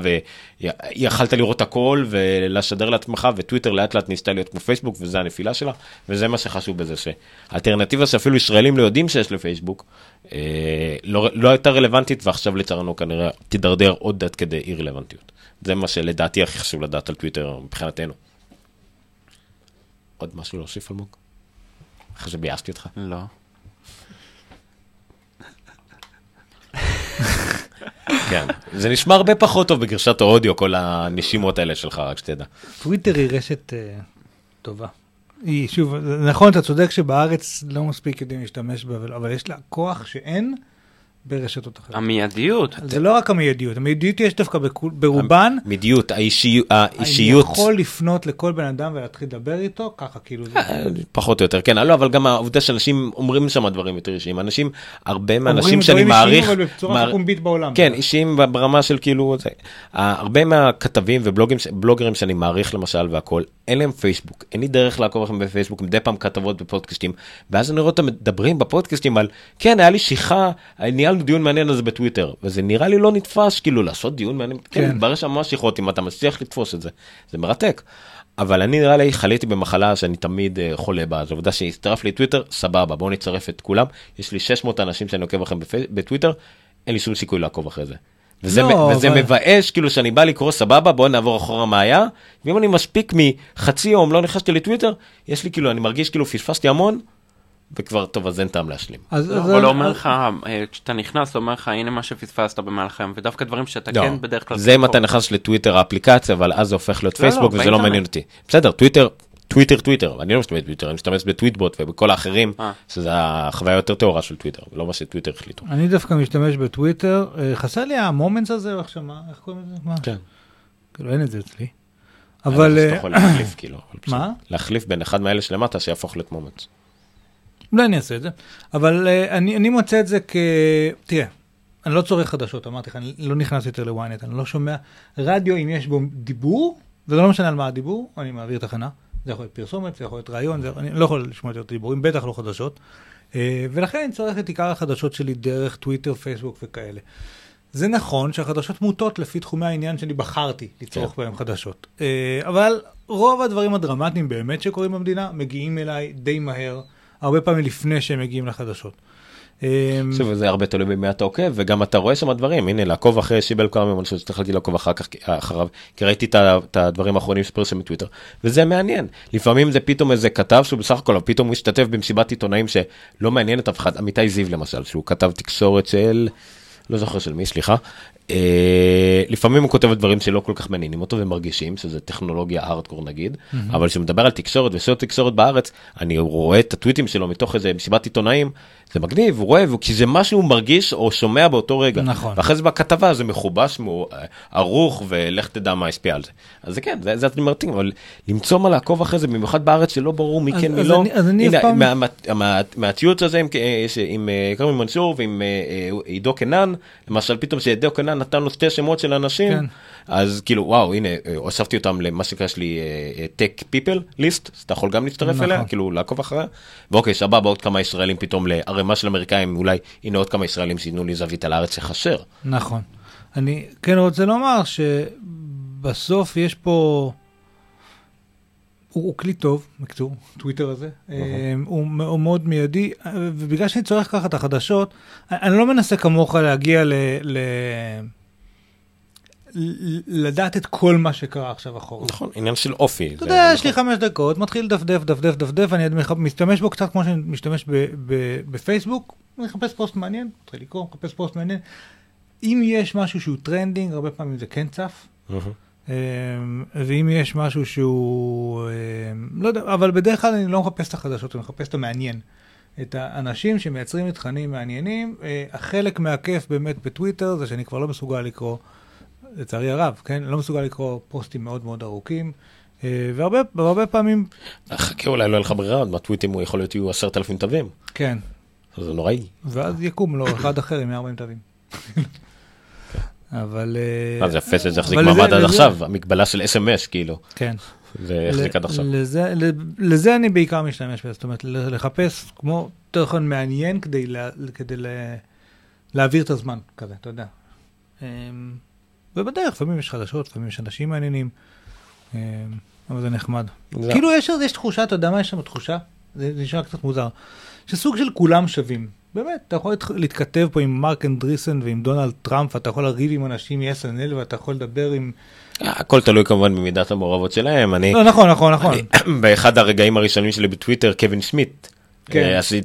ויכלת לראות הכל, ולשדר לעצמך, וטוויטר לאט לאט ניסתה להיות כמו פייסבוק, וזה הנפילה שלה, וזה מה שחשוב בזה, שהאלטרנטיבה שאפילו ישראלים לא יודעים שיש לפייסבוק, לא הייתה רלוונטית, ועכשיו לצערנו כנראה תדרדר עוד עד כדי אי רלוונטיות. זה מה שלדעתי הכי חשוב לדעת על טוויטר מבחינתנו. עוד משהו להוסיף על מוק? אחרי שביאסתי אותך. לא. כן. זה נשמע הרבה פחות טוב בגרשת האודיו, כל הנשימות האלה שלך, רק שתדע. טוויטר היא רשת טובה. היא, שוב, נכון, אתה צודק שבארץ לא מספיק יודעים להשתמש בה, אבל יש לה כוח שאין ברשתות אחרות. המיידיות. זה לא רק המיידיות, המיידיות יש דווקא ברובן. המיידיות, האישיות. אני יכול לפנות לכל בן אדם ולהתחיל לדבר איתו, ככה כאילו. פחות או יותר, כן, אבל גם העובדה שאנשים אומרים שם דברים יותר אישיים. אנשים, הרבה מהאנשים שאני מעריך. אומרים דברים אישיים, אבל בצורה פומבית בעולם. כן, אישיים ברמה של כאילו, הרבה מהכתבים ובלוגרים שאני מעריך למשל והכל, אין להם פייסבוק, אין לי דרך לעקוב לכם בפייסבוק, מדי פעם כתבות בפודקאסטים, ואז אני רואה אותם מדברים בפודקאסטים על, כן, היה לי שיחה, נהיה לנו דיון מעניין הזה בטוויטר, וזה נראה לי לא נתפס, כאילו לעשות דיון מעניין, כן, ברור שמה שיחות, אם אתה מצליח לתפוס את זה, זה מרתק, אבל אני נראה לי, חליתי במחלה שאני תמיד חולה בה, זו עובדה שהצטרף לי טוויטר, סבבה, בואו נצרף את כולם, יש לי 600 אנשים שאני עוקב לכם בטוויטר, אין לי שום סיכוי לעקוב אחרי זה. וזה מבאש, כאילו שאני בא לקרוא סבבה, בואו נעבור אחורה מה היה, ואם אני מספיק מחצי יום, לא נכנסתי לטוויטר, יש לי כאילו, אני מרגיש כאילו פספסתי המון, וכבר טוב, אז אין טעם להשלים. אבל אומר לך, כשאתה נכנס, אומר לך, הנה מה שפספסת במהלך היום, ודווקא דברים שאתה כן בדרך כלל... זה אם אתה נכנס לטוויטר האפליקציה, אבל אז זה הופך להיות פייסבוק, וזה לא מעניין אותי. בסדר, טוויטר, אני לא משתמש בטוויטר, אני משתמש בטוויטבוט ובכל האחרים, שזה החוויה יותר תאורה של טוויטר, לא מה שטוויטר החליטו. אני דווקא משתמש בטוויטר, חסר לי המומנס הזה, איך שמה, איך קוראים לזה? מה? כן. כאילו אין את זה אצלי. אבל... אתה יכול להחליף כאילו. מה? להחליף בין אחד מאלה שלמטה שיהפוך להיות מומנס. אולי אני אעשה את זה, אבל אני מוצא את זה תראה, אני לא צורך חדשות, אמרתי לך, אני לא נכנס יותר לוויינט, אני לא שומע רדיו אם יש בו דיבור, זה לא משנה על מה הדיבור, אני מעביר תחנה. זה יכול להיות פרסומת, זה יכול להיות רעיון, אני לא יכול לשמוע את הדיבורים, בטח לא חדשות. ולכן אני צריך את עיקר החדשות שלי דרך טוויטר, פייסבוק וכאלה. זה נכון שהחדשות מוטות לפי תחומי העניין שאני בחרתי לצרוך בהם חדשות. אבל רוב הדברים הדרמטיים באמת שקורים במדינה מגיעים אליי די מהר, הרבה פעמים לפני שהם מגיעים לחדשות. שוב, זה הרבה תלוי במי אתה עוקב, וגם אתה רואה שם הדברים. הנה, לעקוב אחרי שיבל קרמי, אני חושב שתחלתי לעקוב אחר כך, אחריו, כי ראיתי את הדברים האחרונים שפרסם בטוויטר, וזה מעניין. לפעמים זה פתאום איזה כתב שהוא בסך הכל, פתאום הוא השתתף במסיבת עיתונאים שלא מעניין את אף אחד. אמיתי זיו למשל, שהוא כתב תקשורת של... לא זוכר של מי, סליחה. לפעמים הוא כותב דברים שלא כל כך מעניינים אותו ומרגישים, שזה טכנולוגיה הארדקור נגיד, אבל כשמדבר על תקשורת ושעות תקשורת בארץ, אני רואה את הטוויטים שלו מתוך איזה מסיבת עיתונאים, זה מגניב, הוא רואה, כי זה מה שהוא מרגיש או שומע באותו רגע. נכון. ואחרי זה בכתבה, זה מחובש, ערוך, ולך תדע מה השפיע על זה. אז זה כן, זה מרתק, אבל למצוא מה לעקוב אחרי זה, במיוחד בארץ שלא ברור מי כן מלא. אז אני אף פעם... מהציוץ הזה עם קרמי מנשור ועם עידו קנן, למשל פתאום שעידו קנן נתן לו שתי שמות של אנשים, אז כאילו, וואו, הנה, הוספתי אותם למה שקרש לי Tech People List, אז אתה יכול גם להצטרף אליה, כאילו, לעקוב אחריה. ואוקיי, שבא עוד כמה ישראלים פתאום הרמה של אמריקאים, אולי, הנה עוד כמה ישראלים שינו לי זווית על הארץ שחסר. נכון. אני כן רוצה לומר שבסוף יש פה... הוא כלי טוב, בקיצור, טוויטר הזה, הוא מאוד מיידי, ובגלל שאני צורך ככה את החדשות, אני לא מנסה כמוך להגיע לדעת את כל מה שקרה עכשיו אחורה. נכון, עניין של אופי. אתה יודע, יש לי 5 דקות, מתחיל דף, אני משתמש בו קצת כמו שאני משתמש בפייסבוק, אני מחפש פוסט מעניין, צריך לקרוא, מחפש פוסט מעניין. אם יש משהו שהוא טרנדינג, הרבה פעמים זה כן צף. ואם יש משהו שהוא, לא יודע, אבל בדרך כלל אני לא מחפש את החדשות, אני מחפש את המעניין. את האנשים שמייצרים תכנים מעניינים, החלק מהכיף באמת בטוויטר זה שאני כבר לא מסוגל לקרוא, לצערי הרב, כן? לא מסוגל לקרוא פוסטים מאוד מאוד ארוכים, והרבה פעמים... חכה, אולי לא אין לך ברירה, מהטוויטים הוא יכול להיות יהיו 10,000 תווים. כן. זה נוראי. ואז יקום לו אחד אחר עם 40 תווים. אבל... זה יפה שזה יחזיק מעמד עד עכשיו, המגבלה של SMS, כאילו. כן. זה יחזיק עד עכשיו. לזה אני בעיקר משתמש, זאת אומרת, לחפש כמו תוכן מעניין כדי להעביר את הזמן כזה, אתה יודע. ובדרך, פעמים יש חדשות, פעמים יש אנשים מעניינים, אבל זה נחמד. כאילו יש תחושה, אתה יודע מה יש שם תחושה? זה נשמע קצת מוזר. שסוג של כולם שווים. באמת, אתה יכול להתכתב פה עם מרק אנדריסן ועם דונלד טראמפ, אתה יכול לריב עם אנשים מ-SNL, ואתה יכול לדבר עם... הכל תלוי כמובן במידת המעורבות שלהם. לא, נכון, נכון, נכון. באחד הרגעים הראשונים שלי בטוויטר, קווין סמית,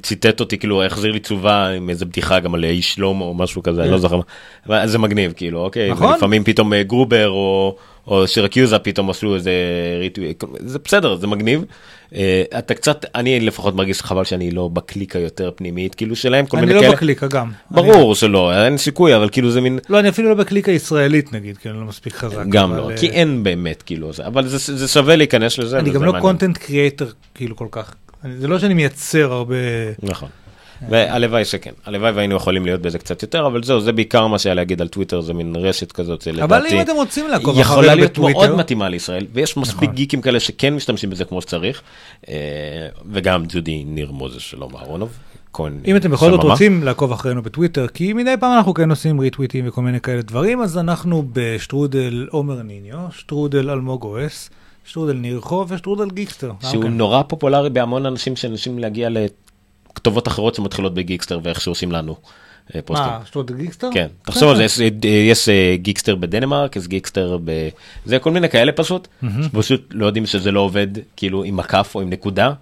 ציטט אותי, כאילו, החזיר לי תשובה עם איזו בדיחה גם על אי שלום או משהו כזה, אני לא זוכר מה. זה מגניב, כאילו, אוקיי. לפעמים פתאום גרובר או שירקיוזה פתאום עשו איזה ריטוי, זה בסדר, זה מגניב. אתה קצת, אני לפחות מרגיש חבל שאני לא בקליקה יותר פנימית, כאילו שלהם כל מיני כאלה. אני לא בקליקה גם. ברור שלא, אין סיכוי, אבל כאילו זה מין... לא, אני אפילו לא בקליקה ישראלית נגיד, כי אני לא מספיק חזק. גם לא, כי אין באמת כאילו זה, אבל זה שווה להיכנס לזה. אני גם לא קונטנט קריאטר כאילו כל כך, זה לא שאני מייצר הרבה... נכון. והלוואי שכן, הלוואי והיינו יכולים להיות בזה קצת יותר, אבל זהו, זה בעיקר מה שהיה להגיד על טוויטר, זה מין רשת כזאת, אבל אם אתם רוצים לעקוב אחרי בטוויטר, יכולה להיות מאוד מתאימה לישראל, ויש מספיק גיקים כאלה שכן משתמשים בזה כמו שצריך, וגם ג'ודי ניר מוזס שלום אהרונוב, אם אתם בכל זאת רוצים לעקוב אחרינו בטוויטר, כי מדי פעם אנחנו כן עושים ריטוויטים וכל מיני כאלה דברים, אז אנחנו בשטרודל עומר ניניו, שטרודל אלמוג אוס, שטרודל ניר חוב ושטרודל גיקסטר, שהוא נורא פופולרי בהמון אנשים שאנשים להגיע ל כתובות אחרות שמתחילות בגיקסטר ואיך שעושים לנו פוסטים. מה, שטרודל גיקסטר? כן, תחשוב על זה, יש גיקסטר בדנמרק, יש גיקסטר ב... זה כל מיני כאלה פשוט, שפשוט לא יודעים שזה לא עובד כאילו עם מקף או עם נקודה,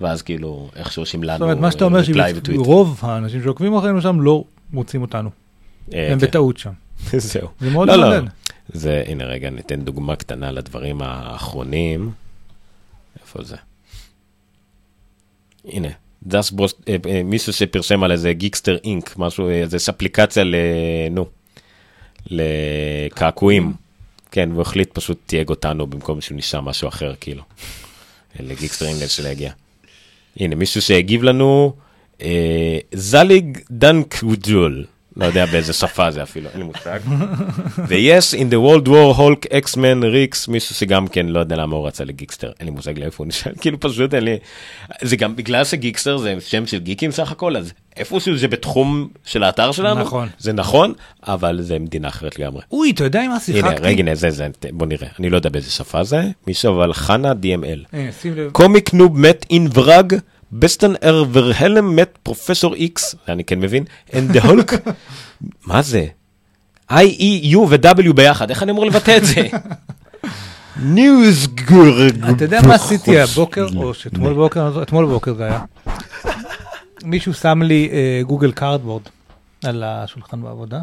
ואז כאילו איך שעושים לנו... זאת אומרת, מה שאתה אומר שרוב האנשים שעוקבים אחרינו שם לא מוצאים אותנו. הם בטעות שם. זהו. זה מאוד מעודד. זה, הנה רגע, ניתן דוגמה קטנה לדברים האחרונים. איפה זה? הנה. מישהו שפרשם על איזה גיקסטר אינק, משהו, איזו אפליקציה לקעקועים, כן, והוא החליט פשוט תייג אותנו במקום שהוא נשאר משהו אחר, כאילו, לגיקסטר אינק שלהגיע. הנה, מישהו שהגיב לנו, זליג דנקוג'ול, לא יודע באיזה שפה זה אפילו, אין לי מושג. ו-Yes, in the World War, הולק, אקסמן, ריקס, מישהו שגם כן, לא יודע למה הוא רצה לגיקסטר, אין לי מושג לאיפה הוא נשאל, כאילו פשוט אין לי, זה גם בגלל שגיקסטר זה שם של גיקים סך הכל, אז איפשהו זה בתחום של האתר שלנו, נכון. זה נכון, אבל זה מדינה אחרת לגמרי. אוי, אתה יודע מה שיחקתי? הנה, רגע, הנה, זה, בוא נראה, אני לא יודע באיזה שפה זה, מישהו, אבל חנה DML. קומיק נוב מת אין ורג, בסטן ארברהלם מת פרופסור איקס, אני כן מבין, and the Hulk, מה זה? I-E-U ו-W ביחד, איך אני אמור לבטא את זה? ניוזגורג. אתה יודע מה עשיתי הבוקר, או שאתמול בוקר, אתמול בוקר זה היה. מישהו שם לי גוגל קארדבורד על השולחן בעבודה,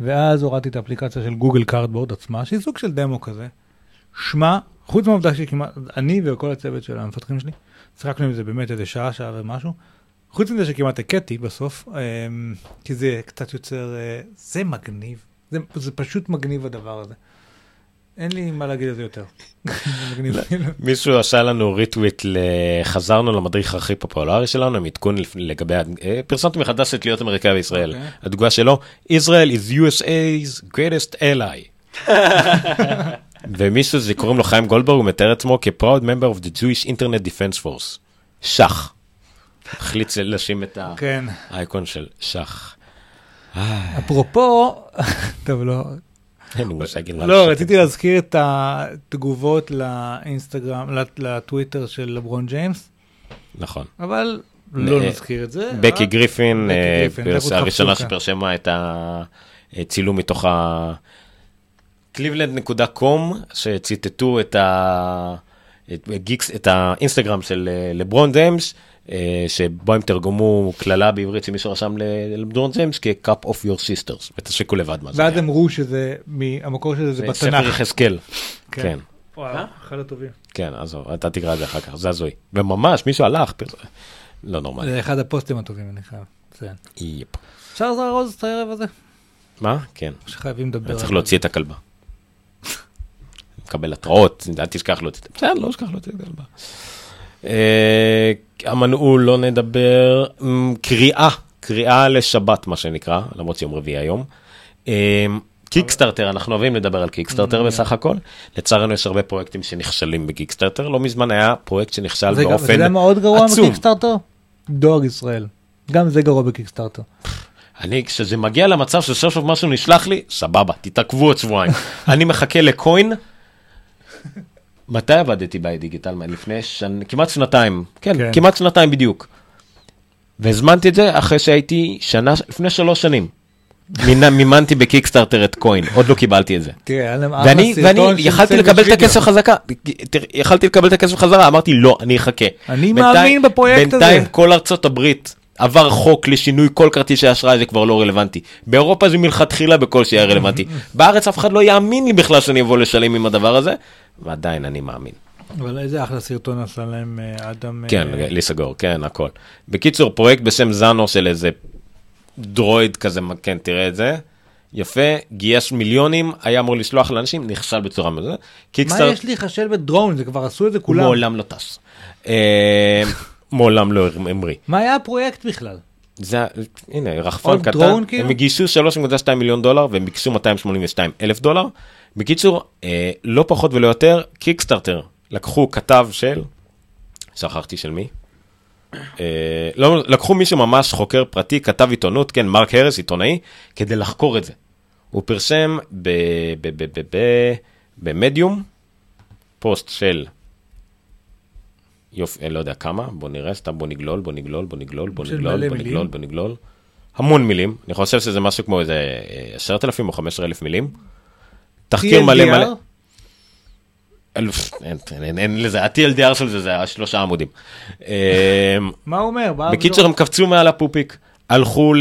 ואז הורדתי את האפליקציה של גוגל קארדבורד עצמה, שהיא סוג של דמו כזה, שמה, חוץ מהעובדה שכמעט, אני וכל הצוות של המפתחים שלי, צחקנו עם זה באמת איזה שעה, שעה ומשהו. חוץ מזה שכמעט הקטי בסוף, כי זה קצת יוצר, זה מגניב. זה פשוט מגניב הדבר הזה. אין לי מה להגיד על זה יותר. מישהו עשה לנו ריטוויט, חזרנו למדריך הכי פופולרי שלנו, עם עדכון לגבי, פרסמתי מחדש את להיות אמריקאי בישראל. התגובה שלו, Israel is USA's greatest ally. ומישהו זה קוראים לו חיים גולדברג, הוא מתאר עצמו כ-Proud Member of the Jewish Internet Defense Force. שח. החליט לשים את האייקון של שח. אפרופו, טוב, לא. לא, רציתי להזכיר את התגובות לאינסטגרם, לטוויטר של לברון ג'יימס. נכון. אבל לא נזכיר את זה. בקי גריפין, הראשונה שפרשמה את הצילום מתוך ה... cleveland.com, שציטטו את האינסטגרם של לברון ג'יימס, שבו הם תרגמו קללה בעברית שמישהו רשם לברון ג'יימס, כ-cup of your sisters, ותשקו לבד מה זה. ועד אמרו שזה, המקור של זה בתנ"ך. ספר יחזקאל. כן. וואו, אחד הטובים. כן, אז אתה תקרא את זה אחר כך, זה הזוי. וממש, מישהו הלך, לא נורמלי. זה אחד הפוסטים הטובים, אני חייב. ציין. יפ. אפשר להרוז את הערב הזה? מה? כן. שחייבים לדבר. צריך להוציא את הכלבה. מקבל התראות, אל תשכח לו את זה. בסדר, לא אשכח לו את זה. המנעול, לא נדבר. קריאה, קריאה לשבת, מה שנקרא, למרות שיום רביעי היום. קיקסטארטר, אנחנו אוהבים לדבר על קיקסטארטר בסך הכל. לצערנו יש הרבה פרויקטים שנכשלים בקיקסטארטר. לא מזמן היה פרויקט שנכשל באופן עצום. זה גם מאוד גרוע בקיקסטארטר? דואר ישראל. גם זה גרוע בקיקסטארטר. אני, כשזה מגיע למצב ששוב משהו נשלח לי, סבבה, תתעכבו עוד שבועיים. אני מחכה לקוין. מתי עבדתי בדיגיטל? לפני כמעט שנתיים. כן, כמעט שנתיים בדיוק. והזמנתי את זה אחרי שהייתי שנה, לפני 3 שנים. מימנתי בקיקסטארטר את קוין. עוד לא קיבלתי את זה. ואני יכלתי לקבל את הכסף חזקה. יכלתי לקבל את הכסף חזרה. אמרתי, לא, אני אחכה. אני מאמין בפרויקט הזה. בינתיים כל ארצות הברית... עבר חוק לשינוי כל כרטיס האשראי, זה כבר לא רלוונטי. באירופה זה מלכתחילה בכל שיהיה רלוונטי. בארץ אף אחד לא יאמין לי בכלל שאני אבוא לשלם עם הדבר הזה, ועדיין אני מאמין. אבל איזה אחלה סרטון עשה להם אדם... כן, לסגור, כן, הכל. בקיצור, פרויקט בשם זאנו של איזה דרויד כזה, כן, תראה את זה. יפה, גייש מיליונים, היה אמור לשלוח לאנשים, נכשל בצורה מזה. מה יש לי חשל בדרון? זה כבר עשו את זה כולם. מעולם לא טס. מעולם לא אמרי. מה היה הפרויקט בכלל? זה, הנה, רחפון קטן. דרון, כאילו? הם הגישו $3.2 מיליון, והם ביקשו $282,000. בקיצור, לא פחות ולא יותר, קיקסטארטר. לקחו כתב של, שכחתי של מי? לא, לקחו מישהו ממש חוקר פרטי, כתב עיתונות, כן, מרק הרס, עיתונאי, כדי לחקור את זה. הוא פרשם במדיום, פוסט של... יופי, לא יודע כמה, בוא נראה, סתם בוא נגלול. המון מילים, אני חושב שזה משהו כמו איזה 10,000 או 15,000 מילים. תחקיר מלא. אין לזה, ה-TLDR של זה, זה היה 3 עמודים. מה הוא אומר? בקיצור, הם קפצו מעל הפופיק, הלכו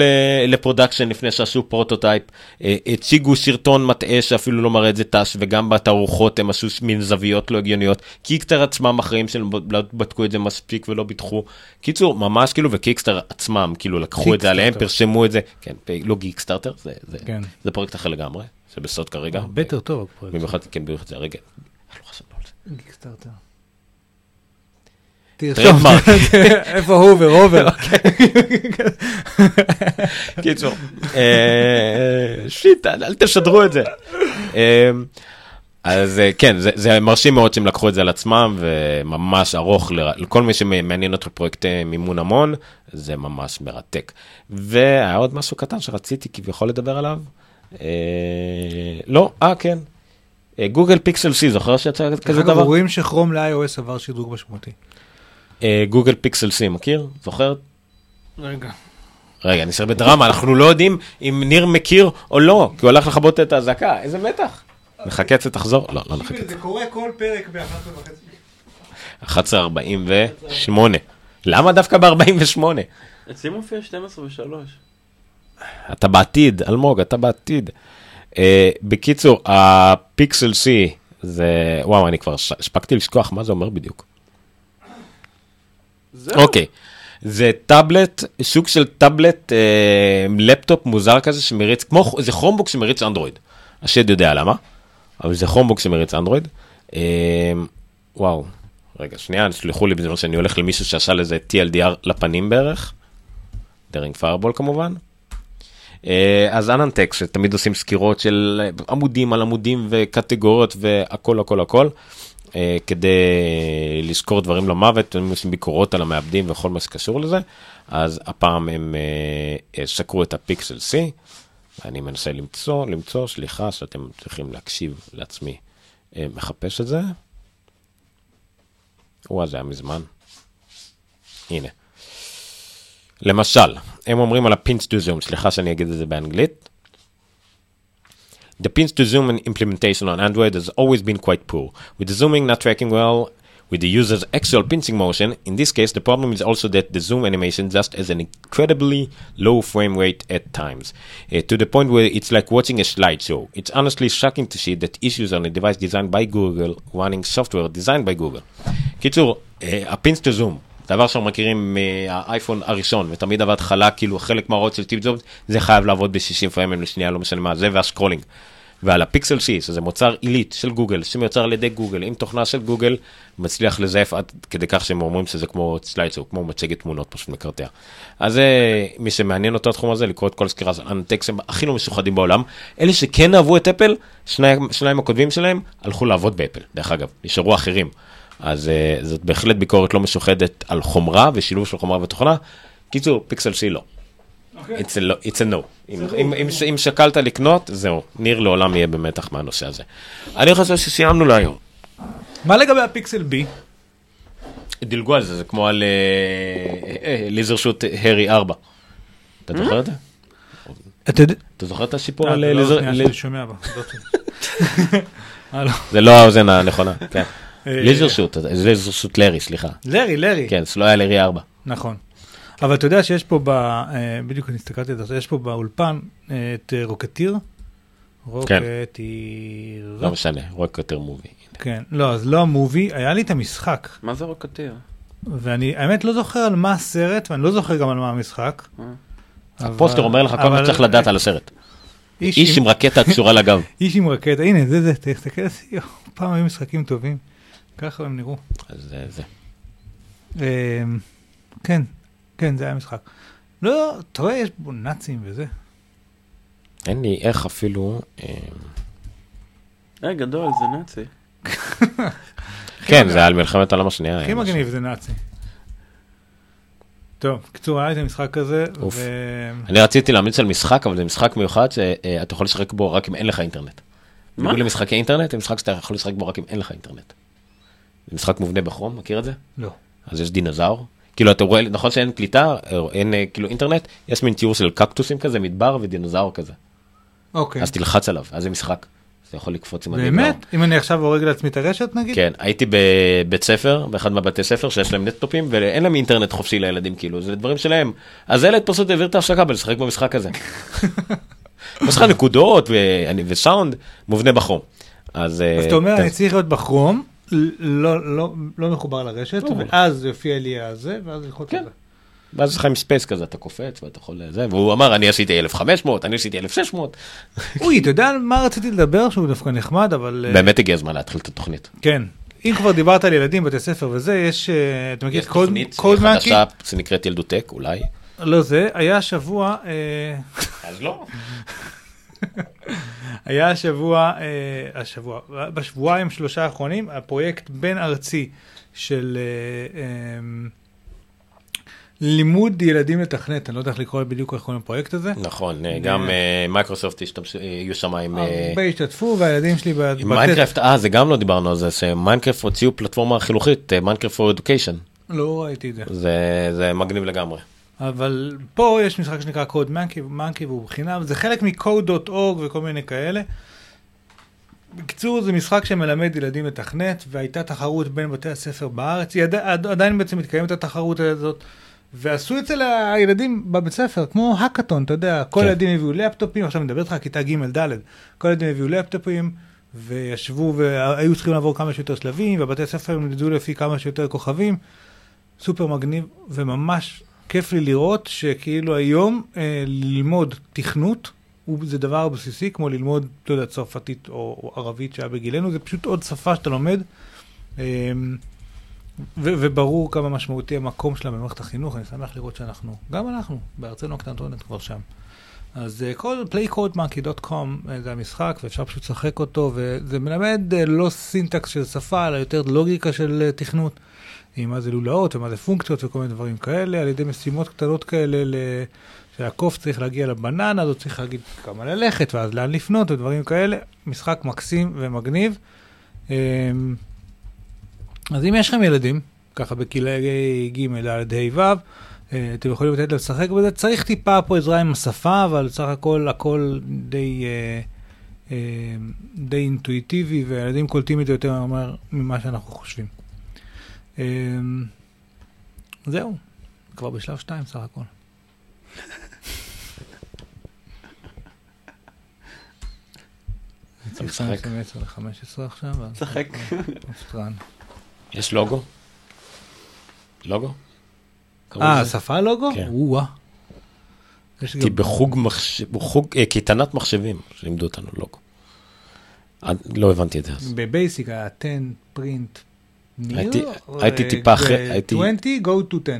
לפרודקשן לפני שעשו פרוטוטייפ, הציגו סרטון מטעה שאפילו לא מראה את זה טס, וגם בתערוכות הם עשו מין זוויות לא הגיוניות, קיקסטר עצמם אחרים שלא בדקו את זה מספיק ולא ביטחו, קיצור, ממש כאילו, וקיקסטר עצמם, כאילו לקחו את זה עליהם, פרשמו את זה, כן, לא קיקסטארטר, זה פרויקט אחר לגמרי, זה בסוד כרגע. בטר טוב הפרויקט. כן, במיוחד זה הרגע. קיקסטארטר. תרשום איפה הוא ורובר. קיצור, שיט, אל תשדרו את זה. אז כן, זה מרשים מאוד שהם לקחו את זה על עצמם, וממש ארוך לכל מי שמעניין אותו פרויקטי מימון המון, זה ממש מרתק. והיה עוד משהו קטן שרציתי כביכול לדבר עליו. לא, כן. גוגל פיקסל סי, זוכר שיצא כזה דבר? רואים שכרום ל-iOS עבר שידרוג משמעותי. גוגל פיקסל סי, מכיר? זוכר? רגע, נשאר בדרמה, אנחנו לא יודעים אם ניר מכיר או לא, כי הוא הלך לחבות את הזעקה, איזה מתח. נחכה קצת, תחזור? לא, לא נחכה קצת. זה קורה כל פרק ב-11:30. 11:48. למה דווקא ב-48? אצלי מופיע 12:03. אתה בעתיד, אלמוג, אתה בעתיד. בקיצור, הפיקסל C זה... וואו, אני כבר שפקתי לשכוח מה זה אומר בדיוק. אוקיי. זה טאבלט, שוק של טאבלט, לפטופ מוזר כזה שמריץ, כמו, זה כרומבוק שמריץ אנדרואיד. השד יודע למה, אבל זה כרומבוק שמריץ אנדרואיד. וואו, רגע, שנייה, שלחו לי בזמן שאני הולך למישהו שעשה לזה TLDR לפנים בערך, דרינג פיירבול כמובן. אז אננטק, שתמיד עושים סקירות של עמודים על עמודים וקטגוריות והכל, הכל, הכל, כדי לזכור דברים למוות, הם עושים ביקורות על המעבדים וכל מה שקשור לזה, אז הפעם הם שקרו את הפיקסל C, אני מנסה למצוא, סליחה, שאתם צריכים להקשיב לעצמי, מחפש את זה. זה היה מזמן. הנה. למשל, הם אומרים על ה-pins to zoom, סליחה שאני אגיד את זה באנגלית. The pins to zoom implementation on Android has always been quite poor, with the zooming not tracking well with the user's actual pinching motion. In this case, the problem is also that the zoom animation just has an incredibly low frame rate at times, to the point where it's like watching a slideshow. It's honestly shocking to see that issues on a device designed by Google, running software designed by Google. קיצור, הפינס טו זום, דבר שאנחנו מכירים מהאייפון הראשון, ותמיד עבד חלה, כאילו חלק מהראות של טיפ זום, זה חייב לעבוד ב-60 פריימים לשנייה, לא משנה מה, זה והסקרולינג. ועל הפיקסל C, שזה מוצר עילית של גוגל, שמיוצר על ידי גוגל, עם תוכנה של גוגל, מצליח לזייף עד כדי כך שהם אומרים שזה כמו סליידס, או כמו מצגת תמונות פשוט מקרטע. אז מי שמעניין אותו התחום הזה, לקרוא את כל סקירה של אנטקס, הם הכי לא משוחדים בעולם. אלה שכן אהבו את אפל, שניים הכותבים שלהם, הלכו לעבוד באפל, דרך אגב, נשארו אחרים. אז זאת בהחלט ביקורת לא משוחדת על חומרה, ושילוב של חומרה ותוכנה. קיצור, פיקסל C לא. It's a no. אם שקלת לקנות, זהו. ניר לעולם יהיה במתח מהנושא הזה. אני חושב שסיימנו להיום. מה לגבי הפיקסל B? דילגו על זה, זה כמו על ליזר שוט הרי 4. אתה זוכר את זה? אתה זוכר את השיפור על ליזר... אני שומע בה. זה לא האוזן הנכונה. ליזר שוט, ליזר שוט לרי, סליחה. לרי. כן, זה לא היה לרי 4. נכון. אבל אתה יודע שיש פה, בדיוק אני הסתכלתי את זה, יש פה באולפן את רוקטיר. רוקטיר. לא משנה, רוקטיר מובי. כן, לא, אז לא המובי, היה לי את המשחק. מה זה רוקטיר? ואני, האמת, לא זוכר על מה הסרט, ואני לא זוכר גם על מה המשחק. הפוסטר אומר לך כל מה שצריך לדעת על הסרט. איש עם רקטה קשורה לגב. איש עם רקטה, הנה, זה, תסתכל, פעם היו משחקים טובים. ככה הם נראו. אז זה. כן. כן, זה היה משחק. לא, תראה, יש בו נאצים וזה. אין לי איך אפילו... גדול, זה נאצי. כן, זה על מלחמת העולם השנייה. הכי מגניב, זה נאצי. טוב, קצור, היה איזה משחק כזה. אני רציתי להמליץ על משחק, אבל זה משחק מיוחד שאתה יכול לשחק בו רק אם אין לך אינטרנט. מה? בגלל משחקי אינטרנט, זה משחק שאתה יכול לשחק בו רק אם אין לך אינטרנט. זה משחק מובנה בכרום, מכיר את זה? לא. אז יש דינוזאור. כאילו, אתה רואה, נכון שאין קליטה, אין כאילו אינטרנט, יש מין תיאור של קקטוסים כזה, מדבר ודינוזאור כזה. אוקיי. אז תלחץ עליו, אז זה משחק. אתה יכול לקפוץ עם הדינוזאור. באמת? אם אני עכשיו הורג לעצמי את הרשת, נגיד? כן, הייתי בבית ספר, באחד מהבתי ספר שיש להם נטטופים, ואין להם אינטרנט חופשי לילדים, כאילו, זה דברים שלהם. אז הילד פשוט העביר את ההפסקה בלשחק במשחק הזה. משחק נקודות וסאונד מובנה בחום. אז אתה אומר, אני צריך להיות בחום. לא, לא, לא מחובר לרשת, ואז יופיע לי הזה, ואז ילכות כזה. ואז יש לך עם ספייס כזה, אתה קופץ, ואתה יכול לזה, והוא אמר, אני עשיתי 1,500, אני עשיתי 1,600. אוי, אתה יודע מה רציתי לדבר, שהוא דווקא נחמד, אבל... באמת הגיע הזמן להתחיל את התוכנית. כן, אם כבר דיברת על ילדים, בתי ספר וזה, יש, אתה מכיר, קוד מאקי? יש חדשה, זה נקראת ילדותק, אולי? לא זה, היה השבוע... אז לא. היה השבוע, בשבועיים שלושה האחרונים, הפרויקט בין ארצי של... לימוד ילדים לתכנת, אני לא יודע איך לקרוא בדיוק איך קוראים לפרויקט הזה. נכון, גם מייקרוסופט יהיו שם עם... הרבה השתתפו, והילדים שלי... עם מיינקראפט, זה גם לא דיברנו על זה, שמיינקראפט הוציאו פלטפורמה חינוכית, מיינקראפט for education. לא ראיתי את זה. זה מגניב לגמרי. אבל פה יש משחק שנקרא קוד מנקי, והוא בחינם, זה חלק מ-code.org וכל מיני כאלה. בקצור, זה משחק שמלמד ילדים לתכנת, והייתה תחרות בין בתי הספר בארץ, עדיין בעצם מתקיימת התחרות הזאת. ועשו אצל הילדים בבית ספר, כמו הקטון, אתה יודע, כל הילדים הביאו לפטופים, עכשיו מדבר לך על כיתה ג' ד', כל הילדים הביאו לפטופים, וישבו, והיו צריכים לעבור כמה שיותר שלבים, והבתי הספר נדעו לפי כמה שיותר כוכבים, סופר מגניב, וממש כיף לי לראות שכאילו היום ללמוד תכנות, זה דבר בסיסי, כמו ללמוד, לא יודע, צרפתית או ערבית שהיה בגילנו, זה פשוט עוד שפה שאתה לומד, וברור כמה משמעותי המקום שלה במערכת החינוך, אני שמח לראות שאנחנו, גם אנחנו, בארצנו הקטנטונת כבר שם. אז playcodemonkey.com זה המשחק, ואפשר פשוט לשחק אותו, וזה מלמד לא סינטקס של שפה, אלא יותר לוגיקה של תכנות, עם מה זה לולאות ומה זה פונקציות וכל מיני דברים כאלה, על ידי משימות קטנות כאלה, שהקוף צריך להגיע לבננה, אז הוא צריך להגיד כמה ללכת, ואז לאן לפנות ודברים כאלה, משחק מקסים ומגניב. אז אם יש לכם ילדים, ככה בקילאי ג' עד ה' ו', אתם יכולים לתת להם לשחק בזה, צריך טיפה פה עזרה עם השפה, אבל סך הכל, הכל די אינטואיטיבי, והילדים קולטים את זה יותר ממה שאנחנו חושבים. זהו, כבר בשלב 2 סך הכל. צריך לשחק. 15 עכשיו. שחק. אוסטרן. יש לוגו? לוגו? שפה לוגו? כן. וואה. הייתי בחוג קטנת מחשבים, שלימדו אותנו לוגו. לא הבנתי את זה. בבייסיק היה 10, print, new, הייתי טיפה אחרי, 20, go to 10.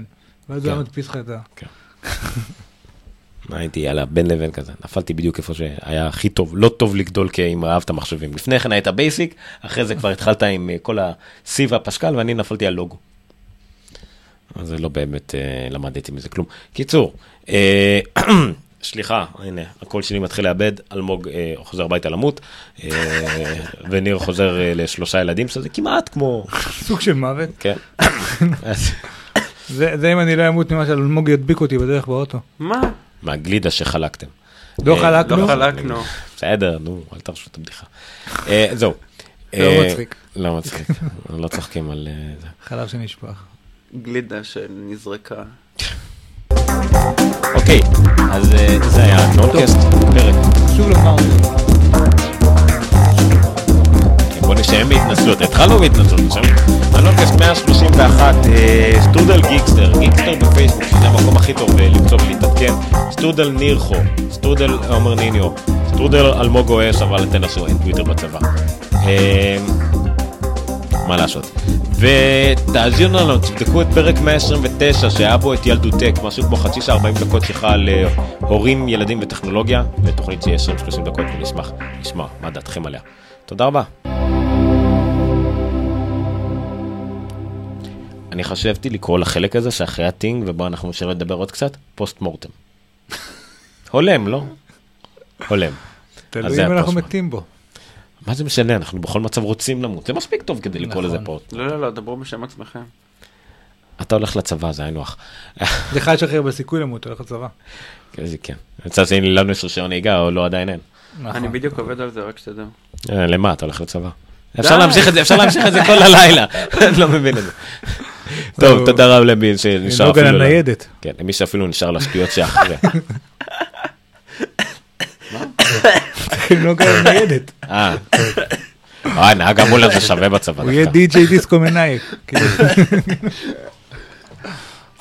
ואז הוא מדפיס לך את זה. כן. הייתי על הבן לבן כזה, נפלתי בדיוק איפה שהיה הכי טוב, לא טוב לגדול כי אם אהבת מחשבים. לפני כן היית בייסיק, אחרי זה כבר התחלת עם כל ה-C והפשקל, ואני נפלתי על לוגו. אז זה לא באמת למדתי מזה כלום. קיצור, שליחה, הנה, הקול שלי מתחיל לאבד, אלמוג חוזר הביתה למות, וניר חוזר לשלושה ילדים, שזה כמעט כמו... סוג של מוות. כן. זה אם אני לא אמות ממה שאלמוג ידביק אותי בדרך באוטו. מה? מהגלידה שחלקתם. לא חלקנו? לא חלקנו. בסדר, נו, אל תרשו את הבדיחה. זהו. לא מצחיק. לא מצחיק. לא צוחקים על זה. חלב שנשפח. גלידה שנזרקה. אוקיי, אז זה היה נונקאסט. פרק. שוב לא פעם. בוא נשאם בהתנסות. התחלנו בהתנסות. הנונקאסט 131, סטודל גיקסטר. גיקסטר בפייסבוק, שזה המקום הכי טוב למצוא ולהתעדכן. סטודל ניר חו, סטודל עומר ניניו, סטודל אלמוג אוהס, אבל תנסו, אין טוויטר בצבא. מה לעשות? ותאזינו לנו, תבדקו את פרק 129, שהיה בו את ילדותק, משהו כמו חצי שעה 40 דקות שיחה על הורים, ילדים וטכנולוגיה, לתוכנית שיש 30 דקות, ונשמח לשמוע מה דעתכם עליה. תודה רבה. אני חשבתי לקרוא לחלק הזה שאחרי הטינג, ובו אנחנו נשאר לדבר עוד קצת, פוסט מורטם. הולם, לא? הולם. תלוי אם אנחנו מתים בו. מה זה משנה? אנחנו בכל מצב רוצים למות. זה מספיק טוב כדי לקרוא לזה פוסט. לא, לא, לא, דברו בשם עצמכם. אתה הולך לצבא, זה היינו אח. זה אחד שחרר בסיכוי למות, הולך לצבא. כן. מצב שאין לי לנו 10 שעון נהיגה, או לא עדיין אין. אני בדיוק עובד על זה, רק שתדעו. למה? אתה הולך לצבא. אפשר להמשיך את זה כל הלילה. אני לא מבין את זה. טוב, תודה רב למי שנשאר אפילו... נוגע לניידת. כן, למי שאפילו נשאר לשטויות שאחריה. מה? נוגע לניידת. נהג אמול הזה שווה בצבא. הוא יהיה די-ג'יי דיסקו מנייק.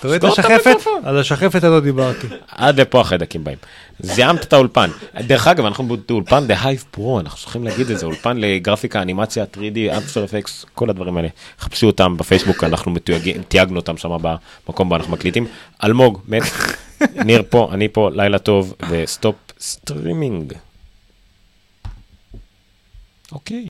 אתה רואה את השחפת? על השחפת לא דיברתי. עד לפה החיידקים באים. זיימת את האולפן. דרך אגב, אנחנו באולפן The Hive Pro, אנחנו צריכים להגיד את זה, אולפן לגרפיקה, אנימציה, 3D, App Store FX, כל הדברים האלה. חפשו אותם בפייסבוק, אנחנו תייגנו אותם שם במקום בו אנחנו מקליטים. אלמוג, מת, ניר פה, אני פה, לילה טוב, וסטופ סטרימינג. אוקיי.